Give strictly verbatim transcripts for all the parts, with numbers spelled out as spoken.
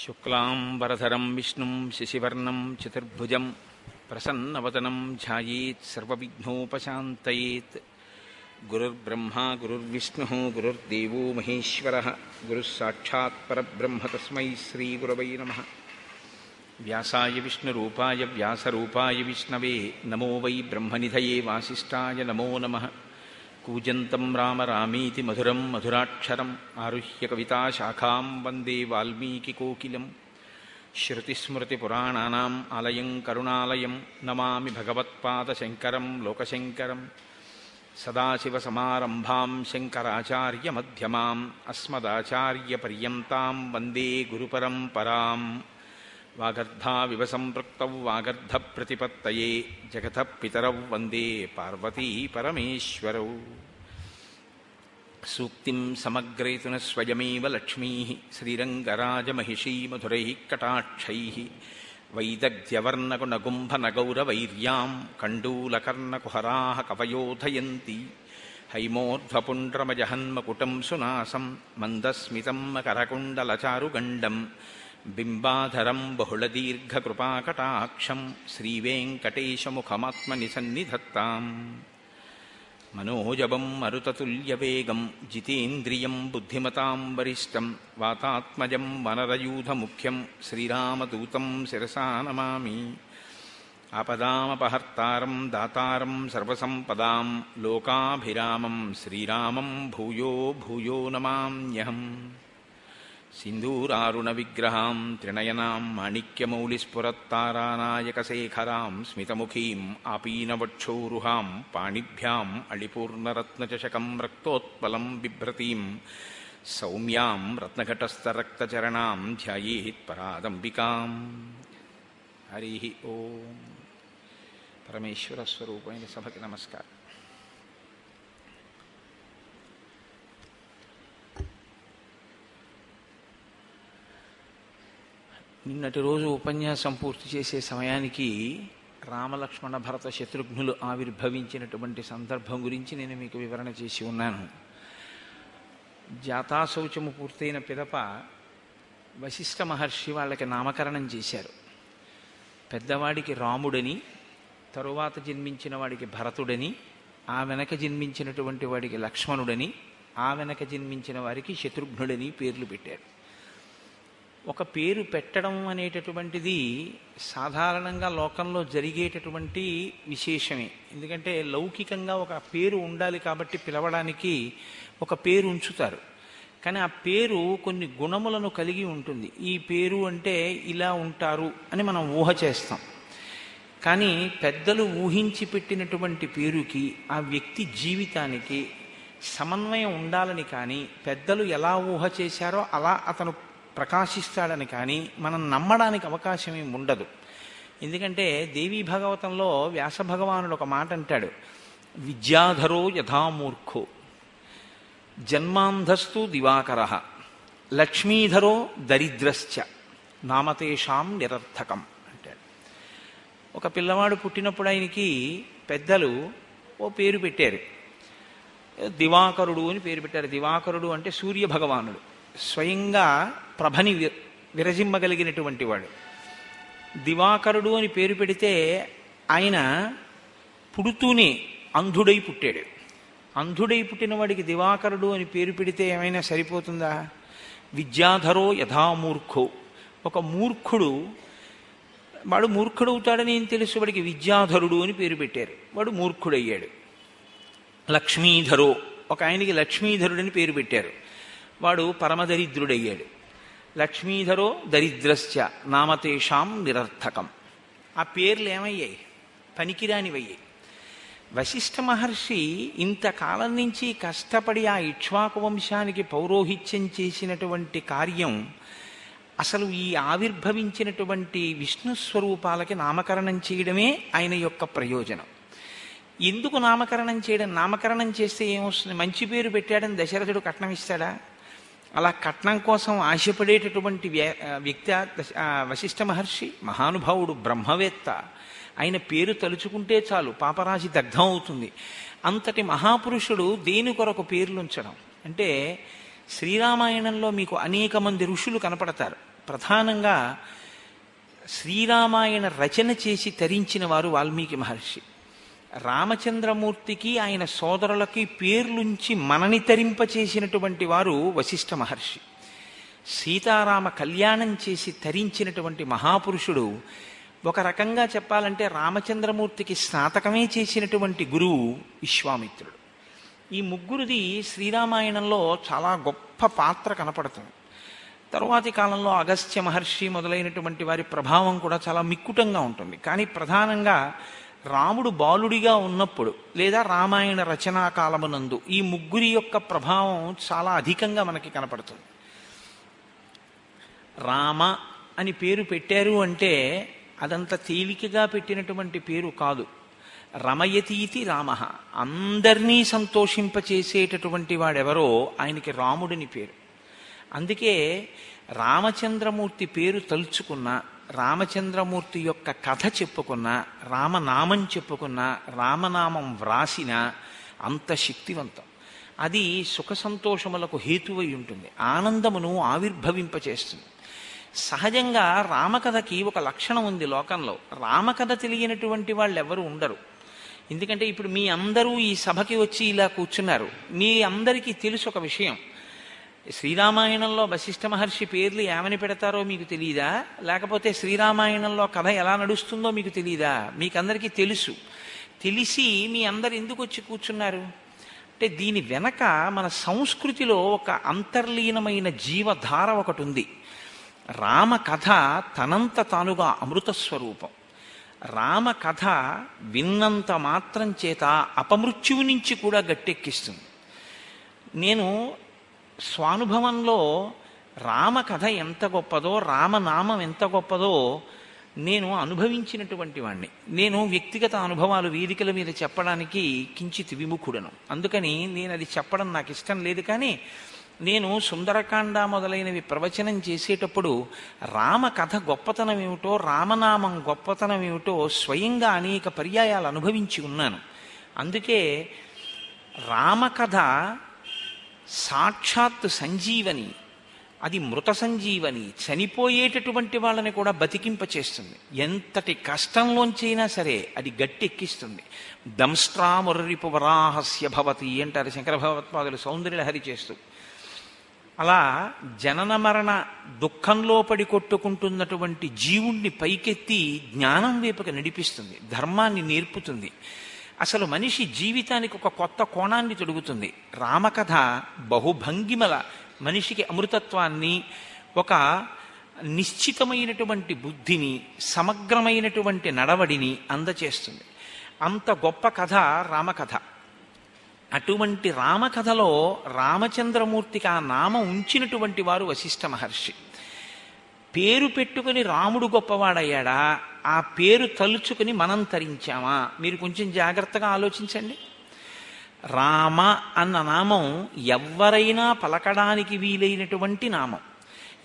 శుక్లాంబరధరం విష్ణుం శశివర్ణం చతుర్భుజం ప్రసన్నవదనం ధ్యాయేత్ సర్వవిఘ్నోపశాంతయేత్. గురుర్బ్రహ్మా గురుర్విష్ణుః గురుర్దేవో మహేశ్వరః గురుస్సాక్షాత్ పరబ్రహ్మ తస్మై శ్రీగురవై నమః. వ్యాసాయ విష్ణురూపాయ వ్యాసరూపాయ విష్ణవే నమో వై బ్రహ్మనిధయే వాసిష్ఠాయ నమో నమః. కూజంతం రామ రామీతి మధురం మధురాక్షరం ఆరుహ్య కవితా శాఖాం వందే వాల్మీకి కోకిలం. శ్రుతిస్మృతిపురాణానాం ఆలయం కరుణాలయం నమామి భగవత్పాదశంకరం లోకశంకరం. సదాశివసమారంభాం శంకరాచార్యమ్యమాం అస్మదాచార్యపర్యంతం వందే గురుపరంపరాం. వాగర్ధావివ సంపృక్తౌ వాగర్ధ ప్రతిపత్తయే జగత పితరౌ వందే పార్వతీ పరమేశ్వరౌ. సూక్తిం సమగ్రేతున స్వయమేవ లక్ష్మీ శ్రీరంగరాజమహిషీ మధురైః కటాక్షైః. వైదగ్ధ్యవర్ణకునగుంభనగౌరవైర్యాం కండూలకర్ణకుహరాః కవయోధయంతి. హైమోర్ధ్వపుండ్రమజహన్మకుటం సునాసం మందస్మితం మకరకుండలచారుగండం. బింబాధరం బహుళదీర్ఘకృపాకటాక్షం శ్రీవేంకటేశముఖమాత్మనిసన్నిధత్తాం. మనోజవం మరుతతుల్యవేగం జితేంద్రియం బుద్ధిమతాం వరిష్టం. వాతాత్మజం వనరయూధముఖ్యం శ్రీరామదూతం శిరసా నమామి. ఆపదామపహర్తారం దాతారం సర్వసంపదాం లోకాభిరామం శ్రీరామం భూయో భూయో నమామ్యహం. సింధూరారుణ విగ్రహాం త్రినయనాం మాణిక్యమౌళిస్ఫురత్తారానాయకశేఖరాం స్మితముఖీం ఆపీనవక్షోరుహాం పాణిభ్యాం అళిపూర్ణరత్నచషకం రక్తోత్పలం బిభ్రతీం సౌమ్యాం రత్నఘటస్థరక్తచరణాం ధ్యాయేత్ పరాదంబికాం. హరి ఓం. పరమేశ్వర స్వరూపమైన సభకి నమస్కారం. నిన్నటి రోజు ఉపన్యాసం పూర్తి చేసే సమయానికి రామలక్ష్మణ భరత శత్రుఘ్నులు ఆవిర్భవించినటువంటి సందర్భం గురించి నేను మీకు వివరణ చేసి ఉన్నాను. జాతాశౌచము పూర్తయిన పిదప వశిష్ఠ మహర్షి వాళ్ళకి నామకరణం చేశారు. పెద్దవాడికి రాముడని, తరువాత జన్మించిన వాడికి భరతుడని, ఆ వెనక జన్మించినటువంటి వాడికి లక్ష్మణుడని, ఆ వెనక జన్మించిన వారికి శత్రుఘ్నుడని పేర్లు పెట్టారు. ఒక పేరు పెట్టడం అనేటటువంటిది సాధారణంగా లోకంలో జరిగేటటువంటి విశేషమే. ఎందుకంటే లౌకికంగా ఒక పేరు ఉండాలి కాబట్టి పిలవడానికి ఒక పేరు ఉంచుతారు. కానీ ఆ పేరు కొన్ని గుణములను కలిగి ఉంటుంది. ఈ పేరు అంటే ఇలా ఉంటారు అని మనం ఊహ చేస్తాం. కానీ పెద్దలు ఊహించి పెట్టినటువంటి పేరుకి ఆ వ్యక్తి జీవితానికి సమన్వయం ఉండాలని కానీ, పెద్దలు ఎలా ఊహ చేశారో అలా అతను ప్రకాశిస్తాడని కానీ మనం నమ్మడానికి అవకాశం ఏమి ఉండదు. ఎందుకంటే దేవీ భాగవతంలో వ్యాస భగవానుడు ఒక మాట అంటాడు, విద్యాధరో యథామూర్ఖో జన్మాంధస్తు దివాకర లక్ష్మీధరో దరిద్రశ్చ నామతేషాం నిరర్థకం అంటాడు. ఒక పిల్లవాడు పుట్టినప్పుడు ఆయనకి పెద్దలు ఓ పేరు పెట్టారు, దివాకరుడు అని పేరు పెట్టారు. దివాకరుడు అంటే సూర్య భగవానుడు, స్వయంగా ప్రభని విరజిమ్మగలిగినటువంటి వాడు. దివాకరుడు అని పేరు పెడితే ఆయన పుడుతూనే అంధుడై పుట్టాడు. అంధుడై పుట్టిన వాడికి దివాకరుడు అని పేరు పెడితే ఏమైనా సరిపోతుందా? విద్యాధరో యథామూర్ఖో, ఒక మూర్ఖుడు, వాడు మూర్ఖుడవుతాడని ఏం తెలుసు, వాడికి విద్యాధరుడు అని పేరు పెట్టారు, వాడు మూర్ఖుడయ్యాడు. లక్ష్మీధరో, ఒక ఆయనకి లక్ష్మీధరుడని పేరు పెట్టారు, వాడు పరమదరిద్రుడయ్యాడు. లక్ష్మీధరో దరిద్రశ్చ నామతేషాం నిరర్థకం. ఆ పేర్లు ఏమయ్యాయి? పనికిరానివయ్యాయి. వశిష్ఠ మహర్షి ఇంతకాలం నుంచి కష్టపడి ఆ ఇక్ష్వాకు వంశానికి పౌరోహిత్యం చేసినటువంటి కార్యం అసలు ఈ ఆవిర్భవించినటువంటి విష్ణు స్వరూపాలకి నామకరణం చేయడమే ఆయన యొక్క ప్రయోజనం. ఎందుకు నామకరణం చేయడం? నామకరణం చేస్తే ఏమొస్తుంది? మంచి పేరు పెట్టాడని దశరథుడు కట్నం ఇస్తాడా? అలా కట్నం కోసం ఆశపడేటటువంటి వ్యక్తి వశిష్ఠ మహర్షి. మహానుభావుడు, బ్రహ్మవేత్త, ఆయన పేరు తలుచుకుంటే చాలు పాపరాశి దగ్ధం అవుతుంది. అంతటి మహాపురుషుడు దేని కొరకు పేర్లుంచడం అంటే, శ్రీరామాయణంలో మీకు అనేక మంది ఋషులు కనపడతారు. ప్రధానంగా శ్రీరామాయణ రచన చేసి తరించిన వారు వాల్మీకి మహర్షి. రామచంద్రమూర్తికి ఆయన సోదరులకి పేర్లుంచి మనని తరింపచేసినటువంటి వారు వశిష్ఠ మహర్షి. సీతారామ కళ్యాణం చేసి తరించినటువంటి మహాపురుషుడు, ఒక రకంగా చెప్పాలంటే రామచంద్రమూర్తికి స్నాతకమే చేసినటువంటి గురువు విశ్వామిత్రుడు. ఈ ముగ్గురుది శ్రీరామాయణంలో చాలా గొప్ప పాత్ర కనపడుతుంది. తరువాతి కాలంలో అగస్త్య మహర్షి మొదలైనటువంటి వారి ప్రభావం కూడా చాలా మిక్కుటంగా ఉంటుంది. కానీ ప్రధానంగా రాముడు బాలుడిగా ఉన్నప్పుడు లేదా రామాయణ రచనా కాలమునందు ఈ ముగ్గురి యొక్క ప్రభావం చాలా అధికంగా మనకి కనపడుతుంది. రామ అని పేరు పెట్టారు అంటే అదంత తేలికగా పెట్టినటువంటి పేరు కాదు. రమయతీతి రామ, అందరినీ సంతోషింపచేసేటటువంటి వాడెవరో ఆయనకి రాముడిని పేరు. అందుకే రామచంద్రమూర్తి పేరు తలుచుకున్నా, రామచంద్రమూర్తి యొక్క కథ చెప్పుకున్నా, రామనామం చెప్పుకున్నా, రామనామం వ్రాసినా అంత శక్తివంతం. అది సుఖ సంతోషములకు హేతువై ఉంటుంది, ఆనందమును ఆవిర్భవింపచేస్తుంది. సహజంగా రామకథకి ఒక లక్షణం ఉంది లోకంలో, రామకథ తెలియనటువంటి వాళ్ళు ఎవరు ఉండరు. ఎందుకంటే ఇప్పుడు మీ అందరూ ఈ సభకి వచ్చి ఇలా కూర్చున్నారు, మీ అందరికీ తెలుసు ఒక విషయం, శ్రీరామాయణంలో వశిష్ఠ మహర్షి పేర్లు ఏమని పెడతారో మీకు తెలియదా? లేకపోతే శ్రీరామాయణంలో కథ ఎలా నడుస్తుందో మీకు తెలియదా? మీకందరికీ తెలుసు. తెలిసి మీ అందరు ఎందుకు వచ్చి కూర్చున్నారు అంటే, దీని వెనక మన సంస్కృతిలో ఒక అంతర్లీనమైన జీవధార ఒకటి ఉంది. రామకథ తనంత తానుగా అమృత స్వరూపం. రామకథ విన్నంత మాత్రం చేత అపమృత్యువు నుంచి కూడా గట్టెక్కిస్తుంది. నేను స్వానుభవంలో రామకథ ఎంత గొప్పదో, రామనామం ఎంత గొప్పదో నేను అనుభవించినటువంటి వాణ్ణి. నేను వ్యక్తిగత అనుభవాలు వేదికల మీద చెప్పడానికి కించిత్ విముఖుడను, అందుకని నేను అది చెప్పడం నాకు ఇష్టం లేదు. కానీ నేను సుందరకాండ మొదలైనవి ప్రవచనం చేసేటప్పుడు రామకథ గొప్పతనం ఏమిటో, రామనామం గొప్పతనం ఏమిటో స్వయంగా అనేక పర్యాయాలు అనుభవించి ఉన్నాను. అందుకే రామకథ సాక్షాత్ సంజీవని, అది మృత సంజీవని, చనిపోయేటటువంటి వాళ్ళని కూడా బతికింపచేస్తుంది. ఎంతటి కష్టంలోంచైనా సరే అది గట్టెక్కిస్తుంది. దంస్ట్రా మురరిపు వరాహస్య భవతి అంటారు శంకర భగవత్పాదులు సౌందర్యలహరి చేస్తూ. అలా జనన మరణ దుఃఖంలో పడి కొట్టుకుంటున్నటువంటి జీవుణ్ణి పైకెత్తి జ్ఞానం వైపుకి నడిపిస్తుంది, ధర్మాన్ని నేర్పుతుంది, అసలు మనిషి జీవితానికి ఒక కొత్త కోణాన్ని తొడుగుతుంది. రామకథ బహుభంగిమల మనిషికి అమృతత్వాన్ని, ఒక నిశ్చితమైనటువంటి బుద్ధిని, సమగ్రమైనటువంటి నడవడిని అందచేస్తుంది. అంత గొప్ప కథ రామకథ. అటువంటి రామకథలో రామచంద్రమూర్తికి ఆ నామం ఉంచినటువంటి వారు వశిష్ఠ మహర్షి. పేరు పెట్టుకుని రాముడు గొప్పవాడయ్యాడా, ఆ పేరు తలుచుకుని మనం తరించామా? మీరు కొంచెం జాగ్రత్తగా ఆలోచించండి. రామ అన్న నామం ఎవరైనా పలకడానికి వీలైనటువంటి నామం.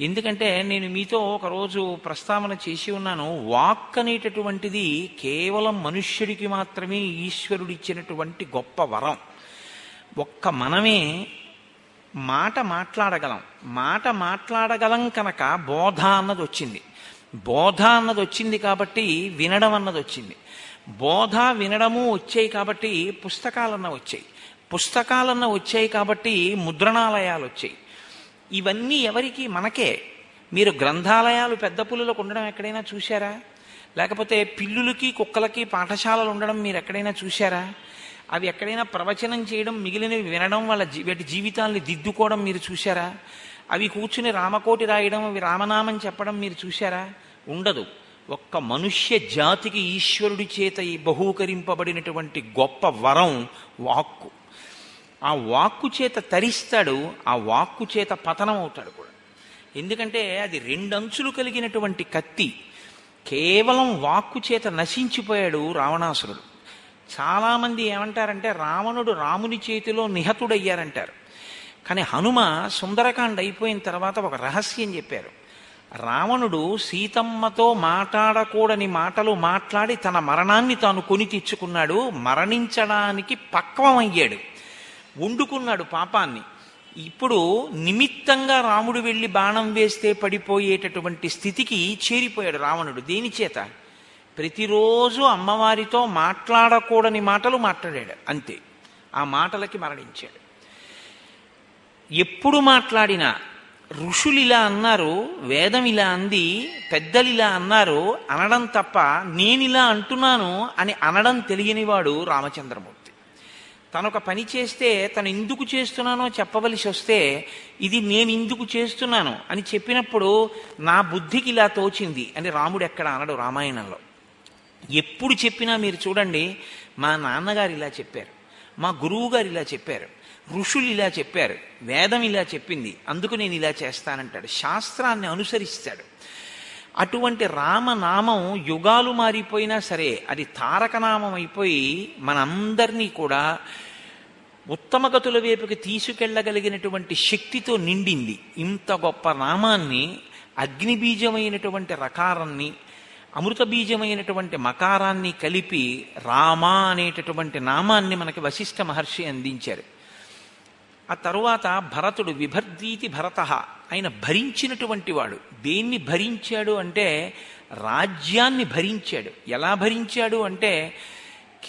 ఎందుకంటే నేను మీతో ఒకరోజు ప్రస్తావన చేసి ఉన్నాను, వాక్ అనేటటువంటిది కేవలం మనుష్యుడికి మాత్రమే ఈశ్వరుడిచ్చినటువంటి గొప్ప వరం. ఒక్క మనమే మాట మాట్లాడగలం, మాట మాట్లాడగలం కనుక బోధ అన్నది వచ్చింది. బోధ అన్నది వచ్చింది కాబట్టి వినడం అన్నది వచ్చింది. బోధ వినడము వచ్చాయి కాబట్టి పుస్తకాలన్న వచ్చాయి, పుస్తకాలన్న వచ్చాయి కాబట్టి ముద్రణాలయాలు వచ్చాయి. ఇవన్నీ ఎవరికి? మనకే. మీరు గ్రంథాలయాలు పెద్ద పులులకు ఉండడం ఎక్కడైనా చూశారా? లేకపోతే పిల్లులకి కుక్కలకి పాఠశాలలు ఉండడం మీరు ఎక్కడైనా చూశారా? అవి ఎక్కడైనా ప్రవచనం చేయడం, మిగిలినవి వినడం, వాళ్ళ వీటి జీవితాల్ని దిద్దుకోవడం మీరు చూశారా? అవి కూర్చుని రామకోటి రాయడం, అవి రామనామం చెప్పడం మీరు చూశారా? ఉండదు. ఒక్క మనుష్య జాతికి ఈశ్వరుడి చేత ఈ బహూకరింపబడినటువంటి గొప్ప వరం వాక్కు. ఆ వాక్కు చేత తరిస్తాడు, ఆ వాక్కు చేత పతనం అవుతాడు కూడా. ఎందుకంటే అది రెండంచులు కలిగినటువంటి కత్తి. కేవలం వాక్కు చేత నశించిపోయాడు రావణాసురుడు. చాలామంది ఏమంటారంటే రావణుడు రాముని చేతిలో నిహతుడయ్యారంటారు. కానీ హనుమ సుందరకాండ అయిపోయిన తర్వాత ఒక రహస్యం చెప్పారు. రావణుడు సీతమ్మతో మాట్లాడకూడని మాటలు మాట్లాడి తన మరణాన్ని తాను కొని తెచ్చుకున్నాడు, మరణించడానికి పక్వమయ్యాడు, వండుకున్నాడు పాపాన్ని. ఇప్పుడు నిమిత్తంగా రాముడు వెళ్ళి బాణం వేస్తే పడిపోయేటటువంటి స్థితికి చేరిపోయాడు రావణుడు. దేనిచేత? ప్రతిరోజు అమ్మవారితో మాట్లాడకూడని మాటలు మాట్లాడాడు అంతే. ఆ మాటలకి మరణించాడు. ఎప్పుడు మాట్లాడినా ఋషులు ఇలా అన్నారు, వేదం ఇలా అంది, పెద్దలు ఇలా అన్నారు అనడం తప్ప నేనిలా అంటున్నాను అని అనడం తెలియనివాడు రామచంద్రమూర్తి. తనొక పని చేస్తే తను ఎందుకు చేస్తున్నానో చెప్పవలసి వస్తే ఇది నేను ఇందుకు చేస్తున్నాను అని చెప్పినప్పుడు నా బుద్ధికి ఇలా తోచింది అని రాముడు ఎక్కడ అనడు రామాయణంలో. ఎప్పుడు చెప్పినా మీరు చూడండి, మా నాన్నగారు ఇలా చెప్పారు, మా గురువు గారు ఇలా చెప్పారు, ఋషులు ఇలా చెప్పారు, వేదం ఇలా చెప్పింది, అందుకు నేను ఇలా చేస్తానంటాడు. శాస్త్రాన్ని అనుసరిస్తాడు. అటువంటి రామనామం యుగాలు మారిపోయినా సరే అది తారకనామం అయిపోయి మనందరినీ కూడా ఉత్తమగతుల వైపుకి తీసుకెళ్లగలిగినటువంటి శక్తితో నిండింది. ఇంత గొప్ప నామాన్ని, అగ్నిబీజమైనటువంటి రకారాన్ని, అమృతబీజమైనటువంటి మకారాన్ని కలిపి రామ అనేటటువంటి నామాన్ని మనకి వశిష్ఠ మహర్షి అందించారు. ఆ తరువాత భరతుడు విభర్ధీతి భరత, ఆయన భరించినటువంటి వాడు. దేన్ని భరించాడు అంటే రాజ్యాన్ని భరించాడు. ఎలా భరించాడు అంటే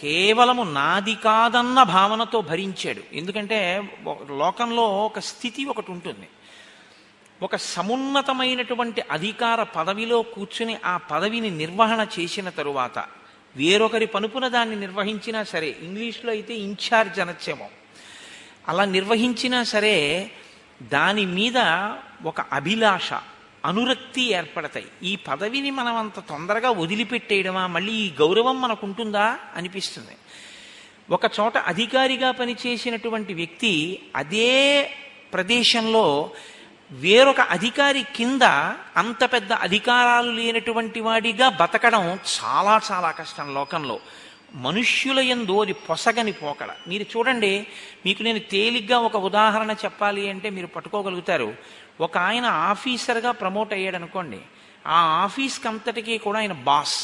కేవలము నాది కాదన్న భావనతో భరించాడు. ఎందుకంటే లోకంలో ఒక స్థితి ఒకటి ఉంటుంది, ఒక సమున్నతమైనటువంటి అధికార పదవిలో కూర్చుని ఆ పదవిని నిర్వహణ చేసిన తరువాత వేరొకరి పనుపున దాన్ని నిర్వహించినా సరే, ఇంగ్లీష్లో అయితే ఇన్ఛార్జ్ అనచ్చేమో, అలా నిర్వహించినా సరే దాని మీద ఒక అభిలాష, అనురక్తి ఏర్పడతాయి. ఈ పదవిని మనం అంత తొందరగా వదిలిపెట్టేయడమా, మళ్ళీ ఈ గౌరవం మనకు ఉంటుందా అనిపిస్తుంది. ఒక చోట అధికారిగా పనిచేసినటువంటి వ్యక్తి అదే ప్రదేశంలో వేరొక అధికారి కింద అంత పెద్ద అధికారాలు లేనటువంటి వాడిగా బతకడం చాలా చాలా కష్టం లోకంలో. మనుష్యుల యందు అది పొసగని పోకడ. మీరు చూడండి, మీకు నేను తేలిగ్గా ఒక ఉదాహరణ చెప్పాలి అంటే మీరు పట్టుకోగలుగుతారు. ఒక ఆయన ఆఫీసర్గా ప్రమోట్ అయ్యాడు అనుకోండి, ఆ ఆఫీస్కి అంతటికీ కూడా ఆయన బాస్.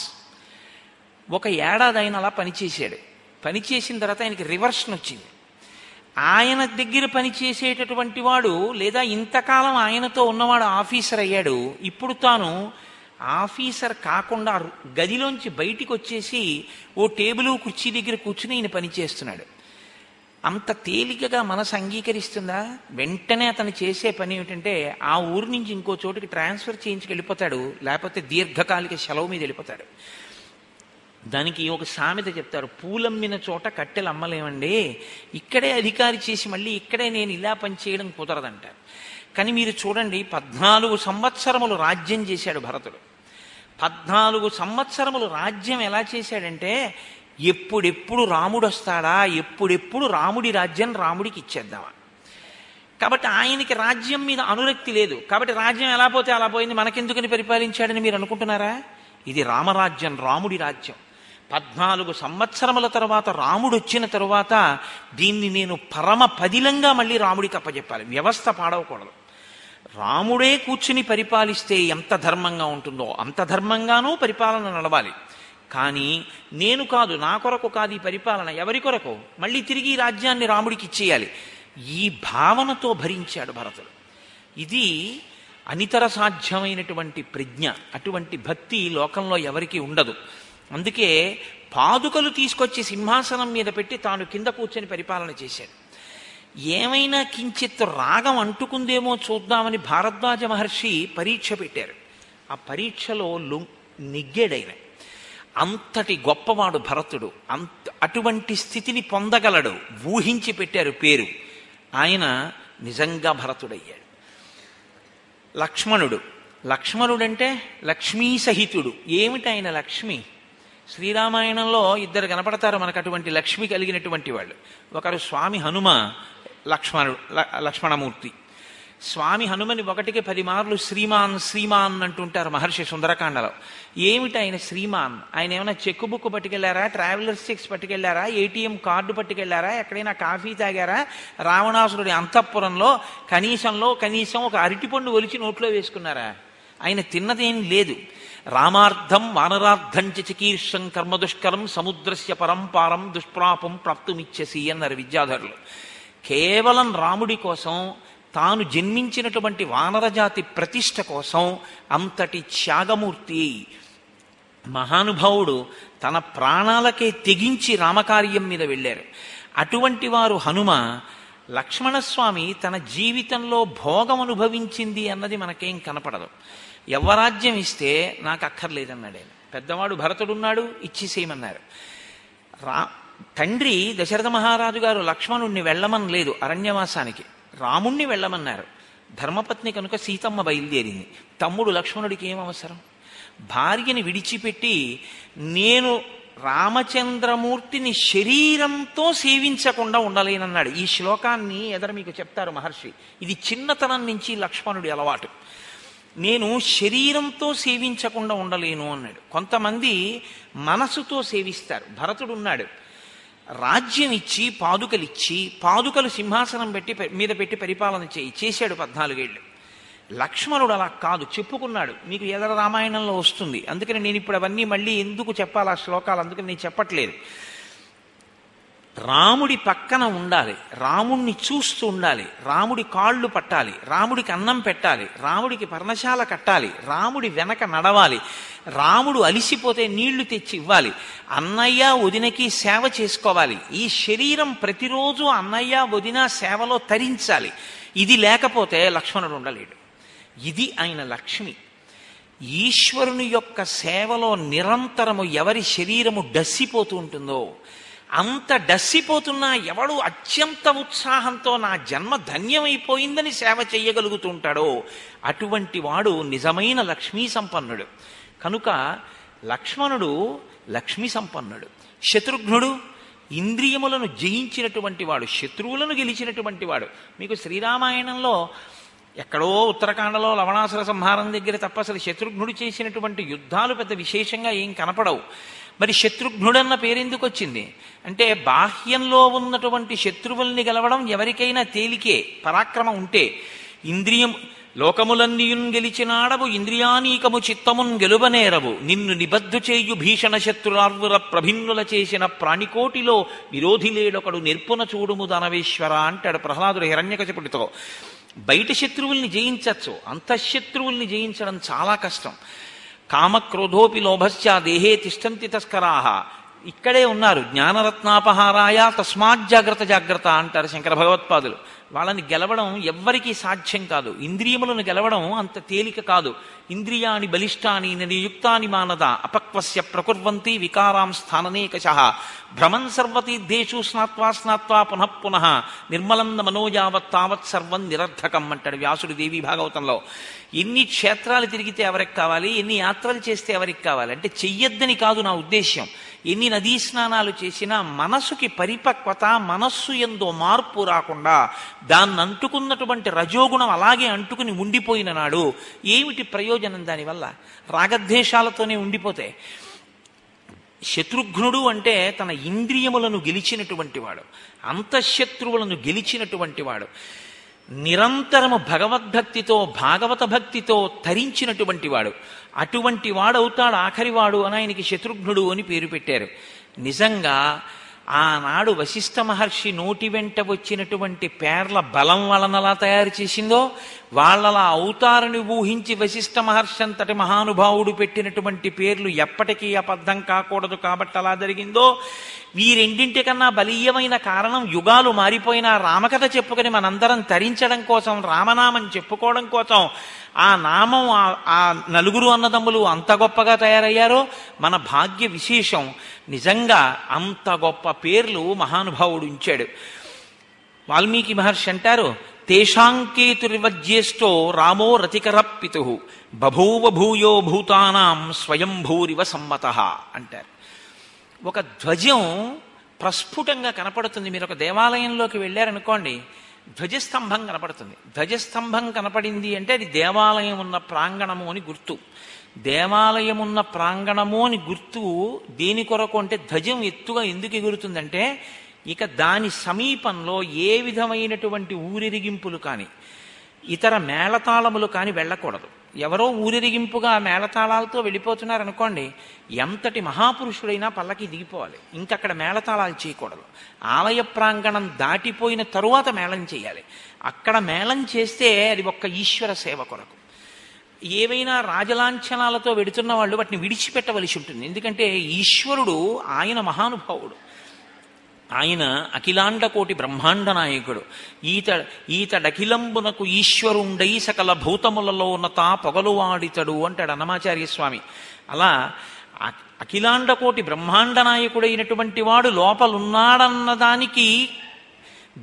ఒక ఏడాది ఆయన అలా పనిచేశాడు. పనిచేసిన తర్వాత ఆయనకి రివర్షన్ వచ్చింది. ఆయన దగ్గర పనిచేసేటటువంటి వాడు లేదా ఇంతకాలం ఆయనతో ఉన్నవాడు ఆఫీసర్ అయ్యాడు. ఇప్పుడు తాను ఆఫీసర్ కాకుండా గదిలోంచి బయటికి వచ్చేసి ఓ టేబుల్ కుర్చీ దగ్గర కూర్చుని ఈయన పనిచేస్తున్నాడు. అంత తేలికగా మనసు అంగీకరిస్తుందా? వెంటనే అతను చేసే పని ఏమిటంటే ఆ ఊరు నుంచి ఇంకో చోటుకి ట్రాన్స్ఫర్ చేయించుకు వెళ్ళిపోతాడు, లేకపోతే దీర్ఘకాలిక సెలవు మీద వెళ్ళిపోతాడు. దానికి ఒక సామెత చెప్తారు, పూలమ్మిన చోట కట్టెలు అమ్మలేమండి. ఇక్కడే అధికారి చేసి మళ్ళీ ఇక్కడే నేను ఇలా పనిచేయడం కుదరదంటారు. కానీ మీరు చూడండి, పద్నాలుగు సంవత్సరములు రాజ్యం చేశాడు భరతుడు. పద్నాలుగు సంవత్సరములు రాజ్యం ఎలా చేశాడంటే ఎప్పుడెప్పుడు రాముడు వస్తాడా, ఎప్పుడెప్పుడు రాముడి రాజ్యం రాముడికి ఇచ్చేద్దామా. కాబట్టి ఆయనకి రాజ్యం మీద అనురక్తి లేదు. కాబట్టి రాజ్యం ఎలా పోతే అలా పోయింది, మనకెందుకని పరిపాలించాడని మీరు అనుకుంటున్నారా? ఇది రామరాజ్యం, రాముడి రాజ్యం. పద్నాలుగు సంవత్సరముల తర్వాత రాముడు వచ్చిన తరువాత దీన్ని నేను పరమ పదిలంగా మళ్ళీ రాముడికి అప్పచెప్పాలి, వ్యవస్థ పాడవకూడదు. రాముడే కూర్చుని పరిపాలిస్తే ఎంత ధర్మంగా ఉంటుందో అంత ధర్మంగానూ పరిపాలన నడవాలి. కానీ నేను కాదు, నా కొరకు కాదు ఈ పరిపాలన, ఎవరి కొరకు? మళ్ళీ తిరిగి రాజ్యాన్ని రాముడికి ఇచ్చేయాలి. ఈ భావనతో భరించాడు భరతుడు. ఇది అనితర సాధ్యమైనటువంటి ప్రజ్ఞ. అటువంటి భక్తి లోకంలో ఎవరికీ ఉండదు. అందుకే పాదుకలు తీసుకొచ్చి సింహాసనం మీద పెట్టి తాను కింద కూర్చొని పరిపాలన చేశాడు. ఏమైనా కించిత్ రాగం అంటుకుందేమో చూద్దామని భారద్వాజ మహర్షి పరీక్ష పెట్టారు. ఆ పరీక్షలో నిగ్గేడైన అంతటి గొప్పవాడు భరతుడు, అంత అటువంటి స్థితిని పొందగలడు ఊహించి పెట్టారు పేరు. ఆయన నిజంగా భరతుడయ్యాడు. లక్ష్మణుడు, లక్ష్మణుడంటే లక్ష్మీ సహితుడు. ఏమిటి ఆయన లక్ష్మి? శ్రీరామాయణంలో ఇద్దరు కనపడతారు మనకు అటువంటి లక్ష్మి కలిగినటువంటి వాళ్ళు. ఒకరు స్వామి హనుమ, లక్ష్మణుడు, లక్ష్మణమూర్తి. స్వామి హనుమని ఒకటికి పది మార్లు శ్రీమాన్ శ్రీమాన్ అంటుంటారు మహర్షి సుందరకాండలో. ఏమిటి ఆయన శ్రీమాన్? ఆయన ఏమైనా చెక్ బుక్ పట్టుకెళ్లారా, ట్రావెలర్స్ చెక్స్ పట్టుకెళ్లారా, ఏటీఎం కార్డు పట్టుకెళ్లారా, ఎక్కడైనా కాఫీ తాగారా? రావణాసురుడి అంతఃపురంలో కనీసంలో కనీసం ఒక అరటిపండు ఒలిచి నోట్లో వేసుకున్నారా? ఆయన తిన్నదేం లేదు. రామార్థం వానరార్థం చ చికీర్షం కర్మదుష్కరం సముద్రస్య పరంపారం దుష్ప్రాపం ప్రాప్తుమిచ్చసి అన్నారు విద్యాధరులు. కేవలం రాముడి కోసం, తాను జన్మించినటువంటి వానరజాతి ప్రతిష్ట కోసం అంతటి త్యాగమూర్తి మహానుభావుడు తన ప్రాణాలకే తెగించి రామకార్యం మీద వెళ్ళారు. అటువంటి వారు హనుమ. లక్ష్మణస్వామి తన జీవితంలో భోగం అనుభవించింది అన్నది మనకేం కనపడదు. యవ్వరాజ్యం ఇస్తే నాకు అక్కర్లేదన్నాడు ఆయన. పెద్దవాడు భరతుడున్నాడు, ఇచ్చేసేయమన్నారు. రా తండ్రి దశరథ మహారాజు గారు లక్ష్మణుణ్ణి వెళ్ళమనలేదు అరణ్యవాసానికి, రాముణ్ణి వెళ్ళమన్నారు. ధర్మపత్ని కనుక సీతమ్మ బయలుదేరింది. తమ్ముడు లక్ష్మణుడికి ఏం అవసరం? భార్యని విడిచిపెట్టి నేను రామచంద్రమూర్తిని శరీరంతో సేవించకుండా ఉండలేనన్నాడు. ఈ శ్లోకాన్ని ఎదర మీకు చెప్తారు మహర్షి. ఇది చిన్నతనం నుంచి లక్ష్మణుడి అలవాటు. నేను శరీరంతో సేవించకుండా ఉండలేను అన్నాడు. కొంతమంది మనసుతో సేవిస్తారు. భరతుడు ఉన్నాడు, రాజ్యం ఇచ్చి పాదుకలిచ్చి పాదుకలు సింహాసనం పెట్టి మీద పెట్టి పరిపాలన చేయి చేశాడు పద్నాలుగేళ్ళు. లక్ష్మణుడు అలా కాదు, చెప్పుకున్నాడు. మీకు ఎదర రామాయణంలో వస్తుంది. అందుకని నేను ఇప్పుడు అవన్నీ మళ్ళీ ఎందుకు చెప్పాలి ఆ శ్లోకాలు, అందుకని నేను చెప్పట్లేదు. రాముడి పక్కన ఉండాలి, రాముణ్ణి చూస్తూ ఉండాలి, రాముడి కాళ్ళు పట్టాలి, రాముడికి అన్నం పెట్టాలి, రాముడికి పర్ణశాల కట్టాలి, రాముడి వెనక నడవాలి, రాముడు అలిసిపోతే నీళ్లు తెచ్చి ఇవ్వాలి, అన్నయ్య వదినకి సేవ చేసుకోవాలి. ఈ శరీరం ప్రతిరోజు అన్నయ్య వదిన సేవలో తరించాలి. ఇది లేకపోతే లక్ష్మణుడు ఉండలేడు. ఇది ఆయన లక్ష్మి. ఈశ్వరుని యొక్క సేవలో నిరంతరము ఎవరి శరీరము డస్సిపోతూ ఉంటుందో, అంత డస్సిపోతున్నా ఎవడు అత్యంత ఉత్సాహంతో నా జన్మ ధన్యమైపోయిందని సేవ చేయగలుగుతూ ఉంటాడో అటువంటి వాడు నిజమైన లక్ష్మీ సంపన్నుడు. కనుక లక్ష్మణుడు లక్ష్మీ సంపన్నుడు. శత్రుఘ్నుడు ఇంద్రియములను జయించినటువంటి వాడు, శత్రువులను గెలిచినటువంటి వాడు. మీకు శ్రీరామాయణంలో ఎక్కడో ఉత్తరాఖండలో లవణాసుర సంహారం దగ్గర తప్ప అసలు శత్రుఘ్నుడు చేసినటువంటి యుద్ధాలు పెద్ద విశేషంగా ఏం కనపడవు. మరి శత్రుఘ్నుడన్న పేరెందుకు వచ్చింది అంటే, బాహ్యంలో ఉన్నటువంటి శత్రువుల్ని గెలవడం ఎవరికైనా తేలికే పరాక్రమం ఉంటే. ఇంద్రియం లోకములన్నీయున్ గెలిచినాడవు, ఇంద్రియానీకము చిత్తమున్ గెలువనేరవు, నిన్ను నిబద్ధు చేయు భీషణ శత్రులార్వుల ప్రభిన్నుల చేసిన ప్రాణికోటిలో విరోధిలేడొకడు నిర్పున చూడుము దానవేశ్వర అంటాడు ప్రహ్లాదుడు హిరణ్యకశిపుడితో. బయట శత్రువుల్ని జయించచ్చు, అంతఃశత్రువుల్ని జయించడం చాలా కష్టం. కామక్రోధోపి లోభస్య దేహే తిష్టంతి తస్కరాహ. ఇక్కడే ఉన్నారు జ్ఞానరత్నాపహారాయ తస్మాత్ జాగ్రత్త జాగ్రత్త అంటారు శంకర భగవత్పాదులు. వాళ్ళని గెలవడం ఎవ్వరికీ సాధ్యం కాదు. ఇంద్రియములను గెలవడం అంత తేలిక కాదు. ఇంద్రియాని బలిష్టాని నియుక్తాని మానద అపక్వస్య ప్రకుర్వంతి వికారాం స్థాననేకశః భ్రమన్ సర్వతీర్థేషు స్నాత్వా స్నాత్వా పునః పునః నిర్మలం మనోజావత్ తావత్ సర్వం నిరర్థకం అంటాడు వ్యాసుడి దేవి భాగవతంలో. ఎన్ని క్షేత్రాలు తిరిగితే ఎవరికి కావాలి, ఎన్ని యాత్రలు చేస్తే ఎవరికి కావాలి అంటే, చెయ్యొద్దని కాదు నా ఉద్దేశ్యం. ఎన్ని నదీ స్నానాలు చేసినా మనసుకి పరిపక్వత, మనస్సు ఎందో మార్పు రాకుండా దాన్ని అంటుకున్నటువంటి రజోగుణం అలాగే అంటుకుని ఉండిపోయిన నాడు ఏమిటి ప్రయోజనం? దానివల్ల రాగద్వేషాలతోనే ఉండిపోతే. శత్రుఘ్నుడు అంటే తన ఇంద్రియములను గెలిచినటువంటి వాడు, అంతఃశత్రువులను గెలిచినటువంటి వాడు, నిరంతరము భగవద్భక్తితో భాగవత భక్తితో తరించినటువంటి వాడు. అటువంటి వాడవుతాడు ఆఖరివాడు అని ఆయనకి శత్రుఘ్నుడు అని పేరు పెట్టారు. నిజంగా ఆనాడు వశిష్ఠ మహర్షి నోటి వెంట వచ్చినటువంటి పేర్ల బలం వాళ్ళని అలా తయారు చేసిందో, వాళ్ళలా అవుతారని ఊహించి వశిష్ఠ మహర్షి అంతటి మహానుభావుడు పెట్టినటువంటి పేర్లు ఎప్పటికీ అబద్ధం కాకూడదు కాబట్టి అలా జరిగిందో, ఈ రెండింటికన్నా బలీయమైన కారణం యుగాలు మారిపోయినా రామకథ చెప్పుకొని మనందరం తరించడం కోసం, రామనామం చెప్పుకోవడం కోసం ఆ నామం ఆ నలుగురు అన్నదమ్ములు అంత గొప్పగా తయారయ్యారో మన భాగ్య విశేషం. నిజంగా అంత గొప్ప పేర్లు మహానుభావుడు ఉంచాడు. వాల్మీకి మహర్షి అంటారు, తేషాంకేతుర్వజ్యేష్ఠో రామో రతికర పితు బభూవ భూయో భూతానాం స్వయంభూరివ సమ్మతః అంటారు. ఒక ధ్వజం ప్రస్ఫుటంగా కనపడుతుంది. మీరు ఒక దేవాలయంలోకి వెళ్ళారనుకోండి, ధ్వజస్తంభం కనపడుతుంది. ధ్వజస్తంభం కనపడింది అంటే అది దేవాలయం ఉన్న ప్రాంగణము అని గుర్తు. దేవాలయం ఉన్న ప్రాంగణము అని గుర్తు దేని కొరకు అంటే, ధ్వజం ఎత్తుగా ఎందుకు ఎగురుతుందంటే ఇక దాని సమీపంలో ఏ విధమైనటువంటి ఊరెరిగింపులు కానీ ఇతర మేళతాళములు కానీ వెళ్ళకూడదు. ఎవరో ఊరేగింపుగా మేళతాళాలతో వెళ్ళిపోతున్నారనుకోండి, ఎంతటి మహాపురుషుడైనా పల్లకి దిగిపోవాలి. ఇంకక్కడ మేళతాళాలు చేయకూడదు. ఆలయ ప్రాంగణం దాటిపోయిన తరువాత మేళం చేయాలి. అక్కడ మేళం చేస్తే అది ఒక్క ఈశ్వర సేవ కొరకు. ఏవైనా రాజలాంఛనాలతో వెడుతున్న వాళ్ళు వాటిని విడిచిపెట్టవలసి ఉంటుంది. ఎందుకంటే ఈశ్వరుడు ఆయన మహానుభావుడు, ఆయన అఖిలాండకోటి బ్రహ్మాండ నాయకుడు. ఈత ఈతడఖిలంబునకు ఈశ్వరుండై సకల భూతములలో ఉన్నత పొగలువాడితడు అంటాడు అన్నమాచార్య స్వామి. అలా అఖిలాండకోటి బ్రహ్మాండ నాయకుడైనటువంటి వాడు లోపలున్నాడన్నదానికి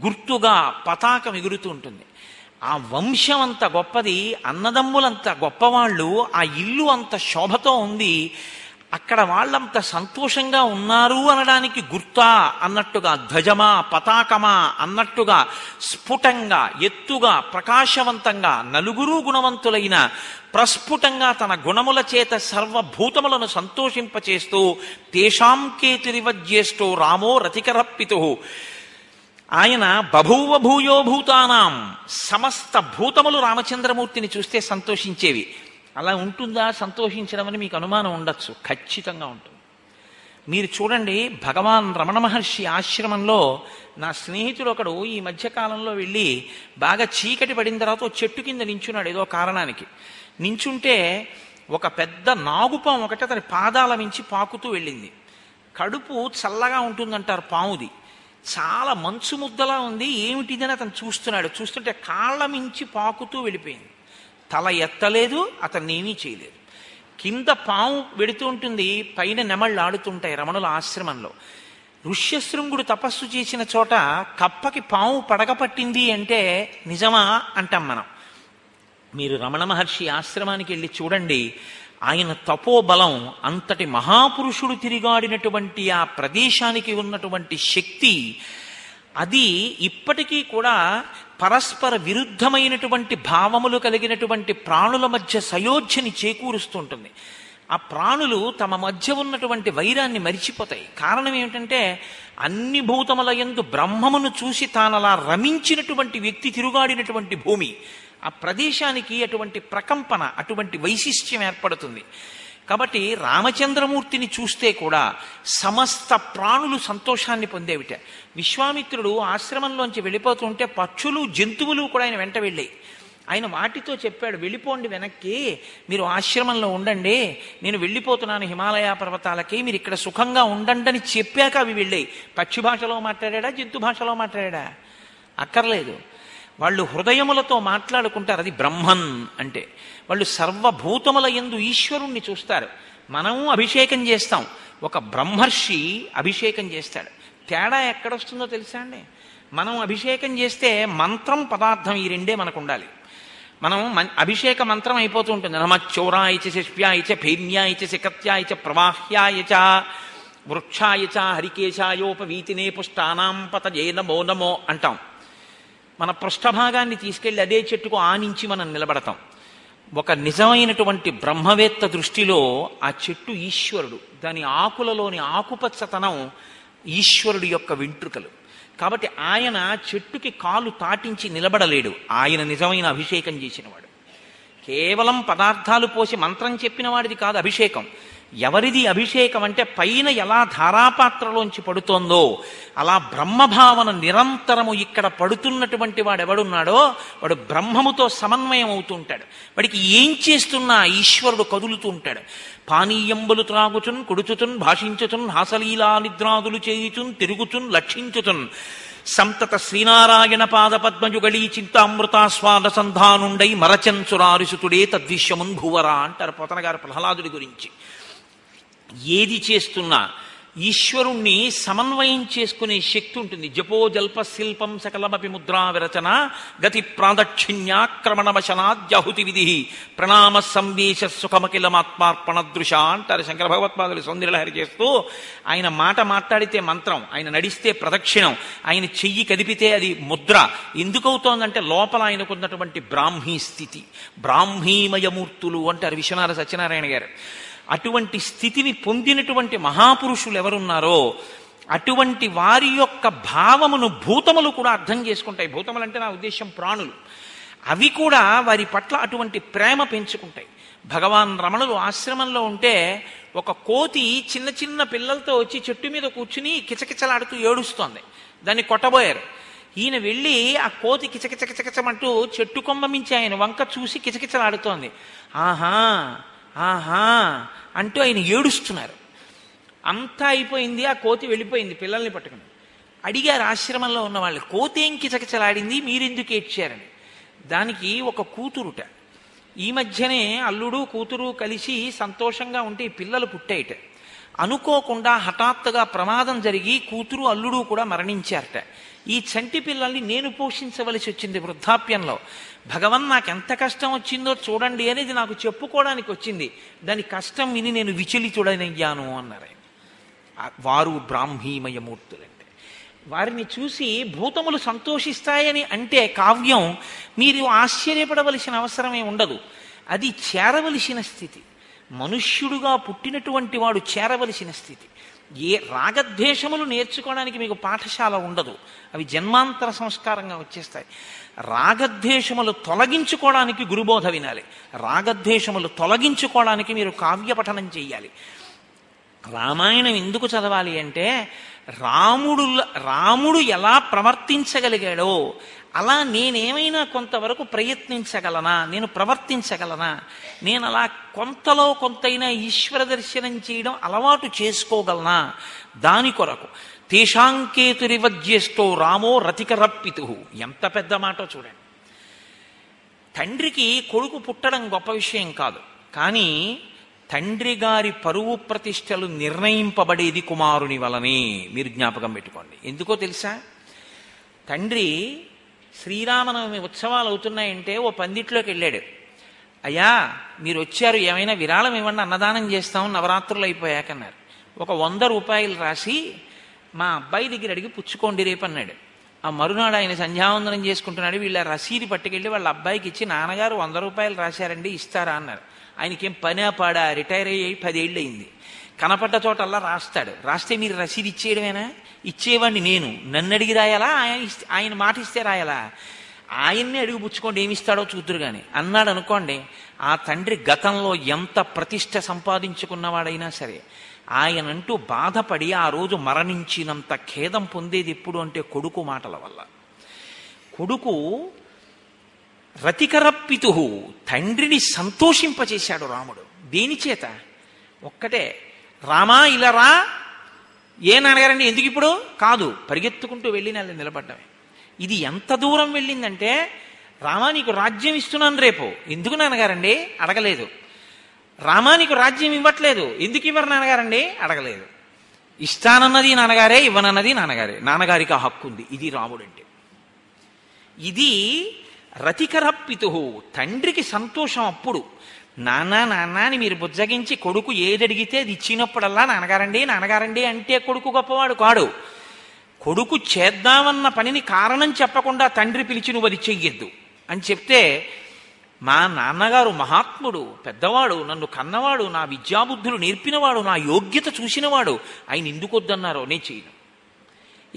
గుర్తుగా పతాకం ఎగురుతూ ఉంటుంది. ఆ వంశం అంత గొప్పది, అన్నదమ్ములంత గొప్పవాళ్ళు, ఆ ఇల్లు అంత శోభతో ఉంది, అక్కడ వాళ్ళంత సంతోషంగా ఉన్నారు అనడానికి గుర్తా అన్నట్టుగా, ధ్వజమా పతాకమా అన్నట్టుగా స్ఫుటంగా ఎత్తుగా ప్రకాశవంతంగా నలుగురు గుణవంతులైన ప్రస్ఫుటంగా తన గుణముల చేత సర్వభూతములను సంతోషింపచేస్తూ తేషాం కేతిరివజ్యేష్టో రామో రతికరప్పితు. ఆయన బభూవ భూయో భూతానాం, సమస్త భూతములు రామచంద్రమూర్తిని చూస్తే సంతోషించేవి. అలా ఉంటుందా సంతోషించడం అని మీకు అనుమానం ఉండొచ్చు, ఖచ్చితంగా ఉంటుంది. మీరు చూడండి, భగవాన్ రమణ మహర్షి ఆశ్రమంలో నా స్నేహితుడు ఒకడు ఈ మధ్యకాలంలో వెళ్ళి బాగా చీకటి పడిన తర్వాత ఓ చెట్టు కింద నించున్నాడు. ఏదో కారణానికి నించుంటే ఒక పెద్ద నాగుపాము ఒకటి అతని పాదాల మించి పాకుతూ వెళ్ళింది. కడుపు చల్లగా ఉంటుందంటారు పాముది, చాలా మంచు ముద్దలా ఉంది, ఏమిటిదని అతను చూస్తున్నాడు. చూస్తుంటే కాళ్ళ మించి పాకుతూ వెళ్ళిపోయింది. తల ఎత్తలేదు, అతన్ని ఏమీ చేయలేదు. కింద పాము వెడుతూ ఉంటుంది, పైన నెమళ్ళు ఆడుతుంటాయి రమణుల ఆశ్రమంలో. ఋష్యశృంగుడు తపస్సు చేసిన చోట కప్పకి పాము పడగపట్టింది అంటే నిజమా అంటాం మనం. మీరు రమణ మహర్షి ఆశ్రమానికి వెళ్ళి చూడండి, ఆయన తపోబలం, అంతటి మహాపురుషుడు తిరిగాడినటువంటి ఆ ప్రదేశానికి ఉన్నటువంటి శక్తి, అది ఇప్పటికీ కూడా పరస్పర విరుద్ధమైనటువంటి భావములు కలిగినటువంటి ప్రాణుల మధ్య సయోధ్యని చేకూరుస్తుంటుంది. ఆ ప్రాణులు తమ మధ్య ఉన్నటువంటి వైరాన్ని మరిచిపోతాయి. కారణం ఏమిటంటే అన్ని భూతముల యందు బ్రహ్మమును చూసి తానలా రమించినటువంటి వ్యక్తి తిరుగాడినటువంటి భూమి, ఆ ప్రదేశానికి అటువంటి ప్రకంపన, అటువంటి వైశిష్ట్యం ఏర్పడుతుంది. కాబట్టి రామచంద్రమూర్తిని చూస్తే కూడా సమస్త ప్రాణులు సంతోషాన్ని పొందేవిట. విశ్వామిత్రుడు ఆశ్రమంలోంచి వెళ్ళిపోతుంటే పక్షులు జంతువులు కూడా ఆయన వెంట వెళ్ళాయి. ఆయన వాటితో చెప్పాడు, వెళ్ళిపోండి వెనక్కి, మీరు ఆశ్రమంలో ఉండండి, నేను వెళ్ళిపోతున్నాను హిమాలయ పర్వతాలకి, మీరు ఇక్కడ సుఖంగా ఉండండి అని చెప్పాక అవి వెళ్ళాయి. పక్షి భాషలో మాట్లాడా, జంతు భాషలో మాట్లాడా, అక్కర్లేదు. వాళ్ళు హృదయములతో మాట్లాడుకుంటారు, అది బ్రహ్మన్ అంటే. వాళ్ళు సర్వభూతముల యందు ఈశ్వరుణ్ణి చూస్తారు. మనము అభిషేకం చేస్తాం, ఒక బ్రహ్మర్షి అభిషేకం చేస్తాడు. తేడా ఎక్కడొస్తుందో తెలుసా అండి? మనం అభిషేకం చేస్తే మంత్రం పదార్థం ఈ రెండే మనకు ఉండాలి. మనం అభిషేక మంత్రం అయిపోతూ ఉంటుంది, నమ చౌరాయచ శిష్ప్యాయచ భేమ్యాయచ శిఖత్యాయచ ప్రవాహ్యాయచ వృక్షాయచ హరికేశాయోపవీతినే పుష్టానాం పతయే నమో నమో అంటాం. మన పృష్ఠభాగాన్ని తీసుకెళ్లి అదే చెట్టుకు ఆనించి మనం నిలబడతాం. ఒక నిజమైనటువంటి బ్రహ్మవేత్త దృష్టిలో ఆ చెట్టు ఈశ్వరుడు, దాని ఆకులలోని ఆకుపచ్చతనం ఈశ్వరుడు యొక్క వెంట్రుకలు. కాబట్టి ఆయన చెట్టుకి కాలు తాటించి నిలబడలేడు, ఆయన నిజమైన అభిషేకం చేసినవాడు. కేవలం పదార్థాలు పోసి మంత్రం చెప్పిన వాడిది కాదు అభిషేకం. ఎవరిది అభిషేకం అంటే పైన ఎలా ధారాపాత్రలోంచి పడుతోందో అలా బ్రహ్మభావన నిరంతరము ఇక్కడ పడుతున్నటువంటి వాడు ఎవడున్నాడో వాడు బ్రహ్మముతో సమన్వయం అవుతూ ఉంటాడు. వాడికి ఏం చేస్తున్నా ఈశ్వరుడు కదులుతూ ఉంటాడు. పానీయంబులు త్రాగుచున్ కుడుచుచున్ భాషించుచున్ హాసలీలా నిద్రాదులు చేయుచున్ తిరుగుచున్ లక్షించుచున్ సంతత శ్రీనారాయణ పాద పద్మయుగళీ చింతామృతాస్వాద సంధానుండై మరచంచురారిసుతుడే తద్విశ్యమున్ భువరా అంటారు పోతనగారు ప్రహ్లాదుడి గురించి. ఏది చేస్తున్నా ఈశ్వరుణ్ణి సమన్వయం చేసుకునే శక్తి ఉంటుంది. జపో జల్ప శిల్పం సకలమపి ముద్రా విరచన గతి ప్రాదక్షిణ్యాక్రమణవశనాద్యాహుతి విధి ప్రణామ సంవేశ సుఖమఖిలమాత్మార్పణ దృశ అంటారు శంకర భగవత్పాదులు సౌందర్యలహరి చేస్తూ. ఆయన మాట మాట్లాడితే మంత్రం, ఆయన నడిస్తే ప్రదక్షిణం, ఆయన చెయ్యి కదిపితే అది ముద్ర. ఎందుకవుతోందంటే లోపల ఆయనకున్నటువంటి బ్రాహ్మీ స్థితి, బ్రాహ్మీమయమూర్తులు అంటారు విశ్వనాథ సత్యనారాయణ గారు. అటువంటి స్థితిని పొందినటువంటి మహాపురుషులు ఎవరున్నారో అటువంటి వారి యొక్క భావమును భూతములు కూడా అర్థం చేసుకుంటాయి. భూతములు అంటే నా ఉద్దేశం ప్రాణులు. అవి కూడా వారి పట్ల అటువంటి ప్రేమ పెంచుకుంటాయి. భగవాన్ రమణులు ఆశ్రమంలో ఉంటే ఒక కోతి చిన్న చిన్న పిల్లలతో వచ్చి చెట్టు మీద కూర్చుని కిచకిచలాడుతూ ఏడుస్తోంది. దాన్ని కొట్టబోయారు. ఈయన వెళ్ళి ఆ కోతి కిచకిచకిచకిచమంటూ చెట్టు కొమ్మ మించి ఆయన వంక చూసి కిచకిచలాడుతోంది. ఆహా ఆహా అంటూ ఆయన ఏడుస్తున్నారు. అంతా అయిపోయింది, ఆ కోతి వెళ్ళిపోయింది పిల్లల్ని పట్టుకుని. అడిగారు ఆశ్రమంలో ఉన్న వాళ్ళు, కోతి ఏం కిచకిచలాడింది మీరెందుకు ఏడ్చారని. దానికి ఒక కూతురుట. ఈ మధ్యనే అల్లుడు కూతురు కలిసి సంతోషంగా ఉంటే ఈ పిల్లలు పుట్టాయిట. అనుకోకుండా హఠాత్తుగా ప్రమాదం జరిగి కూతురు అల్లుడు కూడా మరణించారట. ఈ చంటి పిల్లల్ని నేను పోషించవలసి వచ్చింది వృద్ధాప్యంలో. భగవన్ నాకు ఎంత కష్టం వచ్చిందో చూడండి అనేది నాకు చెప్పుకోవడానికి వచ్చింది. దాని కష్టం విని నేను విచలితుడనయ్యాను అన్నారు. వారు బ్రాహ్మీమయమూర్తులంటే వారిని చూసి భూతములు సంతోషిస్తాయని అంటే కావ్యం మీరు ఆశ్చర్యపడవలసిన అవసరమే ఉండదు. అది చేరవలసిన స్థితి, మనుష్యుడుగా పుట్టినటువంటి వాడు చేరవలసిన స్థితి. ఏ రాగద్వేషములు నేర్చుకోవడానికి మీకు పాఠశాల ఉండదు, అవి జన్మాంతర సంస్కారంగా వచ్చేస్తాయి. రాగద్వేషములు తొలగించుకోవడానికి గురుబోధ వినాలి. రాగద్వేషములు తొలగించుకోవడానికి మీరు కావ్య పఠనం చేయాలి. రామాయణం ఎందుకు చదవాలి అంటే రాముడు రాముడు ఎలా ప్రవర్తించగలిగాడో అలా నేనేమైనా కొంతవరకు ప్రయత్నించగలనా, నేను ప్రవర్తించగలనా, నేను అలా కొంతలో కొంతైనా ఈశ్వర దర్శనం చేయడం అలవాటు చేసుకోగలనా, దాని కొరకు తేషాంకేతురివజ్యేష్టో రామో రతికరప్పితు. ఎంత పెద్ద మాటో చూడండి. తండ్రికి కొడుకు పుట్టడం గొప్ప విషయం కాదు, కానీ తండ్రి గారి పరువు ప్రతిష్టలు నిర్ణయింపబడేది కుమారుని వలనే. మీరు జ్ఞాపకం పెట్టుకోండి. ఎందుకో తెలుసా, తండ్రి శ్రీరామనవమి ఉత్సవాలు అవుతున్నాయంటే ఓ పందిట్లోకి వెళ్ళాడు. అయ్యా మీరు వచ్చారు, ఏమైనా విరాళం ఇవ్వండి, అన్నదానం చేస్తాం నవరాత్రులు అయిపోయాకన్నారు. ఒక వంద రూపాయలు రాసి మా అబ్బాయి దగ్గర అడిగి పుచ్చుకోండి రేపు అన్నాడు. ఆ మరునాడు ఆయన సంధ్యావందనం చేసుకుంటున్నాడు. వీళ్ళ రసీదు పట్టుకెళ్ళి వాళ్ళ అబ్బాయికి ఇచ్చి, నాన్నగారు వంద రూపాయలు రాశారండి ఇస్తారా అన్నారు. ఆయనకేం పనే పాడా, రిటైర్ అయ్యి పదేళ్ళు అయింది. కనపడ్డ చోటల్లా రాస్తాడు. రాస్తే మీరు రసీదు ఇచ్చేయడమేనా? ఇచ్చేవాడిని నేను, నన్ను అడిగి రాయాలా, ఆయన ఆయన మాట ఇస్తే రాయాలా? ఆయన్నే అడిగి పుచ్చుకోండి ఏమిస్తాడో చూద్దరు కానీ అన్నాడు అనుకోండి. ఆ తండ్రి గతంలో ఎంత ప్రతిష్ట సంపాదించుకున్నవాడైనా సరే ఆయనంటూ బాధపడి ఆ రోజు మరణించినంత ఖేదం పొందేది ఎప్పుడు అంటే కొడుకు మాటల వల్ల. కొడుకు రతికరప్పితు, తండ్రిని సంతోషింపచేశాడు రాముడు. దేనిచేత? ఒక్కటే, రామా ఇలా రా, ఏ నాన్నగారండి ఎందుకు ఇప్పుడు కాదు, పరిగెత్తుకుంటూ వెళ్ళి నేను నిలబడ్డమే. ఇది ఎంత దూరం వెళ్ళిందంటే, రామా నీకు రాజ్యం ఇస్తున్నాను రేపు, ఎందుకు నాన్నగారండి అడగలేదు. రామా నీకు రాజ్యం ఇవ్వట్లేదు, ఎందుకు ఇవ్వరు నాన్నగారండి అడగలేదు. ఇస్తానన్నది నాన్నగారే, ఇవ్వనన్నది నాన్నగారే, నాన్నగారికి ఆ హక్కు ఉంది. ఇది రాముడు అంటే. ఇది రతికరప్పితు, తండ్రికి సంతోషం. అప్పుడు నాన్న నాన్న అని మీరు బుజ్జగించి కొడుకు ఏది అడిగితే అది ఇచ్చినప్పుడల్లా నాన్నగారండి నాన్నగారండి అంటే కొడుకు గొప్పవాడు కాడు. కొడుకు చేద్దామన్న పనిని కారణం చెప్పకుండా తండ్రి పిలిచి నువ్వు అది చెయ్యొద్దు అని చెప్తే, మా నాన్నగారు మహాత్ముడు, పెద్దవాడు, నన్ను కన్నవాడు, నా విద్యాబుద్ధులు నేర్పినవాడు, నా యోగ్యత చూసినవాడు, ఆయన ఎందుకు వద్దన్నారో నేను చేయను.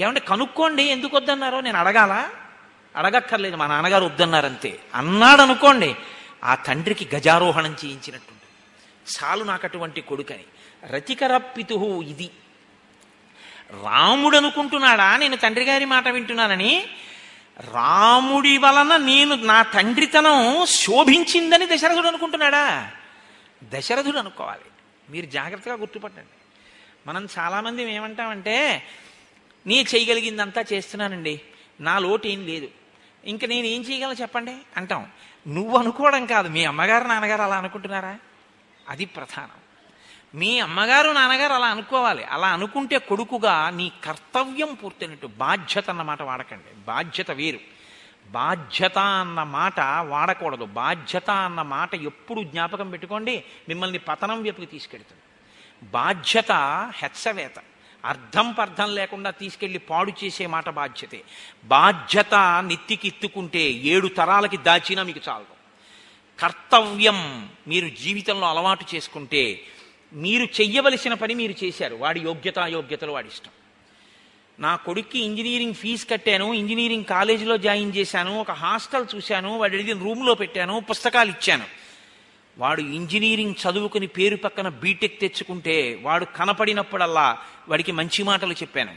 ఏమంటే కనుక్కోండి ఎందుకు వద్దన్నారో, నేను అడగాలా? అడగక్కర్లేదు, మా నాన్నగారు వద్దన్నారంతే అన్నాడు అనుకోండి, ఆ తండ్రికి గజారోహణం చేయించినట్టు చాలు నాకు అటువంటి కొడుకని. రతికరప్పితు. ఇది రాముడు అనుకుంటున్నాడా నేను తండ్రి గారి మాట వింటున్నానని, రాముడి వలన నేను నా తండ్రితనం శోభించిందని దశరథుడు అనుకుంటున్నాడా? దశరథుడు అనుకోవాలి. మీరు జాగ్రత్తగా గుర్తుపట్టండి. మనం చాలామంది ఏమంటామంటే, నేను చేయగలిగిందంతా చేస్తున్నానండి, నా లోటు ఏం లేదు, ఇంకా నేను ఏం చేయగలను చెప్పండి అంటాం. నువ్వు అనుకోవడం కాదు, మీ అమ్మగారు నాన్నగారు అలా అనుకుంటున్నారా, అది ప్రధానం. మీ అమ్మగారు నాన్నగారు అలా అనుకోవాలి. అలా అనుకుంటే కొడుకుగా నీ కర్తవ్యం పూర్తయినట్టు. బాధ్యత అన్నమాట వాడకండి, బాధ్యత వేరు. బాధ్యత అన్న మాట వాడకూడదు. బాధ్యత అన్న మాట ఎప్పుడు జ్ఞాపకం పెట్టుకోండి, మిమ్మల్ని పతనం వైపుకి తీసుకెళ్తుంది. బాధ్యత హెచ్చవేత, అర్థం పర్థం లేకుండా తీసుకెళ్లి పాడు చేసే మాట బాధ్యతే. బాధ్యత నెత్తికెత్తుకుంటే ఏడు తరాలకి దాచినా మీకు చాలదు. కర్తవ్యం మీరు జీవితంలో అలవాటు చేసుకుంటే, మీరు చెయ్యవలసిన పని మీరు చేశారు, వాడి యోగ్యత యోగ్యతలు వాడి ఇష్టం. నా కొడుక్కి ఇంజనీరింగ్ ఫీజు కట్టాను, ఇంజనీరింగ్ కాలేజీలో జాయిన్ చేశాను, ఒక హాస్టల్ చూశాను, వాడు అడిగిన రూమ్లో పెట్టాను, పుస్తకాలు ఇచ్చాను. వాడు ఇంజనీరింగ్ చదువుకుని పేరు పక్కన బీటెక్ తెచ్చుకుంటే వాడు కనపడినప్పుడల్లా వాడికి మంచి మాటలు చెప్పాను.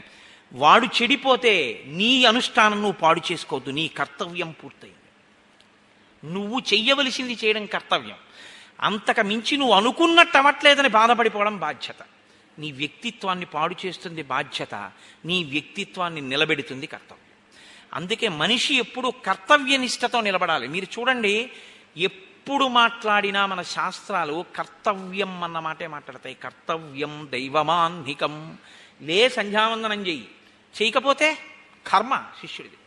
వాడు చెడిపోతే నీ అనుష్ఠానం నువ్వు పాడు చేసుకోవద్దు, నీ కర్తవ్యం పూర్తయింది, నువ్వు చెయ్యవలసింది చేయడం కర్తవ్యం. అంతకు మించి నువ్వు అనుకున్నట్టు అవ్వట్లేదని బాధపడిపోవడం బాధ్యత. నీ వ్యక్తిత్వాన్ని పాడు చేస్తుంది బాధ్యత, నీ వ్యక్తిత్వాన్ని నిలబెడుతుంది కర్తవ్యం. అందుకే మనిషి ఎప్పుడూ కర్తవ్యనిష్టతో నిలబడాలి. మీరు చూడండి, ఎప్పుడు మాట్లాడినా మన శాస్త్రాలు కర్తవ్యం అన్న మాటే మాట్లాడతాయి. కర్తవ్యం దైవమాన్నికం. లే, సంధ్యావందనం చెయ్యి, చేయకపోతే కర్మ శిష్యుడిది.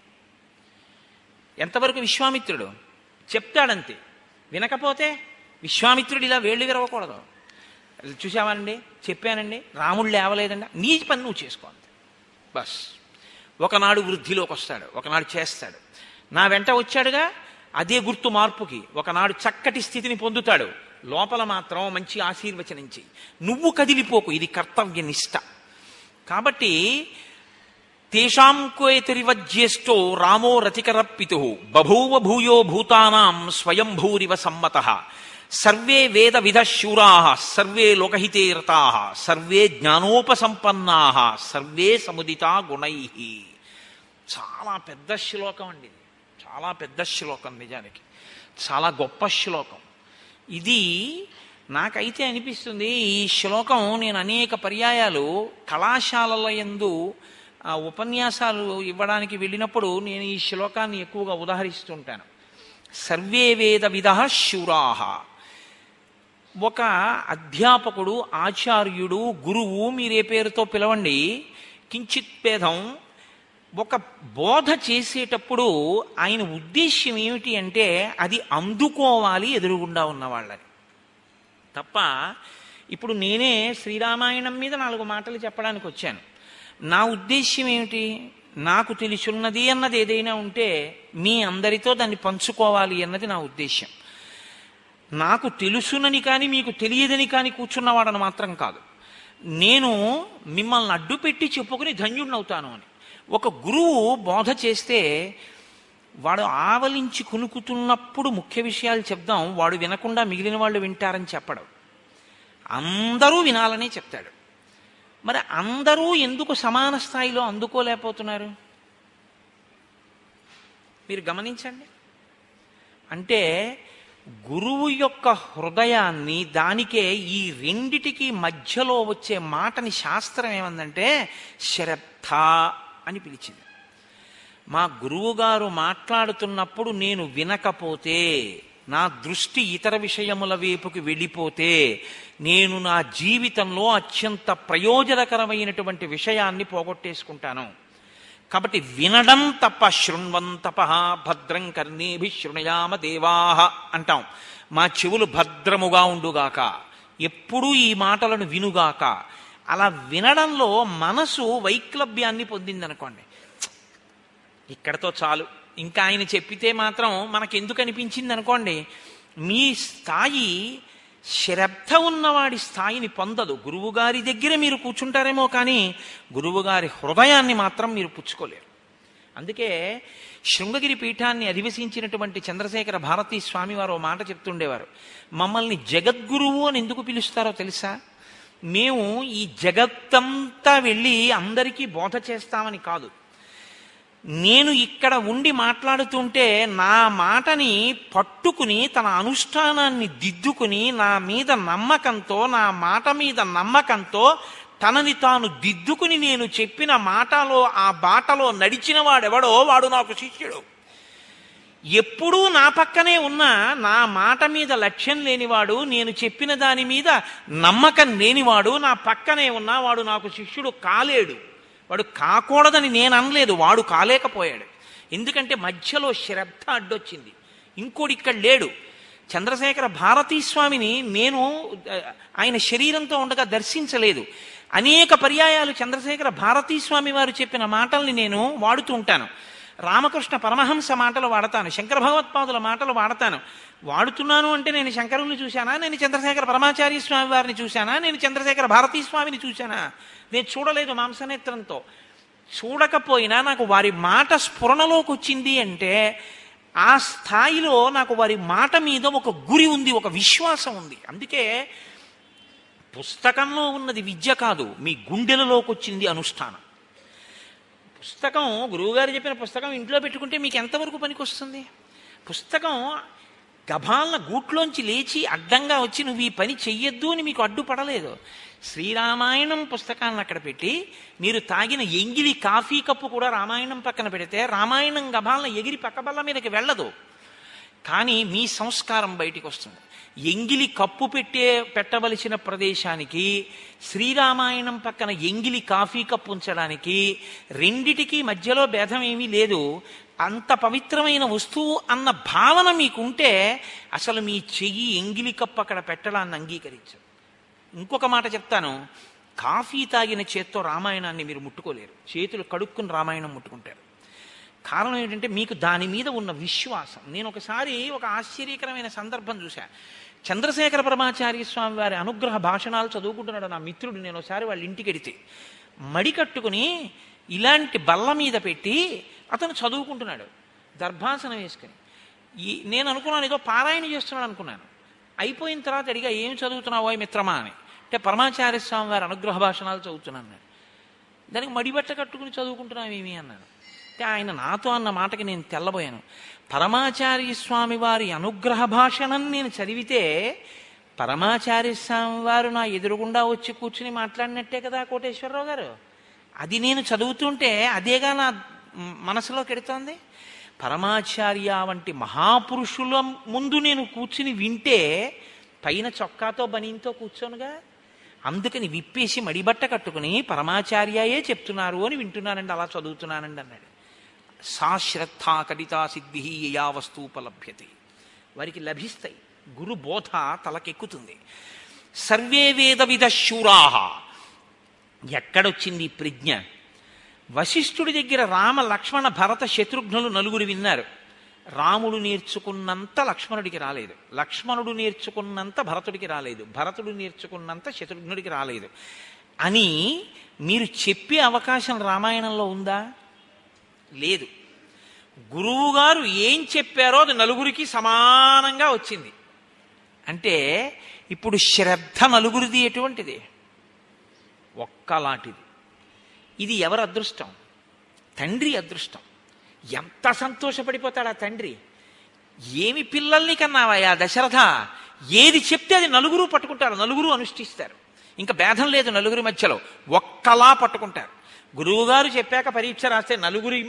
ఎంతవరకు విశ్వామిత్రుడు చెప్తాడంతే, వినకపోతే విశ్వామిత్రుడు ఇలా వేళ్ళు విరవకూడదు. చూసావానండి, చెప్పానండి, రాముడు లేవలేదండి, నీ పని నువ్వు చేసుకోవాలి బస్. ఒకనాడు వృద్ధిలోకి వస్తాడు, ఒకనాడు చేస్తాడు. నా వెంట వచ్చాడుగా అదే గుర్తు మార్పుకి, ఒకనాడు చక్కటి స్థితిని పొందుతాడు. లోపల మాత్రం మంచి ఆశీర్వచనం చెయ్యి, నువ్వు కదిలిపోకు, ఇది కర్తవ్య నిష్ట. కాబట్టి తేషాం కోయతిరివజ్యేష్టో రామో రతికర పితు బభూవ భూయో భూతానాం స్వయంభూరివ సమ్మతః సర్వే వేద విధ శూరాః సర్వే లోకహితే రతాః సర్వే జ్ఞానోపసంపన్నాః సర్వే సముదితా గుణైః. చాలా పెద్ద శ్లోకం అండి, చాలా పెద్ద శ్లోకం, నిజానికి చాలా గొప్ప శ్లోకం ఇది. నాకైతే అనిపిస్తుంది ఈ శ్లోకం నేను అనేక పర్యాయాలు కళాశాలల యందు ఉపన్యాసాలు ఇవ్వడానికి వెళ్ళినప్పుడు నేను ఈ శ్లోకాన్ని ఎక్కువగా ఉదాహరిస్తుంటాను. సర్వే వేద విదః శూరాః. ఒక అధ్యాపకుడు, ఆచార్యుడు, గురువు, మీరే పేరుతో పిలవండి, కించిత్ భేదం. ఒక బోధ చేసేటప్పుడు ఆయన ఉద్దేశ్యం ఏమిటి అంటే అది అందుకోవాలి ఎదురుగుండా ఉన్నవాళ్ళని తప్ప. ఇప్పుడు నేనే శ్రీరామాయణం మీద నాలుగు మాటలు చెప్పడానికి వచ్చాను. నా ఉద్దేశ్యం ఏమిటి, నాకు తెలుసున్నది అన్నది ఏదైనా ఉంటే మీ అందరితో దాన్ని పంచుకోవాలి అన్నది నా ఉద్దేశ్యం. నాకు తెలుసునని కానీ మీకు తెలియదని కానీ కూర్చున్నవాడని మాత్రం కాదు. నేను మిమ్మల్ని అడ్డుపెట్టి చెప్పుకుని ధన్యుణ్ణవుతాను అని ఒక గురువు బోధ చేస్తే వాడు ఆవలించి కునుకుతున్నప్పుడు ముఖ్య విషయాలు చెప్దాం, వాడు వినకుండా మిగిలిన వాళ్ళు వింటారని చెప్పడం, అందరూ వినాలనే చెప్తాడు. మరి అందరూ ఎందుకు సమాన స్థాయిలో అందుకోలేకపోతున్నారు మీరు గమనించండి. అంటే గురువు యొక్క హృదయాన్ని, దానికే ఈ రెండిటికి మధ్యలో వచ్చే మాటని శాస్త్రం ఏమందంటే శ్రద్ధ అని పిలిచింది. మా గురువుగారు మాట్లాడుతున్నప్పుడు నేను వినకపోతే, నా దృష్టి ఇతర విషయముల వైపుకి వెళ్ళిపోతే నేను నా జీవితంలో అత్యంత ప్రయోజనకరమైనటువంటి విషయాన్ని పోగొట్టేసుకుంటాను. కాబట్టి వినడం తప్ప, శృణ్వంతపః భద్రం కర్ణేభిః శృణుయామ దేవాః అంటాం. మా చెవులు భద్రముగా ఉండుగాక, ఎప్పుడూ ఈ మాటలను వినుగాక. అలా వినడంలో మనసు వైక్లభ్యాన్ని పొందిందనుకోండి, ఇక్కడతో చాలు, ఇంకా ఆయన చెప్పితే మాత్రం మనకెందుకు అనిపించింది అనుకోండి, మీ స్థాయి శ్రద్ధ ఉన్నవాడి స్థాయిని పొందదు. గురువుగారి దగ్గర మీరు కూర్చుంటారేమో కానీ గురువుగారి హృదయాన్ని మాత్రం మీరు పుచ్చుకోలేరు. అందుకే శృంగగిరి పీఠాన్ని అధివసించినటువంటి చంద్రశేఖర భారతీ స్వామివారు ఓ మాట చెప్తుండేవారు, మమ్మల్ని జగద్గురువు అని ఎందుకు పిలుస్తారో తెలుసా, మేము ఈ జగత్తంతా వెళ్ళి అందరికీ బోధ చేస్తామని కాదు, నేను ఇక్కడ ఉండి మాట్లాడుతుంటే నా మాటని పట్టుకుని తన అనుష్ఠానాన్ని దిద్దుకుని నా మీద నమ్మకంతో, నా మాట మీద నమ్మకంతో తనని తాను దిద్దుకుని నేను చెప్పిన మాటలో ఆ బాటలో నడిచిన వాడెవడో వాడు నాకు శిష్యుడు. ఎప్పుడూ నా పక్కనే ఉన్న, నా మాట మీద లక్ష్యం లేనివాడు, నేను చెప్పిన దాని మీద నమ్మకం లేనివాడు నా పక్కనే ఉన్న వాడు నాకు శిష్యుడు కాలేడు. వాడు కాకూడదని నేను అనలేదు, వాడు కాలేకపోయాడు, ఎందుకంటే మధ్యలో శ్రద్ధ అడ్డొచ్చింది, ఇంకోటి ఇక్కడ లేడు. చంద్రశేఖర భారతీ స్వామిని నేను ఆయన శరీరంతో ఉండగా దర్శించలేదు. అనేక పర్యాయాలు చంద్రశేఖర భారతీ స్వామి వారు చెప్పిన మాటల్ని నేను వాడుతూ ఉంటాను, రామకృష్ణ పరమహంస మాటలు వాడతాను, శంకర భగవత్పాదుల మాటలు వాడతాను. వాడుతున్నాను అంటే నేను శంకరుని చూశానా, నేను చంద్రశేఖర పరమాచార్య స్వామి వారిని చూశానా, నేను చంద్రశేఖర భారతీ స్వామిని చూశానా, నేను చూడలేదు మాంసనేత్రంతో. చూడకపోయినా నాకు వారి మాట స్ఫురణలోకి వచ్చింది అంటే ఆ స్థాయిలో నాకు వారి మాట మీద ఒక గురి ఉంది, ఒక విశ్వాసం ఉంది. అందుకే పుస్తకంలో ఉన్నది విద్య కాదు, మీ గుండెలలోకి వచ్చింది అనుష్ఠానం. పుస్తకం, గురువుగారు చెప్పిన పుస్తకం ఇంట్లో పెట్టుకుంటే మీకు ఎంతవరకు పనికి వస్తుంది? పుస్తకం గభాలను గూట్లోంచి లేచి అడ్డంగా వచ్చి నువ్వు ఈ పని చెయ్యొద్దు అని మీకు అడ్డుపడలేదు. శ్రీరామాయణం పుస్తకాన్ని అక్కడ పెట్టి మీరు తాగిన ఎంగిలి కాఫీ కప్పు కూడా రామాయణం పక్కన పెడితే రామాయణం గభాలను ఎగిరి పక్కబల్ల మీదకి వెళ్ళదు, కానీ మీ సంస్కారం బయటికి వస్తుంది. ఎంగిలి కప్పు పెట్టే పెట్టవలసిన ప్రదేశానికి శ్రీరామాయణం పక్కన ఎంగిలి కాఫీ కప్పు ఉంచడానికి రెండిటికీ మధ్యలో భేదం ఏమీ లేదు. అంత పవిత్రమైన వస్తువు అన్న భావన మీకుంటే అసలు మీ చెయ్యి ఎంగిలి కప్పు అక్కడ పెట్టడాన్ని అంగీకరించదు. ఇంకొక మాట చెప్తాను, కాఫీ తాగిన చేత్తో రామాయణాన్ని మీరు ముట్టుకోలేరు, చేతులు కడుక్కుని రామాయణం ముట్టుకుంటారు. కారణం ఏంటంటే మీకు దాని మీద ఉన్న విశ్వాసం. నేను ఒకసారి ఒక ఆశ్చర్యకరమైన సందర్భం చూశాను. చంద్రశేఖర పరమాచార్య స్వామి వారి అనుగ్రహ భాషణాలు చదువుకుంటున్నాడు నా మిత్రుడు. నేను ఒకసారి వాళ్ళ ఇంటికి వెడితే మడి కట్టుకుని ఇలాంటి బల్ల మీద పెట్టి అతను చదువుకుంటున్నాడు దర్భాసనం వేసుకుని. ఈ నేను అనుకున్నాను ఏదో పారాయణ చేస్తున్నాడు అనుకున్నాను. అయిపోయిన తర్వాత అడిగా, ఏం చదువుతున్నావో మిత్రమా అని అంటే, పరమాచార్య స్వామి వారి అనుగ్రహ భాషణాలు చదువుతున్నాను అన్నాడు. దానికి మడిబట్ట కట్టుకుని చదువుకుంటున్నావేమి అన్నాను. ఆయన నాతో అన్న మాటకి నేను తెల్లబోయాను. పరమాచార్య స్వామి వారి అనుగ్రహ భాషణం నేను చదివితే పరమాచార్య స్వామి వారు నా ఎదురుగుండా వచ్చి కూర్చుని మాట్లాడినట్టే కదా కోటేశ్వరరావు గారు. అది నేను చదువుతుంటే అదేగా నా మనసులోకి ఎడుతోంది. పరమాచార్య వంటి మహాపురుషుల ముందు నేను కూర్చుని వింటే పైన చొక్కాతో బనీంతో కూర్చోనుగా, అందుకని విప్పేసి మడిబట్ట కట్టుకుని పరమాచార్యయే చెప్తున్నారు అని వింటున్నానండి, అలా చదువుతున్నానండి అన్నాడు. సాశ్రద్ధా కడితా సిద్ధి యయా వస్తూపలభ్యతే, వారికి లభిస్తాయి, గురు బోధ తలకెక్కుతుంది. సర్వే వేద విద శూరాహ, ఎక్కడొచ్చింది ప్రజ్ఞ? వశిష్ఠుడి దగ్గర రామ లక్ష్మణ భరత శత్రుఘ్నులు నలుగురు విన్నారు. రాముడు నేర్చుకున్నంత లక్ష్మణుడికి రాలేదు, లక్ష్మణుడు నేర్చుకున్నంత భరతుడికి రాలేదు, భరతుడు నేర్చుకున్నంత శత్రుఘ్నుడికి రాలేదు అని మీరు చెప్పే అవకాశం రామాయణంలో ఉందా? లేదు. గురువుగారు ఏం చెప్పారో అది నలుగురికి సమానంగా వచ్చింది. అంటే ఇప్పుడు శ్రద్ధ నలుగురిది ఎటువంటిది? ఒక్కలాంటిది. ఇది ఎవరి అదృష్టం? తండ్రి అదృష్టం. ఎంత సంతోషపడిపోతాడు ఆ తండ్రి. ఏమి పిల్లల్ని కన్నావయ్యా దశరథ, ఏది చెప్తే అది నలుగురు పట్టుకుంటారు, నలుగురు అనుష్ఠిస్తారు, ఇంకా భేదం లేదు నలుగురి మధ్యలో, ఒక్కలా పట్టుకుంటారు. గురువుగారు చెప్పాక పరీక్ష రాస్తే నలుగురి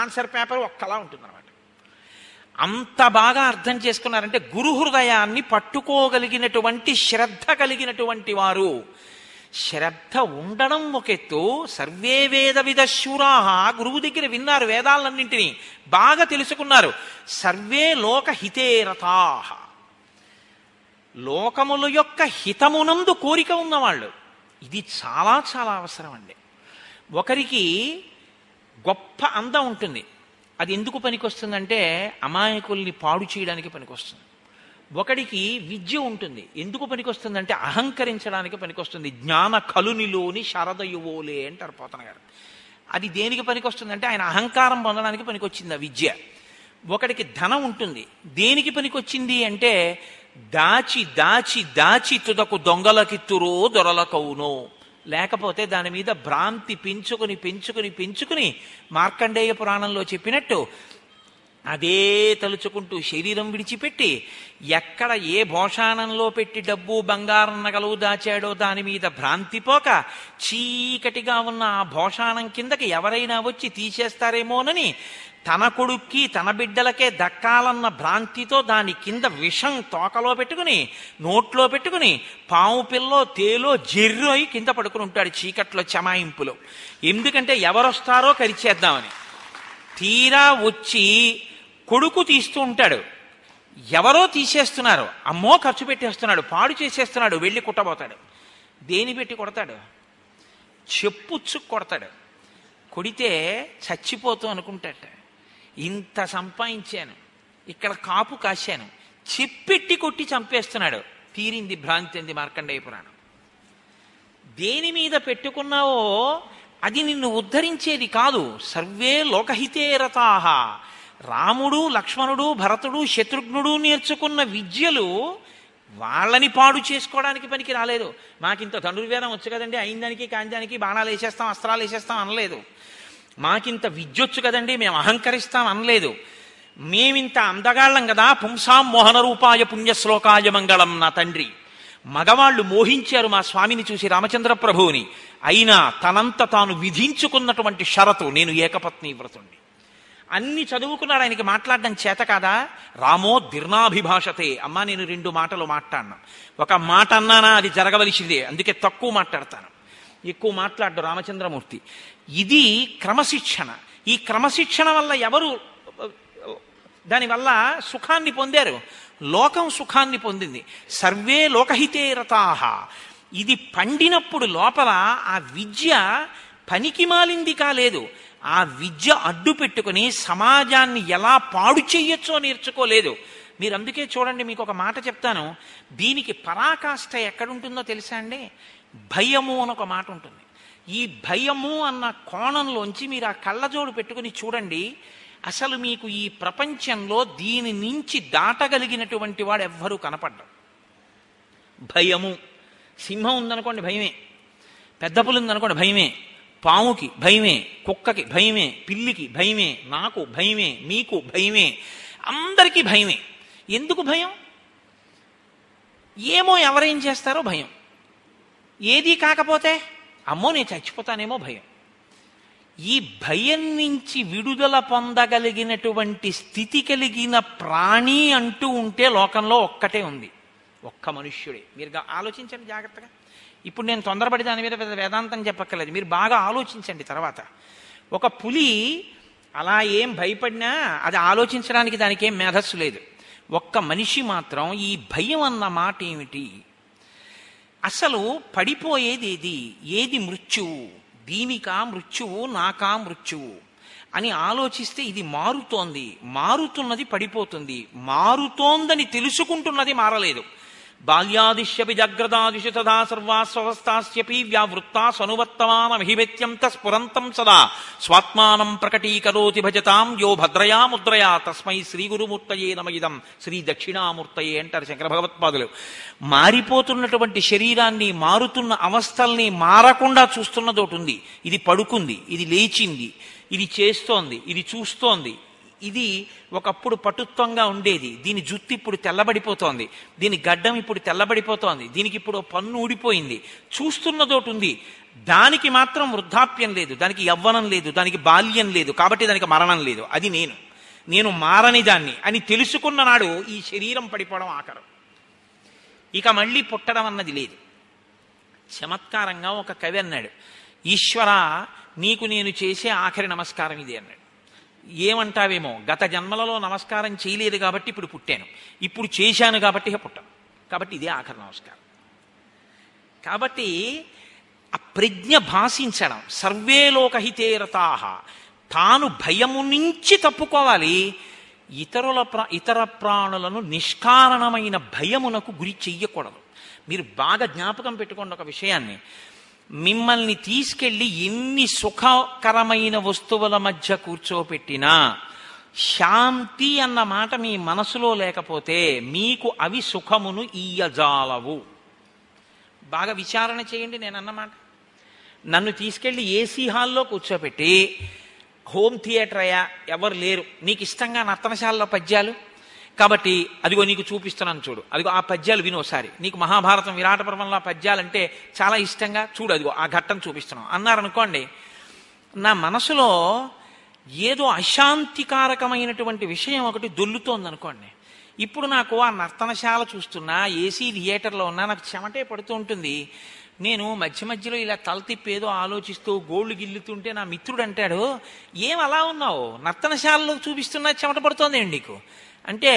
ఆన్సర్ పేపర్ ఒక్కలా ఉంటుందన్నమాట. అంత బాగా అర్థం చేసుకున్నారంటే గురు హృదయాన్ని పట్టుకోగలిగినటువంటి శ్రద్ధ కలిగినటువంటి వారు. శ్రద్ధ ఉండడం ఒకెత్తు, సర్వే వేద విద శూరాహ, గురువు దగ్గర విన్నారు వేదాలన్నింటినీ, బాగా తెలుసుకున్నారు. సర్వే లోక హితేరతాహ, లోకముల యొక్క హితమునందు కోరిక ఉన్నవాళ్ళు. ఇది చాలా చాలా అవసరం అండి. ఒకరికి గొప్ప అందం ఉంటుంది, అది ఎందుకు పనికొస్తుందంటే అమాయకుల్ని పాడు చేయడానికి పనికొస్తుంది. ఒకడికి విద్య ఉంటుంది, ఎందుకు పనికొస్తుందంటే అహంకరించడానికి పనికొస్తుంది. జ్ఞాన కలునిలోని శారదయువోలే అంటారు పోతన గారు. అది దేనికి పనికొస్తుందంటే ఆయన అహంకారం పొందడానికి పనికొచ్చింది ఆ విద్య. ఒకడికి ధనం ఉంటుంది, దేనికి పనికొచ్చింది అంటే దాచి దాచి దాచి తుదకు దొంగలకిత్తురో దొరలకవునో, లేకపోతే దాని మీద భ్రాంతి పెంచుకుని పెంచుకుని పెంచుకుని మార్కండేయ పురాణంలో చెప్పినట్టు అదే తలుచుకుంటూ శరీరం విడిచిపెట్టి ఎక్కడ ఏ భోషాణంలో పెట్టి డబ్బు బంగారం నగలు దాచాడో దాని మీద భ్రాంతిపోక చీకటిగా ఉన్న ఆ భోషాణం కిందకి ఎవరైనా వచ్చి తీసేస్తారేమోనని తన కొడుక్కి తన బిడ్డలకే దక్కాలన్న భ్రాంతితో దాని కింద విషం తోకలో పెట్టుకుని నోట్లో పెట్టుకుని పాము పిల్లో తేలో జెర్రు అయి కింద పడుకుని ఉంటాడు చీకట్లో చమాయింపులో. ఎందుకంటే ఎవరొస్తారో కరిచేద్దామని. తీరా వచ్చి కొడుకు తీస్తూ ఉంటాడు, ఎవరో తీసేస్తున్నారు, అమ్మో ఖర్చు పెట్టేస్తున్నాడు, పాడు చేసేస్తున్నాడు, వెళ్ళి కుట్టబోతాడు. దేని పెట్టి కొడతాడు? చెప్పుచ్చు కొడతాడు. కొడితే చచ్చిపోతూ అనుకుంటాట, ఇంత సంపాదించాను, ఇక్కడ కాపు కాశాను, చెప్పెట్టి కొట్టి చంపేస్తున్నాడు. తీరింది భ్రాంతి అంది మార్కండేయ పురాణం. దేని మీద పెట్టుకున్నావో అది నిన్ను ఉద్ధరించేది కాదు. సర్వే లోకహితే రతాహ. రాముడు, లక్ష్మణుడు, భరతుడు, శత్రుఘ్నుడు నేర్చుకున్న విద్యలు వాళ్ళని పాడు చేసుకోవడానికి పనికి రాలేదు. మాకింత ధనుర్వేదం వచ్చు కదండి, అయిందానికి కాందానికి బాణాలు వేసేస్తాం, అస్త్రాలు వేసేస్తాం అనలేదు. మాకింత విద్య వచ్చు కదండి, మేము అహంకరిస్తాం అనలేదు. మేమింత అందగాళ్ళం కదా, పుంసాం మోహన రూపాయ పుణ్యశ్లోకాయ మంగళం. నా తండ్రి మగవాళ్ళు మోహించారు మా స్వామిని చూసి, రామచంద్ర ప్రభువుని. అయినా తనంత తాను విధించుకున్నటువంటి షరతు, నేను ఏకపత్ని వ్రతుణ్ణి. అన్ని చదువుకున్నాడు, ఆయనకి మాట్లాడడం చేత కాదా? రామో దీర్ణాభిభాషతే. అమ్మా, నేను రెండు మాటలు మాట్లాడినా, ఒక మాట అన్నానా అది జరగవలసిందే, అందుకే తక్కువ మాట్లాడతాను, ఎక్కువ మాట్లాడ్డు రామచంద్రమూర్తి. ఇది క్రమశిక్షణ. ఈ క్రమశిక్షణ వల్ల ఎవరు దానివల్ల సుఖాన్ని పొందారు? లోకం సుఖాన్ని పొందింది. సర్వే లోకహితే రతాహ. ఇది పండినప్పుడు లోపల ఆ విద్య పనికి మాలింది కాలేదు. ఆ విద్య అడ్డు పెట్టుకుని సమాజాన్ని ఎలా పాడు చేయొచ్చో నేర్చుకోలేదు మీరు. అందుకే చూడండి, మీకు ఒక మాట చెప్తాను, దీనికి పరాకాష్ఠ ఎక్కడుంటుందో తెలుసా అండి? భయము అని ఒక మాట ఉంటుంది. ఈ భయము అన్న కోణంలోంచి మీరు ఆ కళ్ళజోడు పెట్టుకుని చూడండి, అసలు మీకు ఈ ప్రపంచంలో దీని నుంచి దాటగలిగినటువంటి వాడు ఎవ్వరూ కనపడ్డారు. భయము. సింహం ఉందనుకోండి భయమే, పెద్ద పులి ఉందనుకోండి భయమే, పాముకి భయమే, కుక్కకి భయమే, పిల్లికి భయమే, నాకు భయమే, మీకు భయమే, అందరికీ భయమే. ఎందుకు భయం? ఏమో ఎవరేం చేస్తారో భయం, ఏది కాకపోతే అమ్మో నేను చచ్చిపోతానేమో భయం. ఈ భయం నుంచి విడుదల పొందగలిగినటువంటి స్థితి కలిగిన ప్రాణి అంటూ ఉంటే లోకంలో ఒక్కటే ఉంది, ఒక్క మనుష్యుడే. మీరు ఆలోచించండి జాగ్రత్తగా. ఇప్పుడు నేను తొందరపడి దాని మీద పెద్ద వేదాంతం చెప్పక్కర్లేదు, మీరు బాగా ఆలోచించండి. తర్వాత ఒక పులి అలా ఏం భయపడినా అది ఆలోచించడానికి దానికి ఏం మేధస్సు లేదు. ఒక్క మనిషి మాత్రం ఈ భయం అన్న మాట ఏమిటి, అసలు పడిపోయేది ఏది, ఏది మృత్యువు, దీనికా మృత్యువు, నాకా మృత్యువు అని ఆలోచిస్తే ఇది మారుతోంది, మారుతున్నది పడిపోతుంది, మారుతోందని తెలుసుకుంటున్నది మారలేదు. బాల్యాదిశ్యపి జాగ్రదాదిషు తదా సర్వాస్వస్థాస్యపి వ్యావృత్తా సనువర్తమానమిహివేత్యంత స్ఫురంతం సదా స్వాత్మానం ప్రకటీకరోతి భజతాం యో భద్రయా ముద్రయా తస్మై శ్రీ గురుమూర్తయే నమయిదం శ్రీ దక్షిణామూర్తయే అంటారు శంకర భగవత్పాదులు. మారిపోతున్నటువంటి శరీరాన్ని, మారుతున్న అవస్థల్ని మారకుండా చూస్తున్నదోటి ఉంది. ఇది పడుకుంది, ఇది లేచింది, ఇది చేస్తోంది, ఇది చూస్తోంది. ఇది ఒకప్పుడు పటుత్వంగా ఉండేది, దీని జుత్తి ఇప్పుడు తెల్లబడిపోతోంది, దీని గడ్డం ఇప్పుడు తెల్లబడిపోతోంది, దీనికి ఇప్పుడు పన్ను ఊడిపోయింది. చూస్తున్నదోటి ఉంది, దానికి మాత్రం వృద్ధాప్యం లేదు, దానికి యవ్వనం లేదు, దానికి బాల్యం లేదు, కాబట్టి దానికి మరణం లేదు. అది నేను, నేను మారని దాన్ని అని తెలుసుకున్న నాడు ఈ శరీరం పడిపోవడం ఆఖరం. ఇక మళ్ళీ పుట్టడం అన్నది లేదు. చమత్కారంగా ఒక కవి అన్నాడు, ఈశ్వర నీకు నేను చేసే ఆఖరి నమస్కారం ఇది అన్నాడు. ఏమంటావేమో, గత జన్మలలో నమస్కారం చేయలేదు కాబట్టి ఇప్పుడు పుట్టాను, ఇప్పుడు చేశాను కాబట్టి పుట్టాను, కాబట్టి ఇదే ఆఖరి నమస్కారం. కాబట్టి ఆ ప్రజ్ఞ భాషించడం, సర్వే లోకహితే రతాః. తాను భయము నుంచి తప్పుకోవాలి, ఇతరుల ప్రా ఇతర ప్రాణులను నిష్కారణమైన భయమునకు గురి చెయ్యకూడదు. మీరు బాగా జ్ఞాపకం పెట్టుకోండి ఒక విషయాన్ని, మిమ్మల్ని తీసుకెళ్ళి ఎన్ని సుఖకరమైన వస్తువుల మధ్య కూర్చోపెట్టినా శాంతి అన్న మాట మీ మనసులో లేకపోతే మీకు అవి సుఖమును ఇయ్యజాలవు. బాగా విచారణ చేయండి నేనన్నమాట. నన్ను తీసుకెళ్ళి ఏసీ హాల్లో కూర్చోపెట్టి, హోమ్ థియేటర్ అయ్యా, ఎవరు లేరు, నీకు ఇష్టంగా నర్తనశాలలో పద్యాలు కాబట్టి అదిగో నీకు చూపిస్తున్నాను చూడు, అదిగో ఆ పద్యాలు విను ఒకసారి, నీకు మహాభారతం విరాట పర్వంలో పద్యాలంటే చాలా ఇష్టంగా చూడు, అదిగో ఆ ఘట్టం చూపిస్తున్నాం అన్నారనుకోండి, నా మనసులో ఏదో అశాంతికారకమైనటువంటి విషయం ఒకటి దొల్లుతోంది అనుకోండి. ఇప్పుడు నాకు ఆ నర్తనశాల చూస్తున్నా, ఏసీ థియేటర్లో ఉన్నా నాకు చెమటే పడుతూ ఉంటుంది. నేను మధ్య మధ్యలో ఇలా తల తిప్పేదో ఆలోచిస్తూ గోళ్ళు గిల్లుతుంటే నా మిత్రుడు అంటాడు, ఏం అలా ఉన్నావు, నర్తనశాలలో చూపిస్తున్నా చెమట పడుతోంది ఏం నీకు అంటే,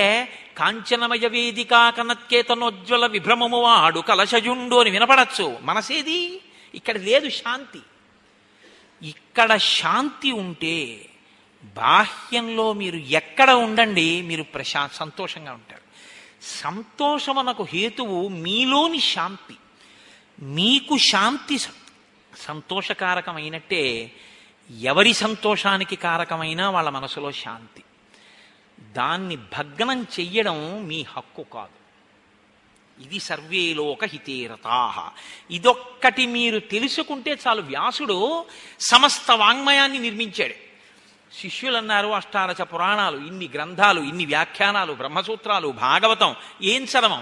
కాంచనమయ వేదిక కనత్కేతనోజ్వల విభ్రమము వాడు కలశజుండు అని వినపడచ్చు. మనసేది ఇక్కడ లేదు శాంతి. ఇక్కడ శాంతి ఉంటే బాహ్యంలో మీరు ఎక్కడ ఉండండి, మీరు ప్రశా సంతోషంగా ఉంటారు. సంతోషం అనకు హేతువు మీలోని శాంతి. మీకు శాంతి సంతోషకారకమైనట్టే ఎవరి సంతోషానికి కారకమైనా వాళ్ళ మనసులో శాంతి. దాన్ని భగ్నం చెయ్యడం మీ హక్కు కాదు. ఇది సర్వేలోక హితేరతాః. ఇదొక్కటి మీరు తెలుసుకుంటే చాలు. వ్యాసుడు సమస్త వాంగ్మయాన్ని నిర్మించాడు. శిష్యులన్నారు అష్టాదశ పురాణాలు, ఇన్ని గ్రంథాలు, ఇన్ని వ్యాఖ్యానాలు, బ్రహ్మసూత్రాలు, భాగవతం ఏం చదవం,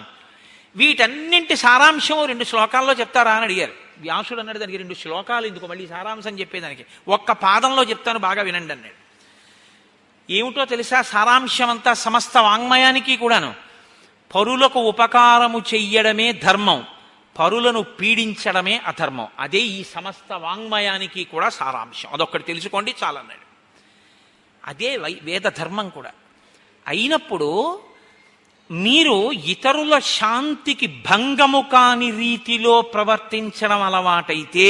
వీటన్నింటి సారాంశం రెండు శ్లోకాల్లో చెప్తారా అని అడిగారు. వ్యాసుడు అన్నాడు, దానికి రెండు శ్లోకాలు ఎందుకు మళ్ళీ సారాంశం చెప్పేదానికి, ఒక్క పాదంలో చెప్తాను బాగా వినండి అన్నాడు. ఏమిటో తెలుసా సారాంశం అంతా? సమస్త వాంగ్మయానికి కూడాను పరులకు ఉపకారము చెయ్యడమే ధర్మం, పరులను పీడించడమే అధర్మం. అదే ఈ సమస్త వాంగ్మయానికి కూడా సారాంశం. అదొక్కటి తెలుసుకోండి చాలన్నాడు. అదే వేద ధర్మం కూడా. అయినప్పుడు మీరు ఇతరుల శాంతికి భంగము కాని రీతిలో ప్రవర్తించడం అలవాటైతే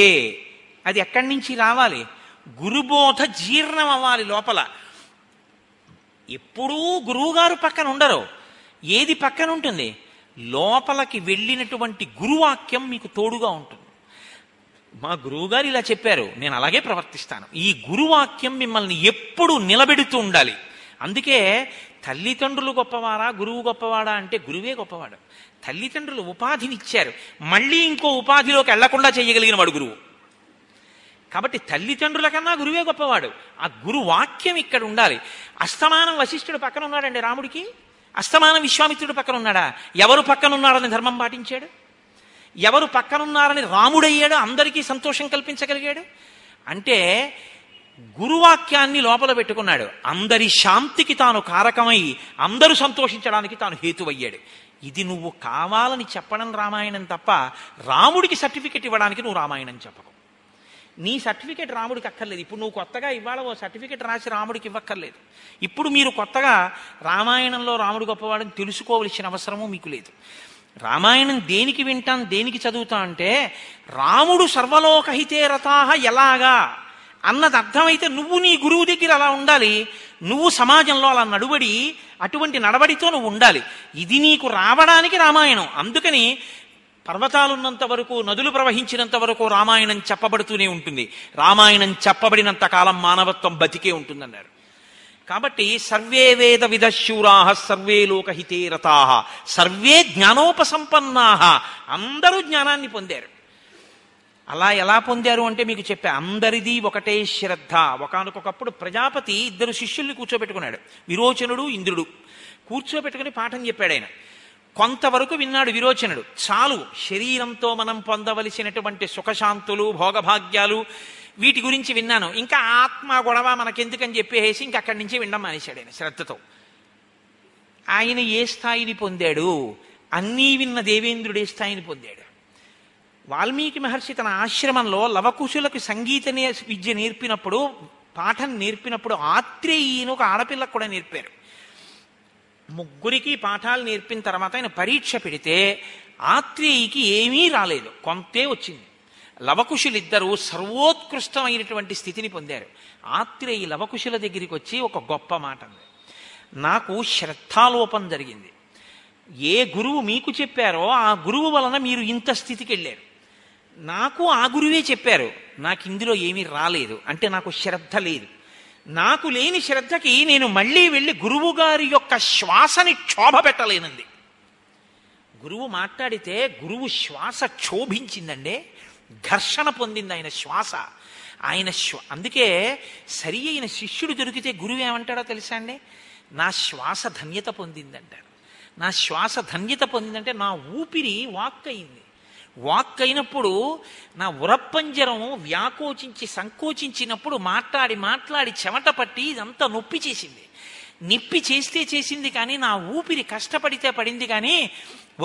అది ఎక్కడి నుంచి రావాలి? గురుబోధ జీర్ణం అవ్వాలి లోపల. ఎప్పుడూ గురువుగారు పక్కన ఉండరు. ఏది పక్కన ఉంటుంది? లోపలికి వెళ్ళినటువంటి గురువాక్యం మీకు తోడుగా ఉంటుంది. మా గురువుగారు ఇలా చెప్పారు, నేను అలాగే ప్రవర్తిస్తాను. ఈ గురువాక్యం మిమ్మల్ని ఎప్పుడు నిలబెడుతూ ఉండాలి. అందుకే తల్లిదండ్రులు గొప్పవారా గురువు గొప్పవాడా అంటే గురువే గొప్పవాడు. తల్లిదండ్రులు ఉపాధినిచ్చారు, మళ్ళీ ఇంకో ఉపాధిలోకి వెళ్లకుండా చేయగలిగిన వాడు గురువు. కాబట్టి తల్లిదండ్రుల కన్నా గురువే గొప్పవాడు. ఆ గురువాక్యం ఇక్కడ ఉండాలి. అస్తమానం వశిష్ఠుడు పక్కన ఉన్నాడండి రాముడికి, అస్తమానం విశ్వామిత్రుడు పక్కన ఉన్నాడా? ఎవరు పక్కనున్నారని ధర్మం పాటించాడు? ఎవరు పక్కనున్నారని రాముడయ్యాడు, అందరికీ సంతోషం కల్పించగలిగాడు? అంటే గురువాక్యాన్ని లోపల పెట్టుకున్నాడు. అందరి శాంతికి తాను కారకమై అందరూ సంతోషించడానికి తాను హేతువయ్యాడు. ఇది నువ్వు కావాలని చెప్పడం రామాయణం తప్ప, రాముడికి సర్టిఫికెట్ ఇవ్వడానికి నువ్వు రామాయణం చెప్పకు. నీ సర్టిఫికేట్ రాముడికి అక్కర్లేదు. ఇప్పుడు నువ్వు కొత్తగా ఇవాళ ఓ సర్టిఫికేట్ రాసి రాముడికి ఇవ్వక్కర్లేదు. ఇప్పుడు మీరు కొత్తగా రామాయణంలో రాముడు గొప్పవాడని తెలుసుకోవలసిన అవసరమూ మీకు లేదు. రామాయణం దేనికి వింటాం, దేనికి చదువుతా అంటే రాముడు సర్వలోకహితే రతాహ ఎలాగా అన్నది అర్థమైతే నువ్వు నీ గురువు దగ్గర అలా ఉండాలి. నువ్వు సమాజంలో అలా నడువడి, అటువంటి నడవడితో నువ్వు ఉండాలి. ఇది నీకు రావడానికి రామాయణం. అందుకని పర్వతాలున్నంత వరకు, నదులు ప్రవహించినంత వరకు రామాయణం చెప్పబడుతూనే ఉంటుంది. రామాయణం చెప్పబడినంత కాలం మానవత్వం బతికే ఉంటుందన్నారు. కాబట్టి సర్వే వేద విదశూరాః సర్వే లోకహితే రతాః సర్వే జ్ఞానోపసంపన్నాః, అందరూ జ్ఞానాన్ని పొందారు. అలా ఎలా పొందారు అంటే మీకు చెప్పే, అందరిది ఒకటే శ్రద్ధ. ఒకానొకప్పుడు ప్రజాపతి ఇద్దరు శిష్యుల్ని కూర్చోబెట్టుకున్నాడు, విరోచనుడు, ఇంద్రుడు. కూర్చోబెట్టుకుని పాఠం చెప్పాడు. ఆయన కొంతవరకు విన్నాడు విరోచనుడు. చాలు, శరీరంతో మనం పొందవలసినటువంటి సుఖశాంతులు, భోగభాగ్యాలు, వీటి గురించి విన్నాను, ఇంకా ఆత్మ గొడవ మనకెందుకని చెప్పేసి ఇంక అక్కడి నుంచి వినడం మానేశాడు ఆయన శ్రద్ధతో. ఆయన ఏ స్థాయిని పొందాడు? అన్నీ విన్న దేవేంద్రుడు ఏ స్థాయిని పొందాడు? వాల్మీకి మహర్షి తన ఆశ్రమంలో లవకుశులకు సంగీత నే విద్య నేర్పినప్పుడు, పాఠం నేర్పినప్పుడు ఆత్రేయీని ఒక ఆడపిల్లకు కూడా నేర్పారు. ముగ్గురికి పాఠాలు నేర్పిన తర్వాత ఆయన పరీక్ష పెడితే ఆత్రేయికి ఏమీ రాలేదు, కొంతే వచ్చింది. లవకుశులిద్దరూ సర్వోత్కృష్టమైనటువంటి స్థితిని పొందారు. ఆత్రేయి లవకుశుల దగ్గరికి వచ్చి ఒక గొప్ప మాట అంది, నాకు శ్రద్ధాలోపం జరిగింది. ఏ గురువు మీకు చెప్పారో ఆ గురువు వలన మీరు ఇంత స్థితికి వెళ్ళారు. నాకు ఆ గురువే చెప్పారు, నాకు ఇందులో ఏమీ రాలేదు, అంటే నాకు శ్రద్ధ లేదు. నాకు లేని శ్రద్ధకి నేను మళ్ళీ వెళ్ళి గురువు గారి యొక్క శ్వాసని క్షోభ పెట్టలేనంది. గురువు మాట్లాడితే గురువు శ్వాస క్షోభించిందండి, ఘర్షణ పొందింది ఆయన శ్వాస. ఆయన శ్వ అందుకే సరి అయిన శిష్యుడు దొరికితే గురువు ఏమంటాడో తెలుసా అండి, నా శ్వాస ధన్యత పొందిందంటాడు. నా శ్వాస ధన్యత పొందిందంటే నా ఊపిరి వాక్ అయింది. వాక్ అయినప్పుడు నా ఉరప్పంజరం వ్యాకోచించి సంకోచించినప్పుడు మాట్లాడి మాట్లాడి చెమట పట్టి ఇదంతా నొప్పి చేసింది. నొప్పి చేస్తే చేసింది కానీ నా ఊపిరి కష్టపడితే పడింది. కానీ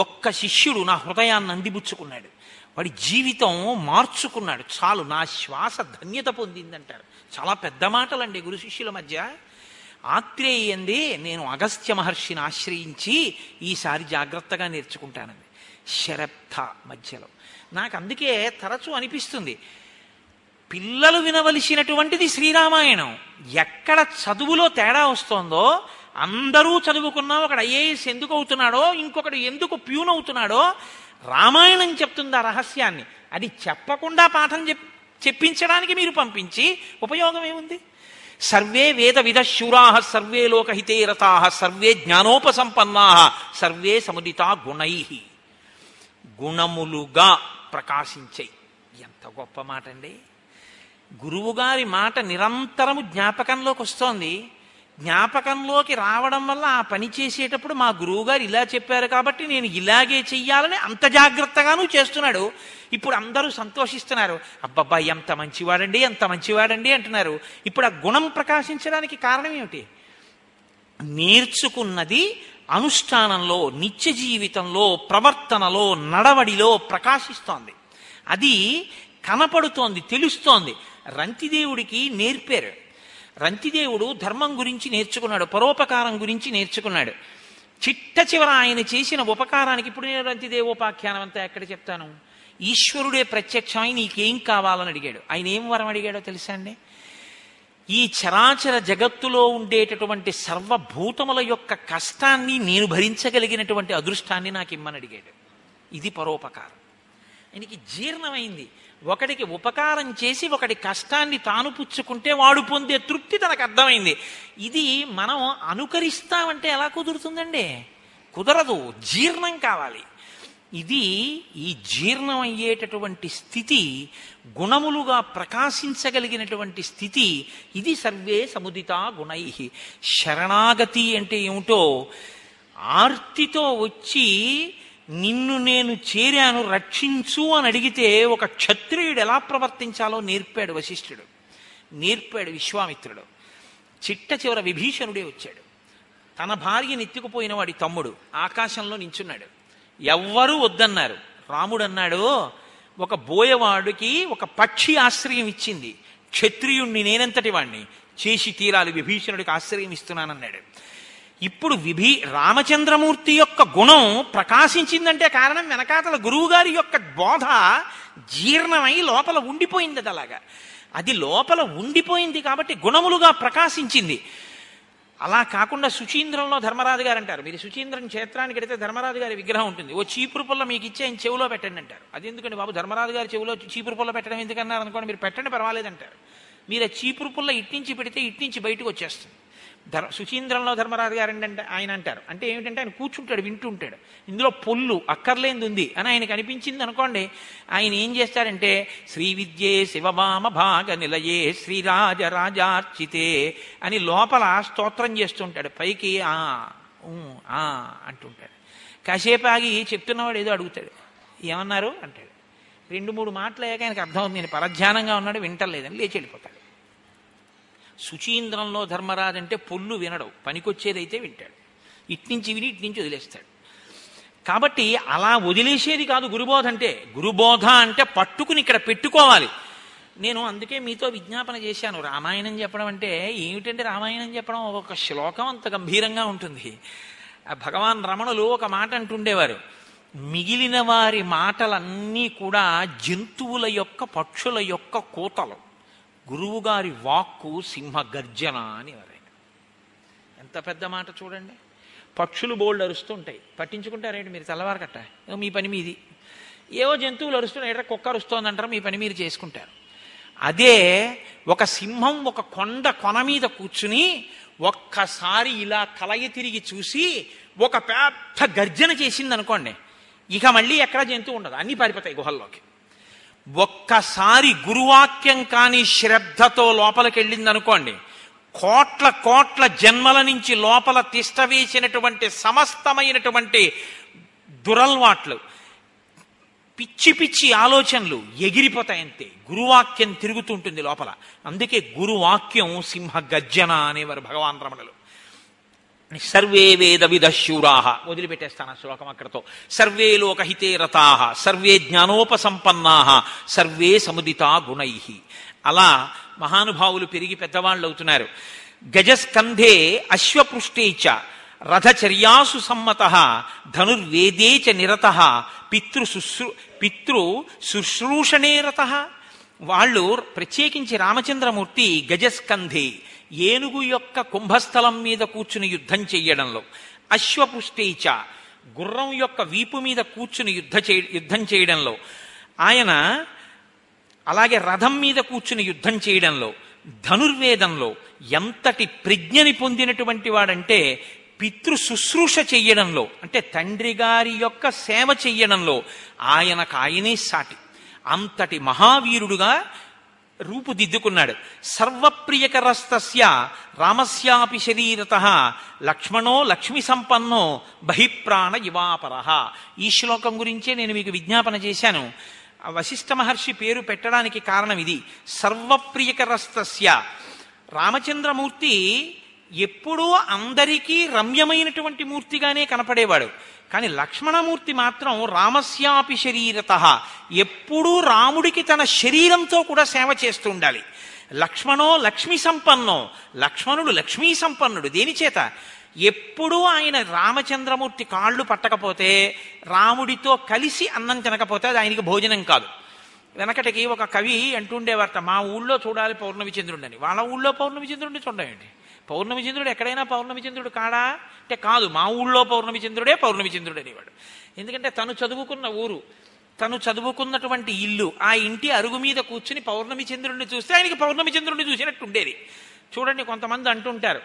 ఒక్క శిష్యుడు నా హృదయాన్ని అందిపుచ్చుకున్నాడు, వాడి జీవితం మార్చుకున్నాడు. చాలు, నా శ్వాస ధన్యత పొందిందంటారు. చాలా పెద్ద మాటలండి గురు శిష్యుల మధ్య. ఆత్రేయి అంది, నేను అగస్త్య మహర్షిని ఆశ్రయించి ఈసారి జాగ్రత్తగా నేర్చుకుంటానండి. శరబ్ధ మధ్యలో నాకు అందుకే తరచూ అనిపిస్తుంది, పిల్లలు వినవలసినటువంటిది శ్రీరామాయణం. ఎక్కడ చదువులో తేడా వస్తుందో, అందరూ చదువుకున్నా ఒకడు ఐఏఎస్ ఎందుకు అవుతున్నాడో, ఇంకొకడు ఎందుకు ప్యూన్ అవుతున్నాడో, రామాయణం చెప్తుంది ఆ రహస్యాన్ని. అది చెప్పకుండా పాఠం చెప్ చెప్పించడానికి మీరు పంపించి ఉపయోగం ఏముంది? సర్వే వేద విదశూరా సర్వే లోకహితే రతా సర్వే జ్ఞానోపసంపన్నా సర్వే సముదిత గుణై, గుణములుగా ప్రకాశించై. ఎంత గొప్ప మాట అండి! గురువుగారి మాట నిరంతరము జ్ఞాపకంలోకి వస్తోంది. జ్ఞాపకంలోకి రావడం వల్ల ఆ పని చేసేటప్పుడు మా గురువుగారు ఇలా చెప్పారు కాబట్టి నేను ఇలాగే చెయ్యాలని అంత జాగ్రత్తగానూ చేస్తున్నాడు. ఇప్పుడు అందరూ సంతోషిస్తున్నారు, అబ్బబ్బా ఎంత మంచివాడండి ఎంత మంచివాడండి అంటున్నారు. ఇప్పుడు ఆ గుణం ప్రకాశించడానికి కారణం ఏమిటి? నేర్చుకున్నది అనుష్ఠానంలో, నిత్య జీవితంలో, ప్రవర్తనలో, నడవడిలో ప్రకాశిస్తోంది. అది కనపడుతోంది, తెలుస్తోంది. రంతిదేవుడికి నేర్పారు. రంతిదేవుడు ధర్మం గురించి నేర్చుకున్నాడు, పరోపకారం గురించి నేర్చుకున్నాడు. చిట్ట చివర ఆయన చేసిన ఉపకారానికి, ఇప్పుడు నేను రంతిదేవోపాఖ్యానం అంతా ఎక్కడ చెప్తాను, ఈశ్వరుడే ప్రత్యక్షమై నీకేం కావాలని అడిగాడు. ఆయన ఏం వరం అడిగాడో తెలుసా అండి? ఈ చరాచర జగత్తులో ఉండేటటువంటి సర్వభూతముల యొక్క కష్టాన్ని నేను భరించగలిగినటువంటి అదృష్టాన్ని నాకు ఇమ్మని అడిగాడు. ఇది పరోపకారం. ఆయనకి జీర్ణమైంది. ఒకడికి ఉపకారం చేసి ఒకడి కష్టాన్ని తాను పుచ్చుకుంటే వాడు పొందే తృప్తి తనకు అర్థమైంది. ఇది మనం అనుకరిస్తామంటే ఎలా కుదురుతుందండి? కుదరదు, జీర్ణం కావాలి. ఇది ఈ జీర్ణం అయ్యేటటువంటి స్థితి, గుణములుగా ప్రకాశించగలిగినటువంటి స్థితి, ఇది సర్వే సముదిత గుణై. శరణాగతి అంటే ఏమిటో, ఆర్తితో వచ్చి నిన్ను నేను చేరాను రక్షించు అని అడిగితే ఒక క్షత్రియుడు ఎలా ప్రవర్తించాలో నేర్పాడు వశిష్ఠుడు, నేర్పాడు విశ్వామిత్రుడు. చిట్ట చివర విభీషణుడే వచ్చాడు. తన భార్యను ఎత్తుకుపోయిన వాడి తమ్ముడు ఆకాశంలో నించున్నాడు. ఎవ్వరూ వద్దన్నారు. రాముడు అన్నాడు, ఒక బోయవాడికి ఒక పక్షి ఆశ్రయం ఇచ్చింది, క్షత్రియుణ్ణి నేనంతటి వాణ్ణి చేసి తీరాలి, విభీషణుడికి ఆశ్రయం ఇస్తున్నానన్నాడు. ఇప్పుడు విభీ రామచంద్రమూర్తి యొక్క గుణం ప్రకాశించిందంటే కారణం వెనకాతల గురువుగారి యొక్క బోధ జీర్ణమై లోపల ఉండిపోయింది. అది అలాగా, అది లోపల ఉండిపోయింది కాబట్టి గుణములుగా ప్రకాశించింది. అలా కాకుండా సుచీంద్రంలో ధర్మరాజు గారు అంటారు, మీరు సుచీంద్రం క్షేత్రానికి వెడితే ధర్మరాజు గారి విగ్రహం ఉంటుంది. ఓ చీపురు పుల్ల మీకు ఇచ్చి ఆయన చెవులో పెట్టండి అంటారు. అది ఎందుకంటే బాబు ధర్మరాజు గారి చెవులో చీపురు పుల్ల పెట్టడం ఎందుకన్నారు అనుకోండి, మీరు పెట్టండి పర్వాలేదంటారు. మీరు ఆ చీపురు పుల్ల ఇట్నుంచి పెడితే ఇట్నుంచి బయటకు వచ్చేస్తుంది. ధర్ సుచీంద్రంలో ధర్మరాజు గారు అంటే ఆయన అంటారు అంటే ఏమిటంటే ఆయన కూర్చుంటాడు, వింటుంటాడు. ఇందులో పొల్లు అక్కర్లేనిది ఉంది అని ఆయనకు అనిపించింది అనుకోండి, ఆయన ఏం చేస్తారంటే శ్రీ విద్యే శివవామ భాగ నిలయే శ్రీరాజరాజార్చితే అని లోపల స్తోత్రం చేస్తుంటాడు, పైకి ఆ ఆ అంటుంటాడు. కాసేపు ఆగి చెప్తున్నవాడు ఏదో అడుగుతాడు, ఏమన్నారు అంటాడు. రెండు మూడు మాటలు అయ్యాక ఆయనకు అర్థం అవుతుంది, నేను పరధ్యానంగా ఉన్నాడు వింటలేదని, లేచి వెళ్ళిపోతాడు. సుచీంద్రంలో ధర్మరాజు అంటే పొల్లు వినడు, పనికొచ్చేదైతే వింటాడు, ఇట్నుంచి విని ఇట్నుంచి వదిలేస్తాడు. కాబట్టి అలా వదిలేసేది కాదు గురుబోధ అంటే. గురుబోధ అంటే పట్టుకుని ఇక్కడ పెట్టుకోవాలి. నేను అందుకే మీతో విజ్ఞాపన చేశాను, రామాయణం చెప్పడం అంటే ఏమిటంటే, రామాయణం చెప్పడం ఒక శ్లోకం అంత గంభీరంగా ఉంటుంది. భగవాన్ రమణులు ఒక మాట అంటుండేవారు, మిగిలిన వారి మాటలన్నీ కూడా జంతువుల యొక్క పక్షుల యొక్క కూతలు, గురువుగారి వాక్కు సింహ గర్జన అని ఎవరైనా. ఎంత పెద్ద మాట చూడండి! పక్షులు బోల్డ్ అరుస్తూ ఉంటాయి, పట్టించుకుంటారేంటి మీరు? తెల్లవారు కట్ట మీ పని మీది. ఏవో జంతువులు అరుస్తున్నాయి, ఎక్కడ కుక్క అరుస్తోందంటారు, మీ పని మీరు చేసుకుంటారు. అదే ఒక సింహం ఒక కొండ కొన మీద కూర్చుని ఒక్కసారి ఇలా కలయి తిరిగి చూసి ఒక పెద్ద గర్జన చేసిందనుకోండి, ఇక మళ్ళీ ఎక్కడ జంతువు ఉండదు, అన్నీ పారిపోతాయి గుహల్లోకి. ఒక్కసారి గురువాక్యం కాని శ్రద్ధతో లోపలికి వెళ్ళిందనుకోండి, కోట్ల కోట్ల జన్మల నుంచి లోపల తిష్టవేసినటువంటి సమస్తమైనటువంటి దురల్వాట్లు, పిచ్చి పిచ్చి ఆలోచనలు ఎగిరిపోతాయంతే. గురువాక్యం తిరుగుతుంటుంది లోపల. అందుకే గురువాక్యం సింహ గర్జన అనేవారు భగవాన్ రమణులు. సర్వే వేద విదశూరాహ వదిలిపెట్టేస్తాను ఆ శ్లోకం అక్కడతో. సర్వే లోకహితే రతాః సర్వే జ్ఞానోపసంపన్నాః సర్వే సముదితా గుణైః. అలా మహానుభావులు పెరిగి పెద్దవాళ్ళు అవుతున్నారు. గజస్కంధే అశ్వపృష్ఠే చ రథచర్యాసు సమ్మతః ధనుర్వేదే చ నిరతః పితృశుశ్రూ పితృ శుశ్రూషణే రతః. వాళ్ళు ప్రత్యేకించి రామచంద్రమూర్తి గజస్కంధే ఏనుగు యొక్క కుంభస్థలం మీద కూర్చుని యుద్ధం చెయ్యడంలో, అశ్వపుష్ఠేచ గుర్రం యొక్క వీపు మీద కూర్చుని యుద్ధ చే యుద్ధం చేయడంలో ఆయన అలాగే రథం మీద కూర్చుని యుద్ధం చేయడంలో, ధనుర్వేదంలో ఎంతటి ప్రజ్ఞని పొందినటువంటి వాడంటే పితృ శుశ్రూష చెయ్యడంలో, అంటే తండ్రి గారి యొక్క సేవ చెయ్యడంలో ఆయనకు ఆయనే సాటి. అంతటి మహావీరుడుగా రూపుదిద్దుకున్నాడు. సర్వప్రియకరస్తస్య రామస్యాపి శరీరతః లక్ష్మణో లక్ష్మి సంపన్నో బహిప్రాణ ఇవాపరః. ఈ శ్లోకం గురించే నేను మీకు విజ్ఞాపన చేశాను. వశిష్ఠ మహర్షి పేరు పెట్టడానికి కారణం ఇది. సర్వప్రియకరస్తస్య, రామచంద్రమూర్తి ఎప్పుడూ అందరికీ రమ్యమైనటువంటి మూర్తిగానే కనపడేవాడు. కానీ లక్ష్మణమూర్తి మాత్రం రామస్యాపి శరీరతః, ఎప్పుడూ రాముడికి తన శరీరంతో కూడా సేవ చేస్తూ ఉండాలి. లక్ష్మణో లక్ష్మీ సంపన్నో, లక్ష్మణుడు లక్ష్మీ సంపన్నుడు. దేనిచేత? ఎప్పుడూ ఆయన రామచంద్రమూర్తి కాళ్ళు పట్టకపోతే, రాముడితో కలిసి అన్నం తినకపోతే అది ఆయనకి భోజనం కాదు. వెనకటికి ఒక కవి అంటుండేవారట, మా ఊళ్ళో చూడాలి పౌర్ణమి చంద్రుడు అని. వాళ్ళ ఊళ్ళో పౌర్ణమి చంద్రుడిని చూడండి. పౌర్ణమి చంద్రుడు ఎక్కడైనా పౌర్ణమి చంద్రుడు కాడా అంటే కాదు, మా ఊళ్ళో పౌర్ణమి చంద్రుడే పౌర్ణమి చంద్రుడు అనేవాడు. ఎందుకంటే తను చదువుకున్న ఊరు, తను చదువుకున్నటువంటి ఇల్లు, ఆ ఇంటి అరుగు మీద కూర్చుని పౌర్ణమి చంద్రుడిని చూస్తే ఆయనకి పౌర్ణమి చంద్రుడిని చూసినట్టు ఉండేది. చూడండి, కొంతమంది అంటుంటారు,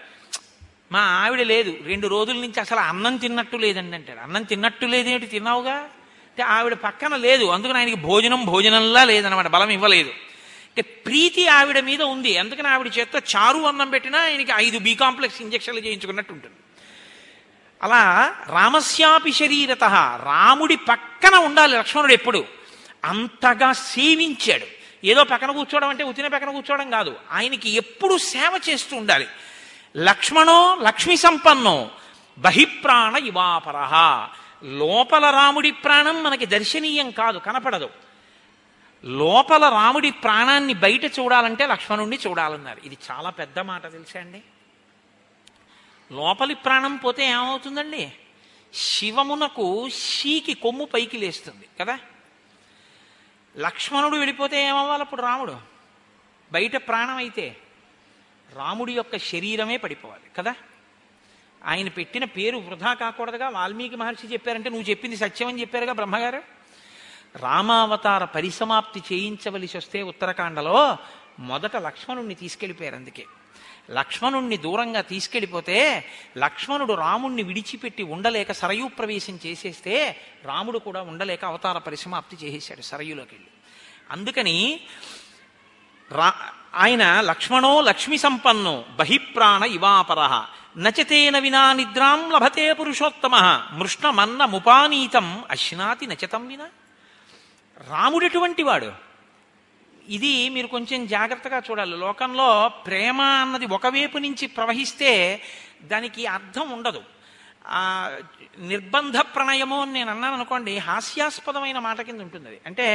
మా ఆవిడ లేదు, రెండు రోజుల నుంచి అసలు అన్నం తిన్నట్టు లేదండి అంటాడు. అన్నం తిన్నట్టు లేదేమిటి, తిన్నావుగా అంటే ఆవిడ పక్కన లేదు, అందుకని ఆయనకి భోజనం భోజనంలా లేదనమాట, బలం ఇవ్వలేదు. అంటే ప్రీతి ఆవిడ మీద ఉంది, అందుకని ఆవిడ చేత చారు అన్నం పెట్టినా ఆయనకి ఐదు బి కాంప్లెక్స్ ఇంజక్షన్లు చేయించుకున్నట్టు ఉంటుంది. అలా రామస్యాపి శరీరత, రాముడి పక్కన ఉండాలి లక్ష్మణుడు ఎప్పుడు. అంతగా సేవించాడు. ఏదో పక్కన కూర్చోవడం అంటే ఉతిన పక్కన కూర్చోవడం కాదు, ఆయనకి ఎప్పుడు సేవ చేస్తూ ఉండాలి. లక్ష్మణో లక్ష్మి సంపన్నో బహిప్రాణ ఇవాపరః, లోపల రాముడి ప్రాణం మనకి దర్శనీయం కాదు, కనపడదు. లోపల రాముడి ప్రాణాన్ని బయట చూడాలంటే లక్ష్మణుణ్ణి చూడాలన్నారు. ఇది చాలా పెద్ద మాట తెలుసా అండి. లోపలి ప్రాణం పోతే ఏమవుతుందండి? శివమునకు శీకి కొమ్ము పైకి లేస్తుంది కదా. లక్ష్మణుడు వెళ్ళిపోతే ఏమవ్వాలి అప్పుడు? రాముడు బయట ప్రాణం అయితే రాముడి యొక్క శరీరమే పడిపోవాలి కదా. ఆయన పెట్టిన పేరు వృధా కాకూడదుగా. వాల్మీకి మహర్షి చెప్పారంటే నువ్వు చెప్పింది సత్యమని చెప్పారుగా బ్రహ్మగారు. రామావతార పరిసమాప్తి చేయించవలసి వస్తే ఉత్తరాఖండలో మొదట లక్ష్మణుణ్ణి తీసుకెళ్ళిపోయారు. అందుకే లక్ష్మణుణ్ణి దూరంగా తీసుకెళ్ళిపోతే, లక్ష్మణుడు రాముణ్ణి విడిచిపెట్టి ఉండలేక సరయూ ప్రవేశం చేసేస్తే, రాముడు కూడా ఉండలేక అవతార పరిసమాప్తి చేసేశాడు సరయులోకి వెళ్ళి. అందుకని రా ఆయన లక్ష్మణో లక్ష్మి సంపన్నో బహిప్రాణ ఇవాపరః నచతేన వినా నిద్రాం లభతే పురుషోత్తమః మృష్ణమన్న ముపానీతం అశ్నాతి నచతం వినా. రాముడటువంటి వాడు. ఇది మీరు కొంచెం జాగ్రత్తగా చూడాలి. లోకంలో ప్రేమ అన్నది ఒకవైపు నుంచి ప్రవహిస్తే దానికి అర్థం ఉండదు. నిర్బంధ ప్రణయము అని నేను అన్నాను అనుకోండి, హాస్యాస్పదమైన మాట కింద ఉంటుంది అది. అంటే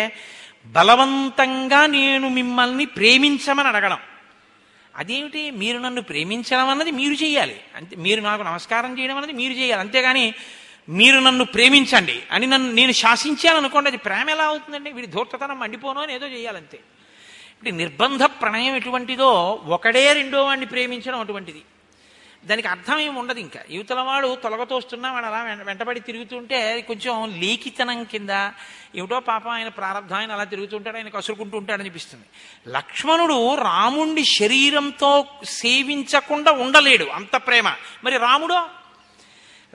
బలవంతంగా నేను మిమ్మల్ని ప్రేమించమని అడగడం. అదేమిటి? మీరు నన్ను ప్రేమించడం అన్నది మీరు చేయాలి అంతే. మీరు నాకు నమస్కారం చేయడం అన్నది మీరు చేయాలి, అంతేగాని మీరు నన్ను ప్రేమించండి అని నన్ను నేను శాసించాను అనుకోండి, అది ప్రేమ ఎలా అవుతుందండి? వీడి ధూర్తతనం మండిపోను అని ఏదో చేయాలంతే. ఇప్పుడు నిర్బంధ ప్రణయం ఎటువంటిదో, ఒకడే రెండో వాడిని ప్రేమించడం అటువంటిది. దానికి అర్థం ఏమి ఉండదు. ఇంకా యువతల వాడు తొలగతోస్తున్నా వాడు అలా వెంటబడి తిరుగుతుంటే కొంచెం లేఖితనం కింద ఏమిటో పాపం ఆయన ప్రారంభం, ఆయన అలా తిరుగుతుంటాడు, ఆయన కసురుకుంటూ ఉంటాడు అనిపిస్తుంది. లక్ష్మణుడు రాముణ్ణి శరీరంతో సేవించకుండా ఉండలేడు, అంత ప్రేమ. మరి రాముడో?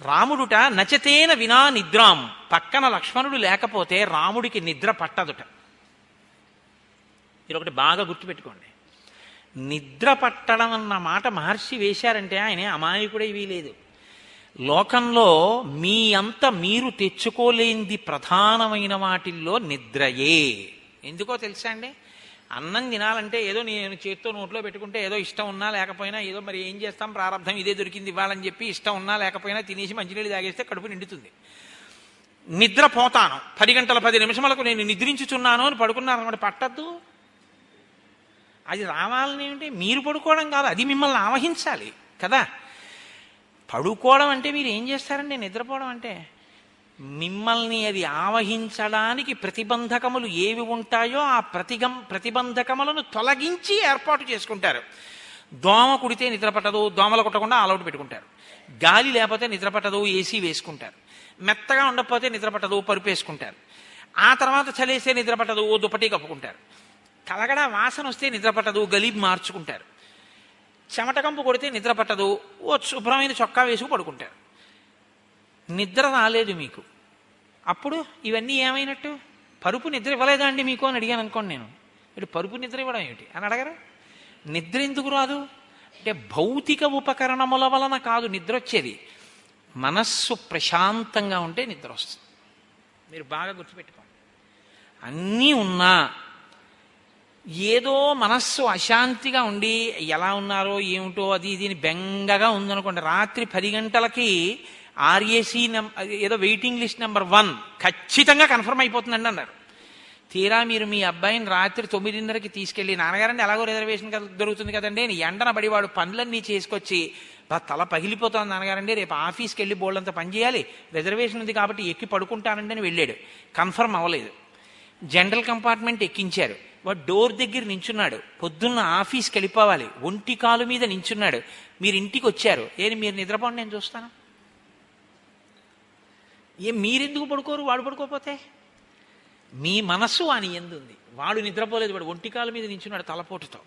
రాముడుట నచతేన వినా నిద్రాం, పక్కన లక్ష్మణుడు లేకపోతే రాముడికి నిద్ర పట్టదుట. మీరు ఒకటి బాగా గుర్తుపెట్టుకోండి, నిద్ర పట్టడం అన్న మాట మహర్షి వేశారంటే ఆయన అమాయకుడే ఇవి లేదు. లోకంలో మీ అంత మీరు తెచ్చుకోలేంది ప్రధానమైన వాటిల్లో నిద్రయే. ఎందుకో తెలుసా అండి, అన్నం తినాలంటే ఏదో నేను చేత్తో నోట్లో పెట్టుకుంటే ఏదో ఇష్టం ఉన్నా లేకపోయినా ఏదో మరి ఏం చేస్తాం, ప్రారంభం ఇదే దొరికింది ఇవ్వాలని చెప్పి ఇష్టం ఉన్నా లేకపోయినా తినేసి మంచినీళ్ళు తాగేస్తే కడుపు నిండుతుంది. నిద్రపోతాను, పది గంటల పది నిమిషాలకు నేను నిద్రించుచున్నాను అని పడుకున్నాను అనమాట, పట్టద్దు. అది రావాలని అంటే మీరు పడుకోవడం కాదు, అది మిమ్మల్ని ఆవహించాలి కదా. పడుకోవడం అంటే మీరు ఏం చేస్తారండి, నిద్రపోవడం అంటే మిమ్మల్ని అది ఆవహించడానికి ప్రతిబంధకములు ఏవి ఉంటాయో ఆ ప్రతిగం ప్రతిబంధకములను తొలగించి ఏర్పాటు చేసుకుంటారు. దోమ కుడితే నిద్ర పట్టదు, దోమలు కుట్టకుండా ఆలౌట్ పెట్టుకుంటారు. గాలి లేకపోతే నిద్ర పట్టదు, ఏసీ వేసుకుంటారు. మెత్తగా ఉండకపోతే నిద్ర పట్టదు, పరుపు వేసుకుంటారు. ఆ తర్వాత చలేస్తే నిద్ర పట్టదు, దుప్పటి కప్పుకుంటారు. తలగడ వాసన వస్తే నిద్రపట్టదు, గలీబ్ మార్చుకుంటారు. చెమటకంపు కొడితే నిద్రపట్టదు, ఓ శుభ్రమైన చొక్కా వేసుకు పడుకుంటారు. నిద్ర రాలేదు మీకు, అప్పుడు ఇవన్నీ ఏమైనట్టు? పరుపు నిద్ర ఇవ్వలేదా అండి మీకు అని అడిగాను అనుకోండి నేను. ఇటు పరుపు నిద్ర ఇవ్వడం ఏమిటి అని అడగరా? నిద్ర ఎందుకు రాదు అంటే భౌతిక ఉపకరణముల వలన కాదు నిద్ర వచ్చేది, మనస్సు ప్రశాంతంగా ఉంటే నిద్ర వస్తుంది. మీరు బాగా గుర్తుపెట్టుకోండి. అన్నీ ఉన్నా ఏదో మనస్సు అశాంతిగా ఉండి ఎలా ఉన్నారో ఏమిటో అది ఇది బెంగగా ఉందనుకోండి, రాత్రి పది గంటలకి ఆర్ఏసీ నం ఏదో వెయిటింగ్ లిస్ట్ నెంబర్ వన్ ఖచ్చితంగా కన్ఫర్మ్ అయిపోతుందండి అన్నారు. తీరా మీరు మీ అబ్బాయిని రాత్రి తొమ్మిదిన్నరకి తీసుకెళ్ళి, నాన్నగారండి ఎలాగో రిజర్వేషన్ దొరుకుతుంది కదండి, ఎండన పడివాడు పనులన్నీ చేసుకొచ్చి తల పగిలిపోతుంది, నాన్నగారండి రేపు ఆఫీస్కి వెళ్ళి బోల్డంతా పని చేయాలి, రిజర్వేషన్ ఉంది కాబట్టి ఎక్కి పడుకుంటానండి అని వెళ్ళాడు. కన్ఫర్మ్ అవ్వలేదు, జనరల్ కంపార్ట్మెంట్ ఎక్కించారు, వాడు డోర్ దగ్గర నించున్నాడు, పొద్దున్న ఆఫీస్కి వెళ్ళిపోవాలి, ఒంటి కాలు మీద నించున్నాడు. మీరు ఇంటికి వచ్చారు, ఏది మీరు నిద్రపోండి నేను చూస్తాను, ఏ మీరెందుకు పడుకోరు? వాడు పడుకోపోతే మీ మనస్సు వాని ఎందుంది, వాడు నిద్రపోలేదు, వాడు ఒంటి కాలు మీద నించున్నాడు తలపోటుతో,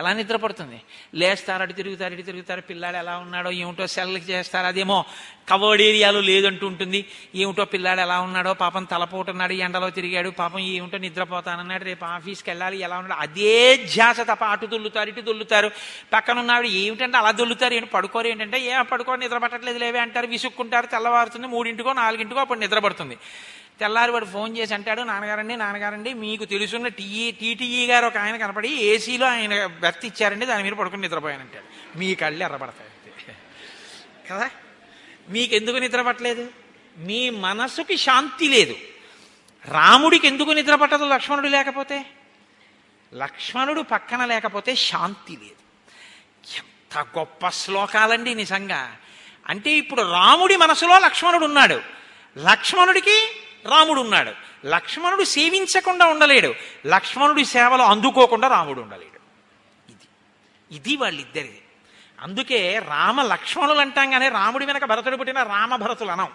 ఎలా నిద్రపడుతుంది? లేస్తారు, అటు తిరుగుతారు ఇటు తిరుగుతారు, పిల్లాడు ఎలా ఉన్నాడో ఏమిటో సెలెక్ట్ చేస్తారు, అదేమో కవర్డ్ ఏరియాలో లేదంటూ ఉంటుంది, ఏమిటో పిల్లాడు ఎలా ఉన్నాడో పాపం తలపోటున్నాడు, ఎండలో తిరిగాడు పాపం, ఏమిటో నిద్రపోతానన్నాడు, రేపు ఆఫీస్కి వెళ్ళాలి, ఎలా ఉన్నాడు అదే ధ్యాస తప్ప అటు దొల్లుతారు ఇటు దొల్లుతారు. పక్కన ఉన్నాడు ఏమిటంటే అలా దొల్లుతారు, ఏంటి పడుకోరు ఏంటంటే ఏ పడుకోరు నిద్ర పట్టట్లేదు లేవే అంటారు, విసుక్కుంటారు, తెల్లవారుతుంది మూడింటికో నాలుగింటికో అప్పుడు నిద్రపడుతుంది. తెల్లారి వాడు ఫోన్ చేసి అంటాడు, నాన్నగారండి నాన్నగారండి మీకు తెలుసున్న టీఈ టీటీఈ గారు ఒక ఆయన కనపడి ఏసీలో ఆయన బెర్త్ ఇచ్చారండి, దాని మీద పడుకుని నిద్రపోయానంటాడు. మీ కళ్ళు ఎర్రబడతాయి కదా, మీకెందుకు నిద్రపట్టలేదు? మీ మనసుకి శాంతి లేదు. రాముడికి ఎందుకు నిద్రపట్టదు? లక్ష్మణుడు లేకపోతే, లక్ష్మణుడు పక్కన లేకపోతే శాంతి లేదు. ఎంత గొప్ప శ్లోకాలండి నిజంగా. అంటే ఇప్పుడు రాముడి మనసులో లక్ష్మణుడు ఉన్నాడు, లక్ష్మణుడికి రాముడు ఉన్నాడు, లక్ష్మణుడు సేవించకుండా ఉండలేడు, లక్ష్మణుడి సేవలో అందుకోకుండా రాముడు ఉండలేడు. ఇది ఇది వాళ్ళిద్దరిది. అందుకే రామ లక్ష్మణులు అంటాం, కానీ రాముడి వెనక భరతుడు పుట్టిన రామ భరతులు అనం.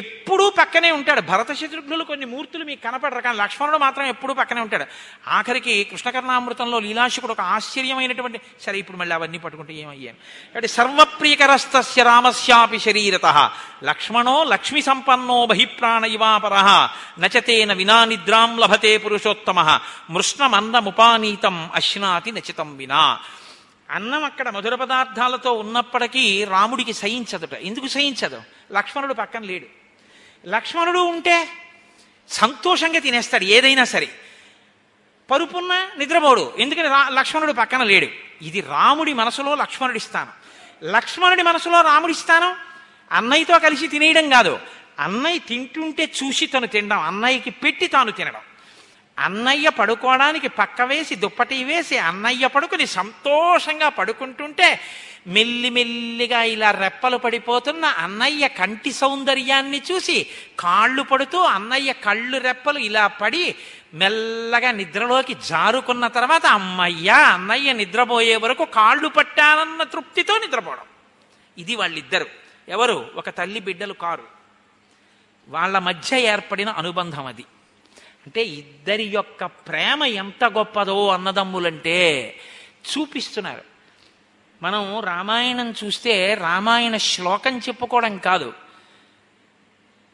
ఎప్పుడూ పక్కనే ఉంటాడు. భరత శత్రుఘ్నులు కొన్ని మూర్తులు మీకు కనపడరు, కానీ లక్ష్మణుడు మాత్రం ఎప్పుడూ పక్కనే ఉంటాడు. ఆఖరికి కృష్ణకర్ణామృతంలో లీలాశకుడు ఒక ఆశ్చర్యమైనటువంటి, సరే ఇప్పుడు మళ్ళీ అవన్నీ పట్టుకుంటే ఏమయ్యాను అంటే, సర్వప్రియకరస్తస్య రామస్యాపి శరీరత లక్ష్మణో లక్ష్మి సంపన్నో బహిప్రాణయువాపర నచతేన వినా నిద్రాం లభతే పురుషోత్తమ మృష్ణమన్నముపానీతం అశ్నాతి నచితం వినా. అన్నం అక్కడ మధుర పదార్థాలతో ఉన్నప్పటికీ రాముడికి సహించదుట. ఎందుకు సహించదు? లక్ష్మణుడు పక్కన లేడు. లక్ష్మణుడు ఉంటే సంతోషంగా తినేస్తాడు ఏదైనా సరే, పరుపున్న నిద్రపోడు, ఎందుకంటే లక్ష్మణుడు పక్కన లేడు. ఇది రాముడి మనసులో లక్ష్మణుడి స్థానం. లక్ష్మణుడి మనసులో రాముడి స్థానం అన్నయ్యతో కలిసి తినేయడం కాదు, అన్నయ్య తింటుంటే చూసి తను తినడం, అన్నయ్యకి పెట్టి తాను తినడం, అన్నయ్య పడుకోవడానికి పక్క వేసి దుప్పటి వేసి అన్నయ్య పడుకుని సంతోషంగా పడుకుంటుంటే మెల్లిమెల్లిగా ఇలా రెప్పలు పడిపోతున్న అన్నయ్య కంటి సౌందర్యాన్ని చూసి కాళ్ళు పడుతూ అన్నయ్య కళ్ళు రెప్పలు ఇలా పడి మెల్లగా నిద్రలోకి జారుకున్న తర్వాత అమ్మయ్య అన్నయ్య నిద్రపోయే వరకు కాళ్ళు పట్టానన్న తృప్తితో నిద్రపోవడం. ఇది వాళ్ళిద్దరు. ఎవరు? ఒక తల్లి బిడ్డలు కారు, వాళ్ళ మధ్య ఏర్పడిన అనుబంధం అది. అంటే ఇద్దరి యొక్క ప్రేమ ఎంత గొప్పదో అన్నదమ్ములంటే చూపిస్తున్నారు. మనం రామాయణం చూస్తే రామాయణ శ్లోకం చెప్పుకోవడం కాదు,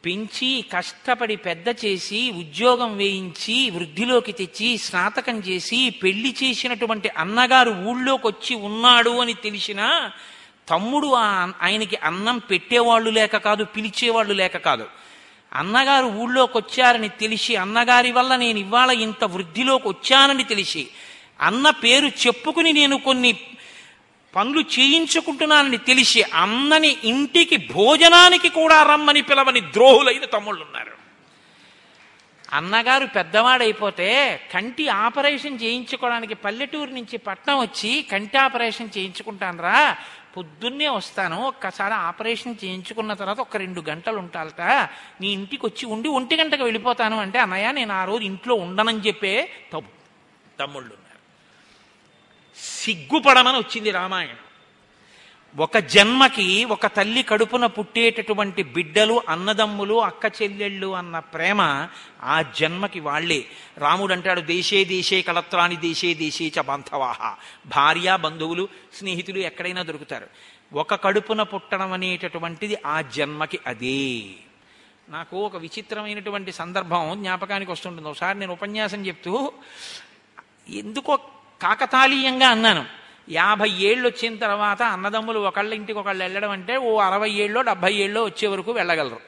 పెంచి కష్టపడి పెద్ద చేసి ఉద్యోగం వేయించి వృద్ధిలోకి తెచ్చి స్నాతకం చేసి పెళ్లి చేసినటువంటి అన్నగారు ఊళ్ళోకి వచ్చి ఉన్నాడు అని తెలిసినా తమ్ముడు ఆయనకి అన్నం పెట్టేవాళ్ళు లేక కాదు, పిలిచేవాళ్ళు లేక కాదు, అన్నగారు ఊళ్ళోకి వచ్చారని తెలిసి అన్నగారి వల్ల నేను ఇవాళ ఇంత వృద్ధిలోకి వచ్చానని తెలిసి అన్న పేరు చెప్పుకుని నేను కొన్ని పనులు చేయించుకుంటున్నానని తెలిసి అన్నని ఇంటికి భోజనానికి కూడా రమ్మని పిలవని ద్రోహులైన తమ్ముళ్ళు ఉన్నారు. అన్నగారు పెద్దవాడైపోతే కంటి ఆపరేషన్ చేయించుకోవడానికి పల్లెటూరు నుంచి పట్నం వచ్చి కంటి ఆపరేషన్ చేయించుకుంటాను రా, పొద్దున్నే వస్తాను, ఒక్కసారి ఆపరేషన్ చేయించుకున్న తర్వాత ఒక రెండు గంటలు ఉంటాలట, నీ ఇంటికి వచ్చి ఉండి ఒంటి గంటకు వెళ్ళిపోతాను అంటే అన్నయ్య నేను ఆ రోజు ఇంట్లో ఉండనని చెప్పే తమ్ము తమ్ముళ్ళు ఉన్నారు. సిగ్గుపడమని వచ్చింది రామాయణం. ఒక జన్మకి ఒక తల్లి కడుపున పుట్టేటటువంటి బిడ్డలు, అన్నదమ్ములు, అక్క చెల్లెళ్ళు అన్న ప్రేమ ఆ జన్మకి వాళ్లే. రాముడు అంటాడు, దేశే దేశే కలత్రాని దేశే దేశే చ బాంధవాహ. భార్య, బంధువులు, స్నేహితులు ఎక్కడైనా దొరుకుతారు. ఒక కడుపున పుట్టడం అనేటటువంటిది ఆ జన్మకి అదే. నాకు ఒక విచిత్రమైనటువంటి సందర్భం జ్ఞాపకానికి వస్తుంటుంది. ఒకసారి నేను ఉపన్యాసం చెప్తూ ఎందుకో కాకతాళీయంగా అన్నాను, యాభై ఏళ్ళు వచ్చిన తర్వాత అన్నదమ్ములు ఒకళ్ళ ఇంటికి ఒకళ్ళు వెళ్ళడం అంటే ఓ అరవై ఏళ్ళో డెబ్బై ఏళ్ళో వచ్చే వరకు వెళ్ళగలరు.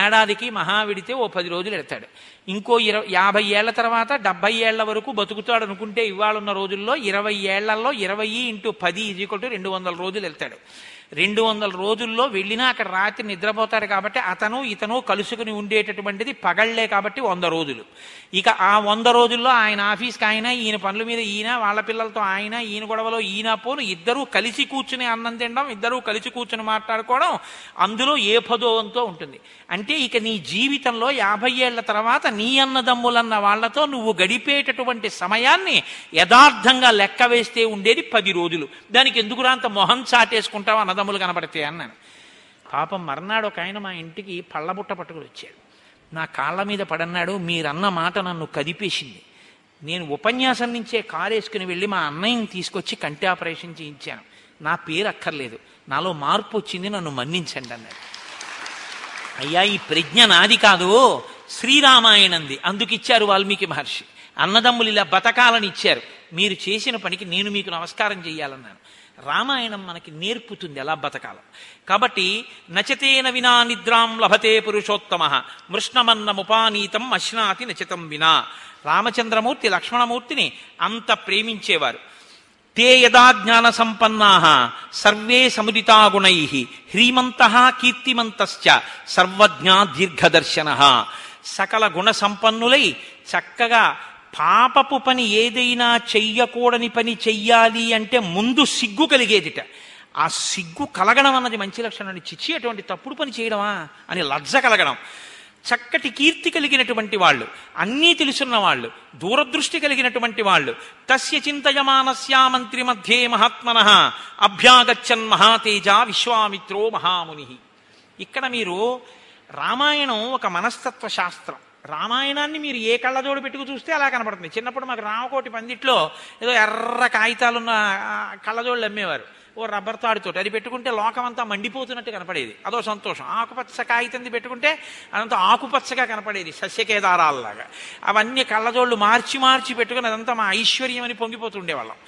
ఏడాదికి మహావిడితే ఓ పది రోజులు వెళ్తాడు. ఇంకో ఇరవై యాభై ఏళ్ల తర్వాత డెబ్బై ఏళ్ల వరకు బతుకుతాడు అనుకుంటే ఇవాళున్న రోజుల్లో ఇరవై ఏళ్లలో ఇరవై ఇంటూ పది ఈజీకొట్టు రెండు వందల రోజులు వెళ్తాడు. రెండు వందల రోజుల్లో వెళ్ళినా అక్కడ రాత్రి నిద్రపోతారు కాబట్టి అతను ఇతను కలుసుకుని ఉండేటటువంటిది పగళ్లే కాబట్టి వంద రోజులు. ఇక ఆ వంద రోజుల్లో ఆయన ఆఫీస్కి ఆయన, ఈయన పనుల మీద ఈయన, వాళ్ళ పిల్లలతో ఆయన, ఈయన గొడవలో ఈయన, పోను ఇద్దరూ కలిసి కూర్చుని అన్నం తినడం, ఇద్దరూ కలిసి కూర్చుని మాట్లాడుకోవడం, అందులో ఏ పదో వంతో ఉంటుంది. అంటే ఇక నీ జీవితంలో యాభై ఏళ్ల తర్వాత నీ అన్నదమ్ములన్న వాళ్లతో నువ్వు గడిపేటటువంటి సమయాన్ని యథార్థంగా లెక్క వేస్తే ఉండేది పది రోజులు. దానికి ఎందుకు రాంత మొహం చాటేసుకుంటావు అన్నదమ్ములు కనబడతాయి అన్నాను. పాపం మర్నాడు ఒక ఆయన మా ఇంటికి పళ్ళబుట్ట పట్టుకుని వచ్చాడు. నా కాళ్ళ మీద పడన్నాడు, మీరన్న మాట నన్ను కదిపేసింది. నేను ఉపన్యాసం నుంచే కారేసుకుని వెళ్ళి మా అన్నయ్యని తీసుకొచ్చి కంటి ఆపరేషన్ చేయించాను. నా పేరు అక్కర్లేదు, నాలో మార్పు వచ్చింది, నన్ను మన్నించండి అన్నాడు. అయ్యా, ఈ ప్రజ్ఞ నాది కాదు, శ్రీరామాయణంది, అందుకిచ్చారు వాల్మీకి మహర్షి. అన్నదమ్ములు ఇలా బతకాలని ఇచ్చారు, మీరు చేసిన పనికి నేను మీకు నమస్కారం చేయాలన్నాను. రామాయణం మనకి నేర్పుతుంది ఎలా బతకాలం. కాబట్టి నచతేన వినా నిద్రాం లభతే పురుషోత్తమః మృష్ణమన్నముపానీతం అశ్నాతి నచతం వినా. రామచంద్రమూర్తి లక్ష్మణమూర్తిని అంత ప్రేమించేవారు. తే యదా జ్ఞాన సంపన్నాః సర్వే సముదితా గుణైః హ్రీమంతః కీర్తిమంతశ్చ సర్వజ్ఞా దీర్ఘదర్శనః. సకల గుణ సంపన్నులై చక్కగా పాపపు పని ఏదైనా చెయ్యకూడని పని చెయ్యాలి అంటే ముందు సిగ్గు కలిగేదిట. ఆ సిగ్గు కలగడం అన్నది మంచి లక్షణం. చిచ్చి, అటువంటి తప్పుడు పని చేయడమా అని లజ్జ కలగడం. చక్కటి కీర్తి కలిగినటువంటి వాళ్ళు, అన్నీ తెలుసున్న వాళ్ళు, దూరదృష్టి కలిగినటువంటి వాళ్ళు. తస్య చింతయమానస్యా మంత్రి మధ్యే మహాత్మనః అభ్యాగచ్చన్ మహాతేజ విశ్వామిత్రో మహాముని. ఇక్కడ మీరు రామాయణం ఒక మనస్తత్వ శాస్త్రం. రామాయణాన్ని మీరు ఏ కళ్ళజోడు పెట్టుకు చూస్తే అలా కనపడుతుంది. చిన్నప్పుడు మాకు రామకోటి పందిట్లో ఏదో ఎర్ర కాగితాలున్న కళ్ళజోళ్ళు అమ్మేవారు, ఓ రబ్బర్ తాడుతోటి. అది పెట్టుకుంటే లోకం అంతా మండిపోతున్నట్టు కనపడేది, అదో సంతోషం. ఆకుపచ్చ కాగితంది పెట్టుకుంటే అదంతా ఆకుపచ్చగా కనపడేది, సస్యకేదారాలలాగా. అవన్నీ కళ్ళజోళ్ళు మార్చి మార్చి పెట్టుకుని అదంతా మా ఐశ్వర్యం అని పొంగిపోతుండేవాళ్ళం.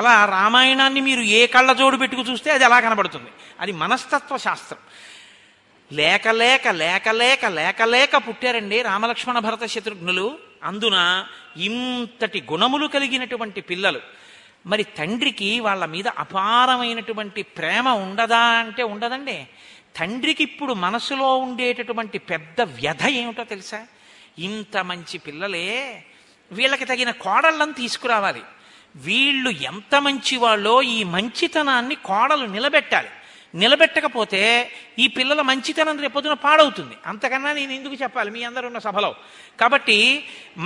అలా రామాయణాన్ని మీరు ఏ కళ్ళజోడు పెట్టుకు చూస్తే అది అలా కనబడుతుంది. అది మనస్తత్వ శాస్త్రం. లేక లేక లేక లేక లేక లేక పుట్టారండి రామలక్ష్మణ భరత శత్రుఘ్నులు. అందున ఇంతటి గుణములు కలిగినటువంటి పిల్లలు. మరి తండ్రికి వాళ్ళ మీద అపారమైనటువంటి ప్రేమ ఉండదా అంటే ఉండదండి. తండ్రికి ఇప్పుడు మనసులో ఉండేటటువంటి పెద్ద వ్యధ ఏమిటో తెలుసా? ఇంత మంచి పిల్లలే, వీళ్ళకి తగిన కోడళ్ళని తీసుకురావాలి, వీళ్ళు ఎంత మంచివాళ్ళో ఈ మంచితనాన్ని కోడలు నిలబెట్టాలి, నిలబెట్టకపోతే ఈ పిల్లల మంచితనం రేపొద్దున పాడవుతుంది. అంతకన్నా నేను ఎందుకు చెప్పాలి మీ అందరూ ఉన్న సభలో. కాబట్టి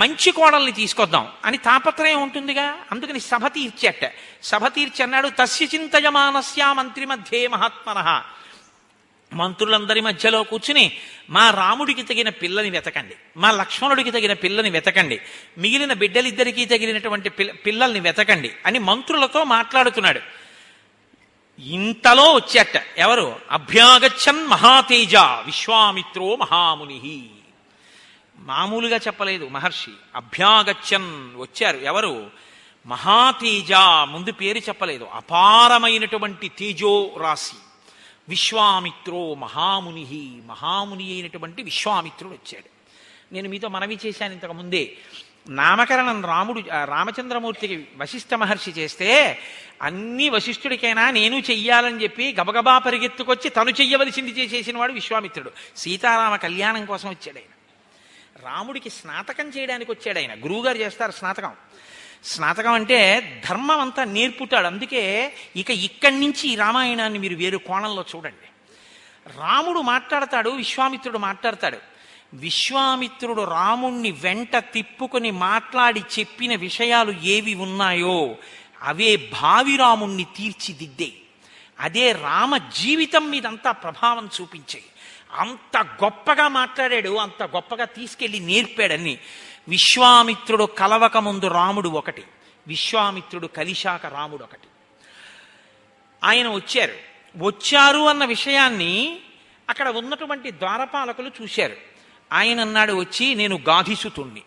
మంచి కోడల్ని తీసుకొద్దాం అని తాపత్రయం ఉంటుందిగా, అందుకని సభ తీర్చట. సభ తీర్చి అన్నాడు, తస్య చింతయమానస్యా మంత్రి మధ్యే మహాత్మనః. మంత్రులందరి మధ్యలో కూర్చుని మా రాముడికి తగిన పిల్లని వెతకండి, మా లక్ష్మణుడికి తగిన పిల్లని వెతకండి, మిగిలిన బిడ్డలిద్దరికీ తగిలినటువంటి పిల్ల పిల్లల్ని వెతకండి అని మంత్రులతో మాట్లాడుతున్నాడు. ఇంతలో వచ్చేట ఎవరు? అభ్యాగచ్చన్ మహాతేజ విశ్వామిత్రో మహాముని. మామూలుగా చెప్పలేదు మహర్షి, అభ్యాగచ్చన్ వచ్చారు. ఎవరు? మహాతేజ, ముందు పేరు చెప్పలేదు, అపారమైనటువంటి తేజో రాశి. విశ్వామిత్రో మహాముని, మహాముని అయినటువంటి విశ్వామిత్రుడు వచ్చాడు. నేను మీతో మనవి చేశాను ఇంతకుముందే, నామకరణం రాముడు రామచంద్రమూర్తికి వశిష్ఠ మహర్షి చేస్తే అన్ని వశిష్ఠుడికైనా నేను చెయ్యాలని చెప్పి గబగబా పరిగెత్తుకొచ్చి తను చెయ్యవలసింది చేసేసిన వాడు విశ్వామిత్రుడు. సీతారామ కళ్యాణం కోసం వచ్చాడు ఆయన. రాముడికి స్నాతకం చేయడానికి వచ్చాడు ఆయన. గురువుగారు చేస్తారు స్నాతకం. స్నాతకం అంటే ధర్మం అంతా నేర్పుతాడు. అందుకే ఇక ఇక్కడి నుంచి రామాయణాన్ని మీరు వేరు కోణంలో చూడండి. రాముడు మాట్లాడతాడు, విశ్వామిత్రుడు మాట్లాడతాడు. విశ్వామిత్రుడు రాముణ్ణి వెంట తిప్పుకొని మాట్లాడి చెప్పిన విషయాలు ఏవి ఉన్నాయో అవే భావిరాముణ్ణి తీర్చిదిద్దే. అదే రామ జీవితం మీదంతా ప్రభావం చూపించాయి. అంత గొప్పగా మాట్లాడాడు, అంత గొప్పగా తీసుకెళ్ళి నేర్పాడని. విశ్వామిత్రుడు కలవక ముందు రాముడు ఒకటి, విశ్వామిత్రుడు కలిశాక రాముడు ఒకటి. ఆయన వచ్చారు, వచ్చారు అన్న విషయాన్ని అక్కడ ఉన్నటువంటి ద్వారపాలకులు చూశారు. ఆయన అన్నాడు, వచ్చి నేను గాధిసుతుణ్ణి,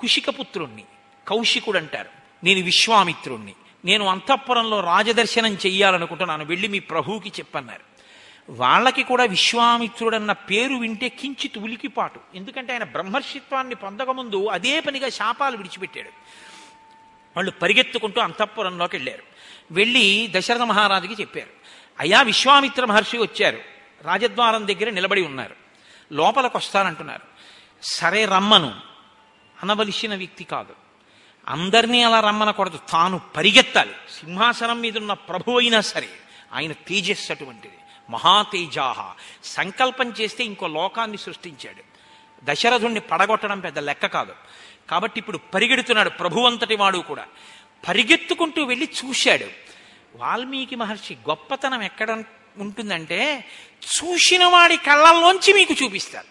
కుశికపుత్రుణ్ణి, కౌశికుడు అంటారు, నేను విశ్వామిత్రుణ్ణి, నేను అంతఃపురంలో రాజదర్శనం చెయ్యాలనుకుంటున్నాను, వెళ్ళి మీ ప్రభువుకి చెప్పన్నారు. వాళ్ళకి కూడా విశ్వామిత్రుడు అన్న పేరు వింటే కించిత్ ఉలికిపాటు. ఎందుకంటే ఆయన బ్రహ్మర్షిత్వాన్ని పొందకముందు అదే పనిగా శాపాలు విడిచిపెట్టాడు. వాళ్ళు పరిగెత్తుకుంటూ అంతఃపురంలోకి వెళ్ళారు, వెళ్ళి దశరథ మహారాజుకి చెప్పారు, అయ్యా విశ్వామిత్ర మహర్షి వచ్చారు, రాజద్వారం దగ్గర నిలబడి ఉన్నారు, లోపలకు వస్తానంటున్నారు. సరే రమ్మను అనవలసిన వ్యక్తి కాదు, అందరినీ అలా రమ్మనకూడదు, తాను పరిగెత్తాలి. సింహాసనం మీద ఉన్న ప్రభు అయినా సరే ఆయన తేజస్సు అటువంటిది, మహాతేజాహ. సంకల్పం చేస్తే ఇంకో లోకాన్ని సృష్టించాడు. దశరథుణ్ణి పడగొట్టడం పెద్ద లెక్క కాదు కాబట్టి ఇప్పుడు పరిగెడుతున్నాడు. ప్రభు అంతటి వాడు కూడా పరిగెత్తుకుంటూ వెళ్ళి చూశాడు. వాల్మీకి మహర్షి గొప్పతనం ఎక్కడ ఉంటుందంటే, చూసిన వాడి కళ్ళల్లోంచి మీకు చూపిస్తారు.